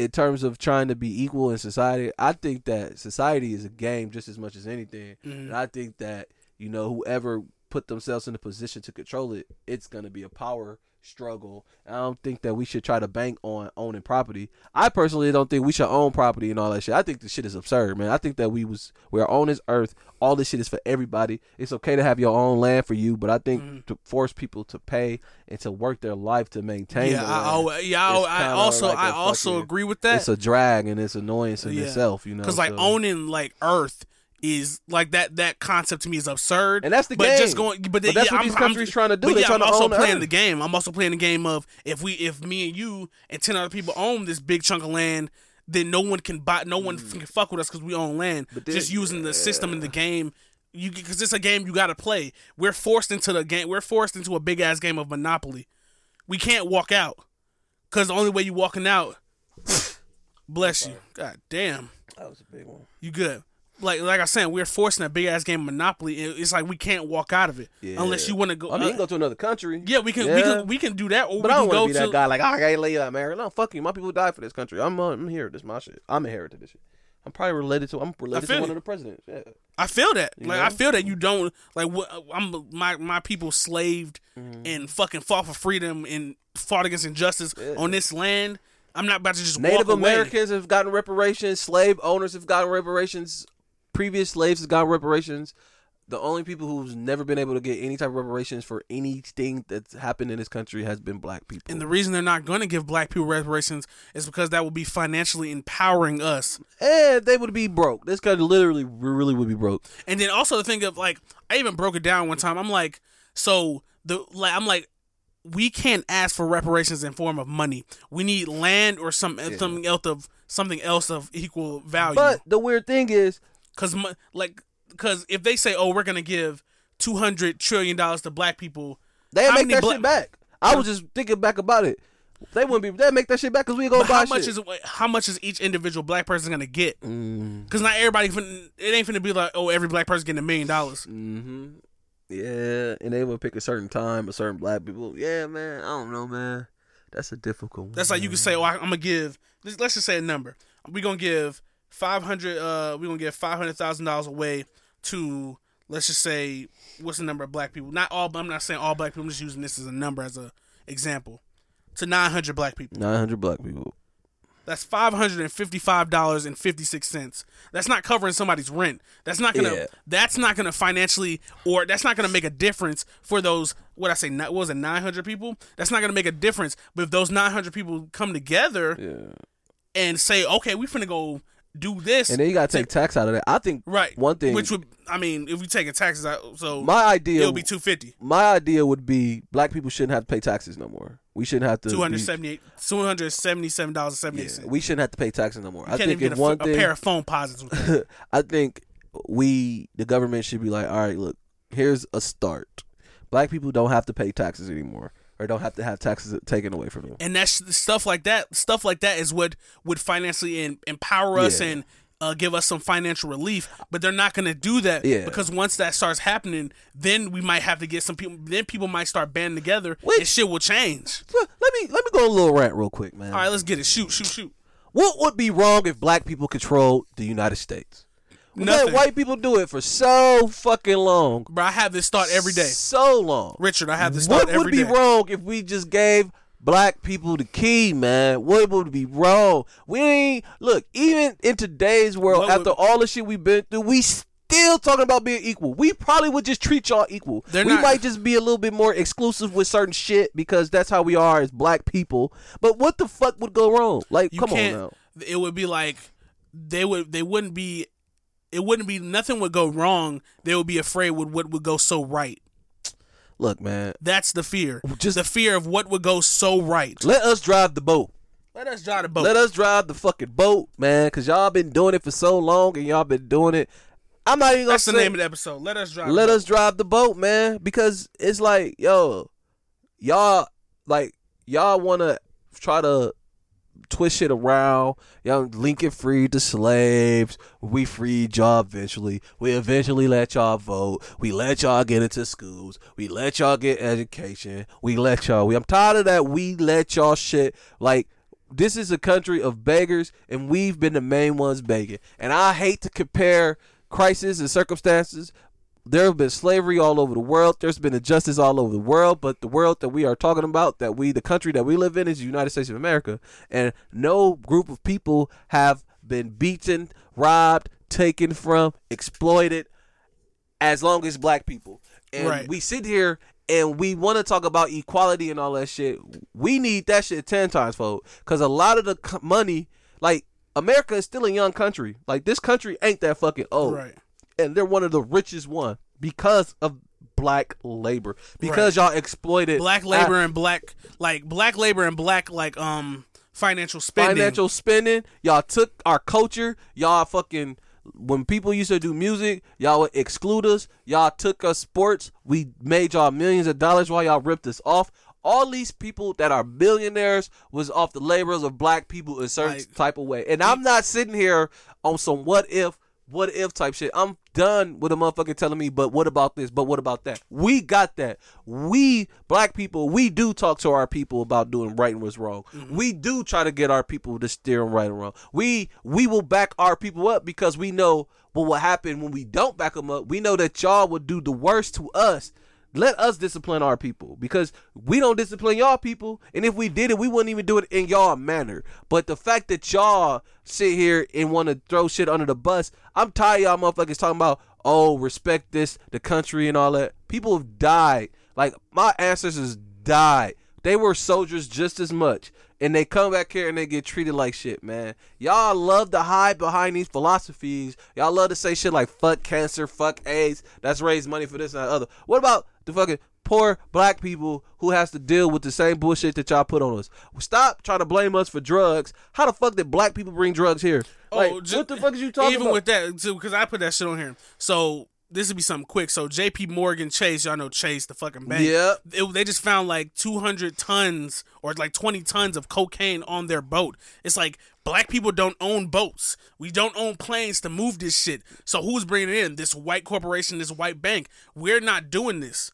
in terms of trying to be equal in society, I think that society is a game just as much as anything. Mm-hmm. And I think that, you know, whoever put themselves in a position to control it, it's going to be a power struggle. I don't think that we should try to bank on owning property. I personally don't think we should own property and all that shit. I think this shit is absurd, man. I think that we was we are on this earth. All this shit is for everybody. It's okay to have your own land for you, but I think mm. to force people to pay and to work their life to maintain. Yeah, I, I, yeah. I, I also like I also fucking, agree with that. It's a drag and it's annoyance in yeah. itself, you know. Because like so. owning like earth. Is like that that concept to me is absurd, and that's the but game. Just going, but, the, but that's yeah, what I'm, these countries I'm, trying to do. But yeah, trying I'm to also playing the, the game. I'm also playing the game of if we, if me and you and ten other people own this big chunk of land, then no one can buy, no one mm. can fuck with us because we own land. But this, just using the yeah. system in the game, you because it's a game you got to play. We're forced into the game. We're forced into a big ass game of Monopoly. We can't walk out because the only way you walking out, bless you, god damn, that was a big one. You good. Like like I said, we're forcing a big ass game of Monopoly. It's like we can't walk out of it yeah. unless you want to go. I mean, uh, you can go to another country. Yeah, we can. Yeah. We can. We can do that. Or but we I don't want to be that guy. Like, oh, I can't leave America. No, fuck you. My people died for this country. I'm uh, I'm here. This is my shit. I'm inherited this shit. I'm probably related to. I'm related to one it. of the presidents. Yeah. I feel that. You like know? I feel that you don't like. I'm my my people slaved mm. and fucking fought for freedom and fought against injustice yeah. on this land. I'm not about to just Native walk away. Americans have gotten reparations. Slave owners have gotten reparations. Previous slaves has got reparations. The only people who's never been able to get any type of reparations for anything that's happened in this country has been black people. And the reason they're not going to give black people reparations is because that would be financially empowering us. And they would be broke. This country literally really would be broke. And then also the thing of like, I even broke it down one time. I'm like, so the like, I'm like, we can't ask for reparations in form of money. We need land or some yeah. something else of something else of equal value. But the weird thing is. Cause like, cause if they say, "Oh, we're gonna give two hundred trillion dollars to black people," they make that bla- shit back. I was just thinking back about it. They wouldn't be. They make that shit back because we go buy how much shit. Is how much is each individual black person gonna get? Mm. Cause not everybody. It ain't finna be like, oh, every black person getting a million dollars. Mm-hmm. Yeah, and they would pick a certain time, a certain black people. Yeah, man. I don't know, man. That's a difficult one. That's like man. You can say, "Oh, I, I'm gonna give." Let's just say a number. We gonna give. Five hundred. Uh, we're gonna give five hundred thousand dollars away to, let's just say, what's the number of black people? Not all. I'm not saying all black people. I'm just using this as a number as a example. To nine hundred black people. Nine hundred black people. That's five hundred and fifty-five dollars and fifty-six cents. That's not covering somebody's rent. That's not gonna. Yeah. That's not gonna financially, or that's not gonna make a difference for those. What I say? What was it? Nine hundred people. That's not gonna make a difference. But if those nine hundred people come together, yeah. and say, okay, we finna go. Do this, and then you gotta take to, tax out of that. I think right one thing, which would I mean, if we take a taxes out, so my idea it'll be two fifty. My idea would be black people shouldn't have to pay taxes no more. We shouldn't have to two hundred seventy eight, two hundred seventy seven dollars and seventy eight cents. Yeah, we shouldn't have to pay taxes no more. You I can't think even get a, one thing, a pair of phone posits. With I think we the government should be like, all right, look, here's a start. Black people don't have to pay taxes anymore. Or don't have to have taxes taken away from them, and that's stuff like that. Stuff like that is what would financially in, empower us yeah. and uh, give us some financial relief. But they're not going to do that yeah. because once that starts happening, then we might have to get some people. Then people might start banding together, Which, and shit will change. Let me let me go a little rant real quick, man. All right, let's get it. Shoot, shoot, shoot. What would be wrong if black people controlled the United States? We let white people do it for so fucking long. Bro, I have this thought every day. So long. Richard, I have this thought every day. What would be wrong if we just gave black people the key, man? What would be wrong? We ain't... Look, even in today's world, after all the shit we've been through, we still talking about being equal. We probably would just treat y'all equal. We might just be a little bit more exclusive with certain shit because that's how we are as black people. But what the fuck would go wrong? Like, come on now. It would be like... They would. They wouldn't be... It wouldn't be, nothing would go wrong. They would be afraid with what would go so right. Look, man. That's the fear. Just the fear of what would go so right. Let us drive the boat. Let us drive the boat. Let us drive the fucking boat, man. Because y'all been doing it for so long and y'all been doing it. I'm not even going to say. That's the name of the episode. Let us drive the boat. Let us drive the boat, man. Because it's like, yo, y'all, like, y'all want to try to twist shit around. Young Lincoln freed the slaves. We freed y'all eventually. We eventually let y'all vote. We let y'all get into schools. We let y'all get education. We let y'all. We, I'm tired of that. We let y'all shit. Like, this is a country of beggars, and we've been the main ones begging. And I hate to compare crises and circumstances. There have been slavery all over the world. There's been injustice all over the world. But the world that we are talking about, that we, the country that we live in, is the United States of America. And no group of people have been beaten, robbed, taken from, exploited as long as black people. And right. we sit here and we want to talk about equality and all that shit. We need that shit ten times, folks. Because a lot of the money, like, America is still a young country. Like, this country ain't that fucking old. Right. And they're one of the richest one because of black labor, because right. y'all exploited black labor I, and black like black labor and black like um financial spending. Financial spending. Y'all took our culture. Y'all fucking, when people used to do music, y'all would exclude us. Y'all took us sports. We made y'all millions of dollars while y'all ripped us off. All these people that are billionaires was off the labors of black people in certain like, type of way. And I'm not sitting here on some what if. What if type shit. I'm done with a motherfucker telling me, but what about this? But what about that? We got that. We, black people, we do talk to our people about doing right and what's wrong. Mm-hmm. We do try to get our people to steer them right and wrong. We we will back our people up because we know what will happen when we don't back them up. We know that y'all will do the worst to us. Let us discipline our people, because we don't discipline y'all people. And if we did it, we wouldn't even do it in y'all manner. But the fact that y'all sit here and want to throw shit under the bus, I'm tired of y'all motherfuckers talking about, oh, respect this, the country and all that. People have died. Like, my ancestors died. They were soldiers just as much. And they come back here and they get treated like shit, man. Y'all love to hide behind these philosophies. Y'all love to say shit like, fuck cancer, fuck AIDS. That's raised money for this and that other. What about the fucking poor black people who has to deal with the same bullshit that y'all put on us? Stop trying to blame us for drugs. How the fuck did black people bring drugs here? Oh, like, just, what the fuck is you talking even about? Even with that, too, because I put that shit on here. So this would be something quick. So J P Morgan Chase, y'all know Chase, the fucking bank. Yeah. They just found like two hundred tons or like twenty tons of cocaine on their boat. It's like, black people don't own boats. We don't own planes to move this shit. So who's bringing it in? This white corporation, this white bank. We're not doing this.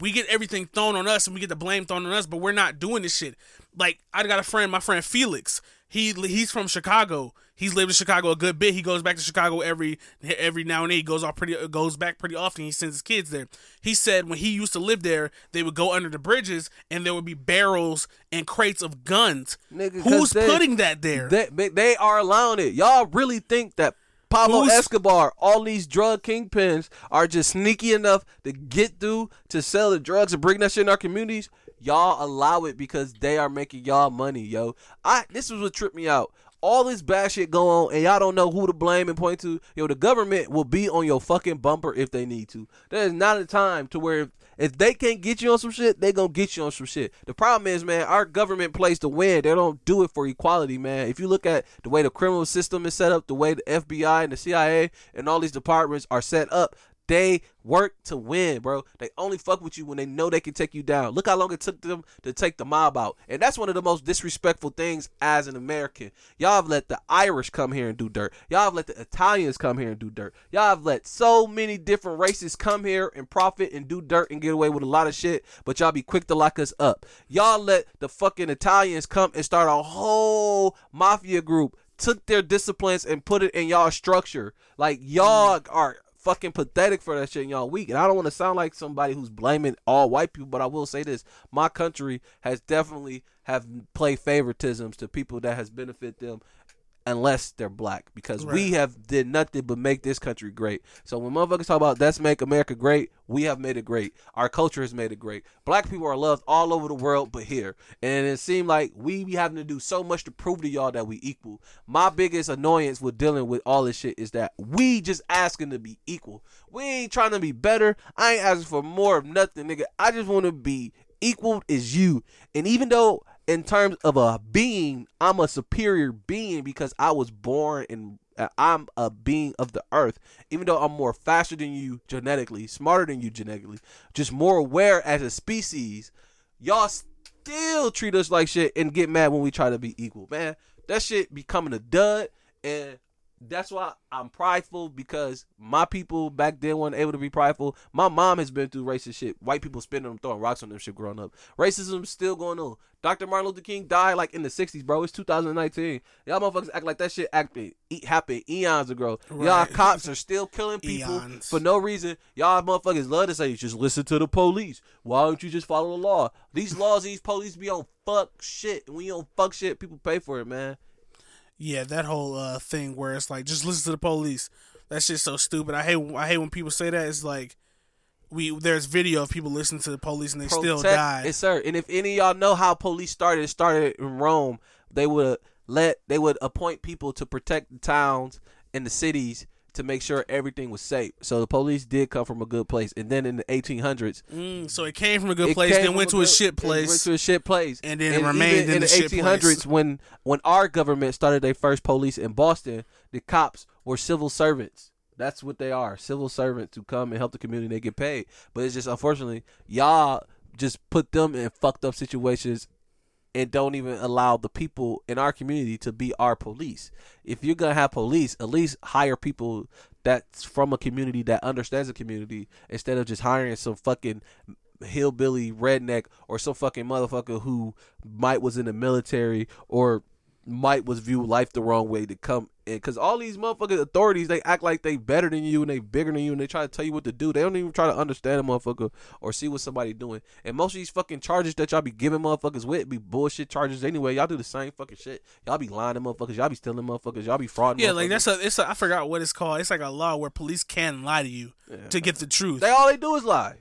We get everything thrown on us and we get the blame thrown on us, but we're not doing this shit. Like, I got a friend, my friend Felix. He he's from Chicago. He's lived in Chicago a good bit. He goes back to Chicago every every now and then. He goes off pretty goes back pretty often. He sends his kids there. He said when he used to live there, they would go under the bridges and there would be barrels and crates of guns. Nigga, who's they, putting that there? They, they are allowing it. Y'all really think that Pablo Who's, Escobar, all these drug kingpins are just sneaky enough to get through to sell the drugs and bring that shit in our communities? Y'all allow it because they are making y'all money, yo. I This is what tripped me out. All this bad shit going on, and y'all don't know who to blame and point to. Yo, the government will be on your fucking bumper if they need to. There's not a time to where if, if they can't get you on some shit, they gonna get you on some shit. The problem is, man, our government plays to win. They don't do it for equality, man. If you look at the way the criminal system is set up, the way the F B I and the C I A and all these departments are set up, they work to win, bro. They only fuck with you when they know they can take you down. Look how long it took them to take the mob out. And that's one of the most disrespectful things as an American. Y'all have let the Irish come here and do dirt. Y'all have let the Italians come here and do dirt. Y'all have let so many different races come here and profit and do dirt and get away with a lot of shit, but y'all be quick to lock us up. Y'all let the fucking Italians come and start a whole mafia group, took their disciplines and put it in y'all structure. Like, y'all are fucking pathetic for that shit in y'all week. And I don't want to sound like somebody who's blaming all white people, but I will say this. My country has definitely have played favoritisms to people that has benefit them unless they're black, because right. we have did nothing but make this country great. So when motherfuckers talk about that's make America great, we have made it great. Our culture has made it great. Black people are loved all over the world but here. And it seemed like we be having to do so much to prove to y'all that we equal. My biggest annoyance with dealing with all this shit is that we just asking to be equal. We ain't trying to be better. I ain't asking for more of nothing, nigga. I just want to be equal as you. And even though in terms of a being, I'm a superior being because I was born and I'm a being of the earth. Even though I'm more faster than you genetically, smarter than you genetically, just more aware as a species, y'all still treat us like shit and get mad when we try to be equal, man. That shit becoming a dud, and that's why I'm prideful, because my people back then weren't able to be prideful. My mom has been through racist shit. White people spinning them, throwing rocks on them shit growing up. Racism still going on. Doctor Martin Luther King died like in the sixties, bro. It's two thousand nineteen. Y'all motherfuckers act like that shit acted, eat, happened eons ago. Right. Y'all cops are still killing people eons. For no reason. Y'all motherfuckers love to say, just listen to the police. Why don't you just follow the law? These laws, these police be on fuck shit. And when you on fuck shit, people pay for it, man. Yeah, that whole uh, thing where it's like, just listen to the police. That shit's so stupid. I hate I hate when people say that. It's like, we there's video of people listening to the police and they Protect, still die. Yes, sir. And if any of y'all know how police started, it started in Rome. They would let they would appoint people to protect the towns and the cities to make sure everything was safe. So the police did come from a good place. And then in the eighteen hundreds. Mm, so it came from a good place, then went to a, a shit place. Went to a shit place. And then and it remained in, in the, the shit eighteen hundreds, place. When, when our government started their first police in Boston, the cops were civil servants. That's what they are. Civil servants who come and help the community. They get paid. But it's just, unfortunately, y'all just put them in fucked up situations and don't even allow the people in our community to be our police. If you're going to have police, at least hire people that's from a community that understands the community, instead of just hiring some fucking hillbilly redneck or some fucking motherfucker who might was in the military or might was viewed life the wrong way to come in. Because all these motherfucking authorities, they act like they better than you and they bigger than you and they try to tell you what to do. They don't even try to understand a motherfucker or see what somebody doing. And most of these fucking charges that y'all be giving motherfuckers with be bullshit charges anyway. Y'all do the same fucking shit. Y'all be lying to motherfuckers. Y'all be stealing motherfuckers. Y'all be frauding. Yeah, like that's a, it's a, I forgot what it's called. It's like a law where police can lie to you yeah. to get the truth. They all they do is lie.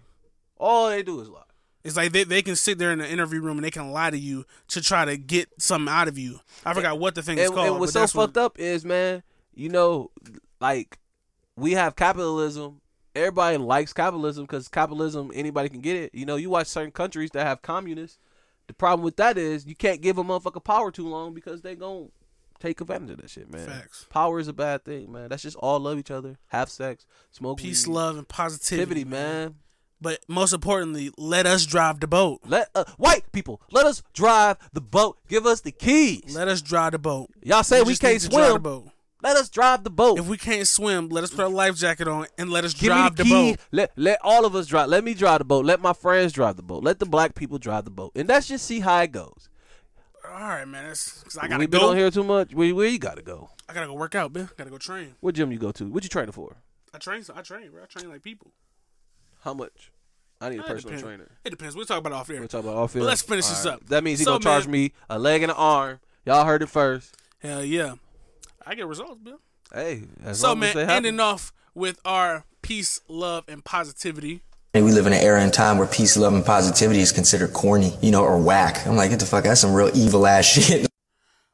All they do is lie. It's like they, they can sit there in the interview room and they can lie to you to try to get something out of you. I forgot what the thing is and, called. And what's so fucked what... up is, man, you know, like, we have capitalism. Everybody likes capitalism because capitalism, anybody can get it. You know, you watch certain countries that have communists. The problem with that is you can't give a motherfucker power too long because they gon' take advantage of that shit, man. Facts. Power is a bad thing, man. That's just all love each other, have sex, smoke Peace, weed. Love, and positivity, Activity, man. man. But most importantly, let us drive the boat. Let uh, white people, let us drive the boat. Give us the keys. Let us drive the boat. Y'all say we, we can't swim. Let us drive the boat. If we can't swim, let us put our life jacket on and let us Give drive me the, the boat. Let let all of us drive. Let me drive the boat. Let my friends drive the boat. Let the black people drive the boat. And let's just see how it goes. All right, man. That's, cause I gotta we go. We been on here too much. Where, where you gotta go? I gotta go work out, man. I gotta go train. What gym you go to? What you training for? I train. I train. Bro. I train like people. How much? I need a personal it trainer. It depends. We'll talk about off air. We'll talk about off air. But let's finish All this right. up. That means he's so, going to charge me a leg and an arm. Y'all heard it first. Hell yeah. I get results, Bill. Hey. As so, long man, as ending off with our peace, love, and positivity. And we live in an era and time where peace, love, and positivity is considered corny, you know, or whack. I'm like, get the fuck, that's some real evil ass shit.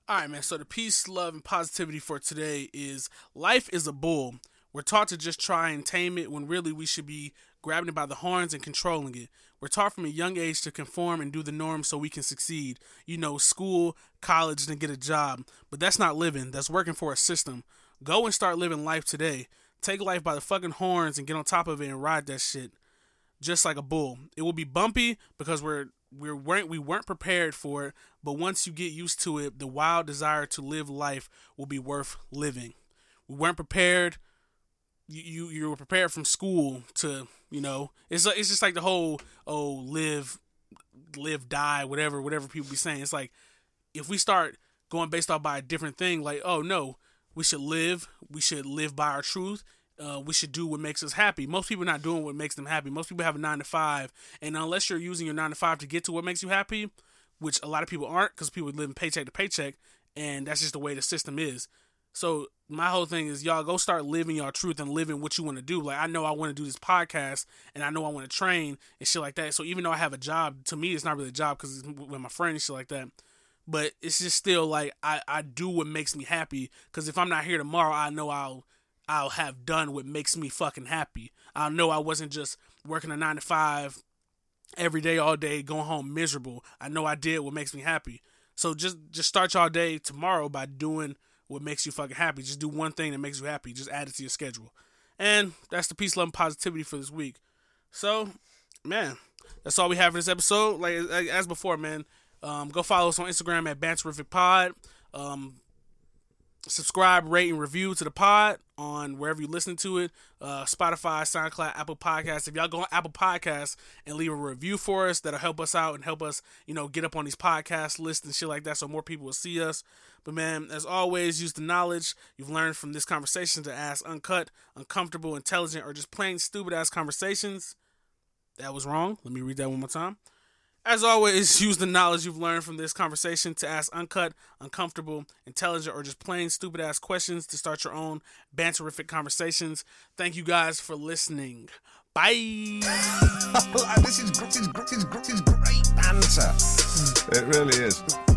All right, man. So the peace, love, and positivity for today is life is a bull. We're taught to just try and tame it when really we should be grabbing it by the horns and controlling it. We're taught from a young age to conform and do the norm so we can succeed. You know, school, college, and get a job. But that's not living. That's working for a system. Go and start living life today. Take life by the fucking horns and get on top of it and ride that shit. Just like a bull. It will be bumpy because we're, we're, weren't, we weren't prepared for it. But once you get used to it, the wild desire to live life will be worth living. We weren't prepared. You, you you were prepared from school to, you know, it's it's just like the whole, oh, live, live, die, whatever, whatever people be saying. It's like, if we start going based off by a different thing, like, oh, no, we should live. We should live by our truth. Uh, we should do what makes us happy. Most people are not doing what makes them happy. Most people have a nine to five. And unless you're using your nine to five to get to what makes you happy, which a lot of people aren't because people are living paycheck to paycheck. And that's just the way the system is. So my whole thing is, y'all go start living y'all truth and living what you want to do. Like, I know I want to do this podcast and I know I want to train and shit like that. So even though I have a job, to me, it's not really a job because it's with my friend and shit like that. But it's just still like, I, I do what makes me happy. Because if I'm not here tomorrow, I know I'll, I'll have done what makes me fucking happy. I know I wasn't just working a nine to five every day, all day, going home miserable. I know I did what makes me happy. So just, just start y'all day tomorrow by doing what makes you fucking happy. Just do one thing that makes you happy. Just add it to your schedule. And that's the peace, love, and positivity for this week. So, man, that's all we have for this episode. Like, like as before, man, um, go follow us on Instagram at Banterific Pod. Um, subscribe, rate, and review to the pod on wherever you listen to it, uh, Spotify, SoundCloud, Apple Podcasts. If y'all go on Apple Podcasts and leave a review for us, that'll help us out and help us, you know, get up on these podcast lists and shit like that so more people will see us. But, man, as always, use the knowledge you've learned from this conversation to ask uncut, uncomfortable, intelligent, or just plain stupid-ass conversations. That was wrong. Let me read that one more time. As always, use the knowledge you've learned from this conversation to ask uncut, uncomfortable, intelligent, or just plain stupid-ass questions to start your own banterific conversations. Thank you guys for listening. Bye! This is, this is, this is, this is great banter. It really is.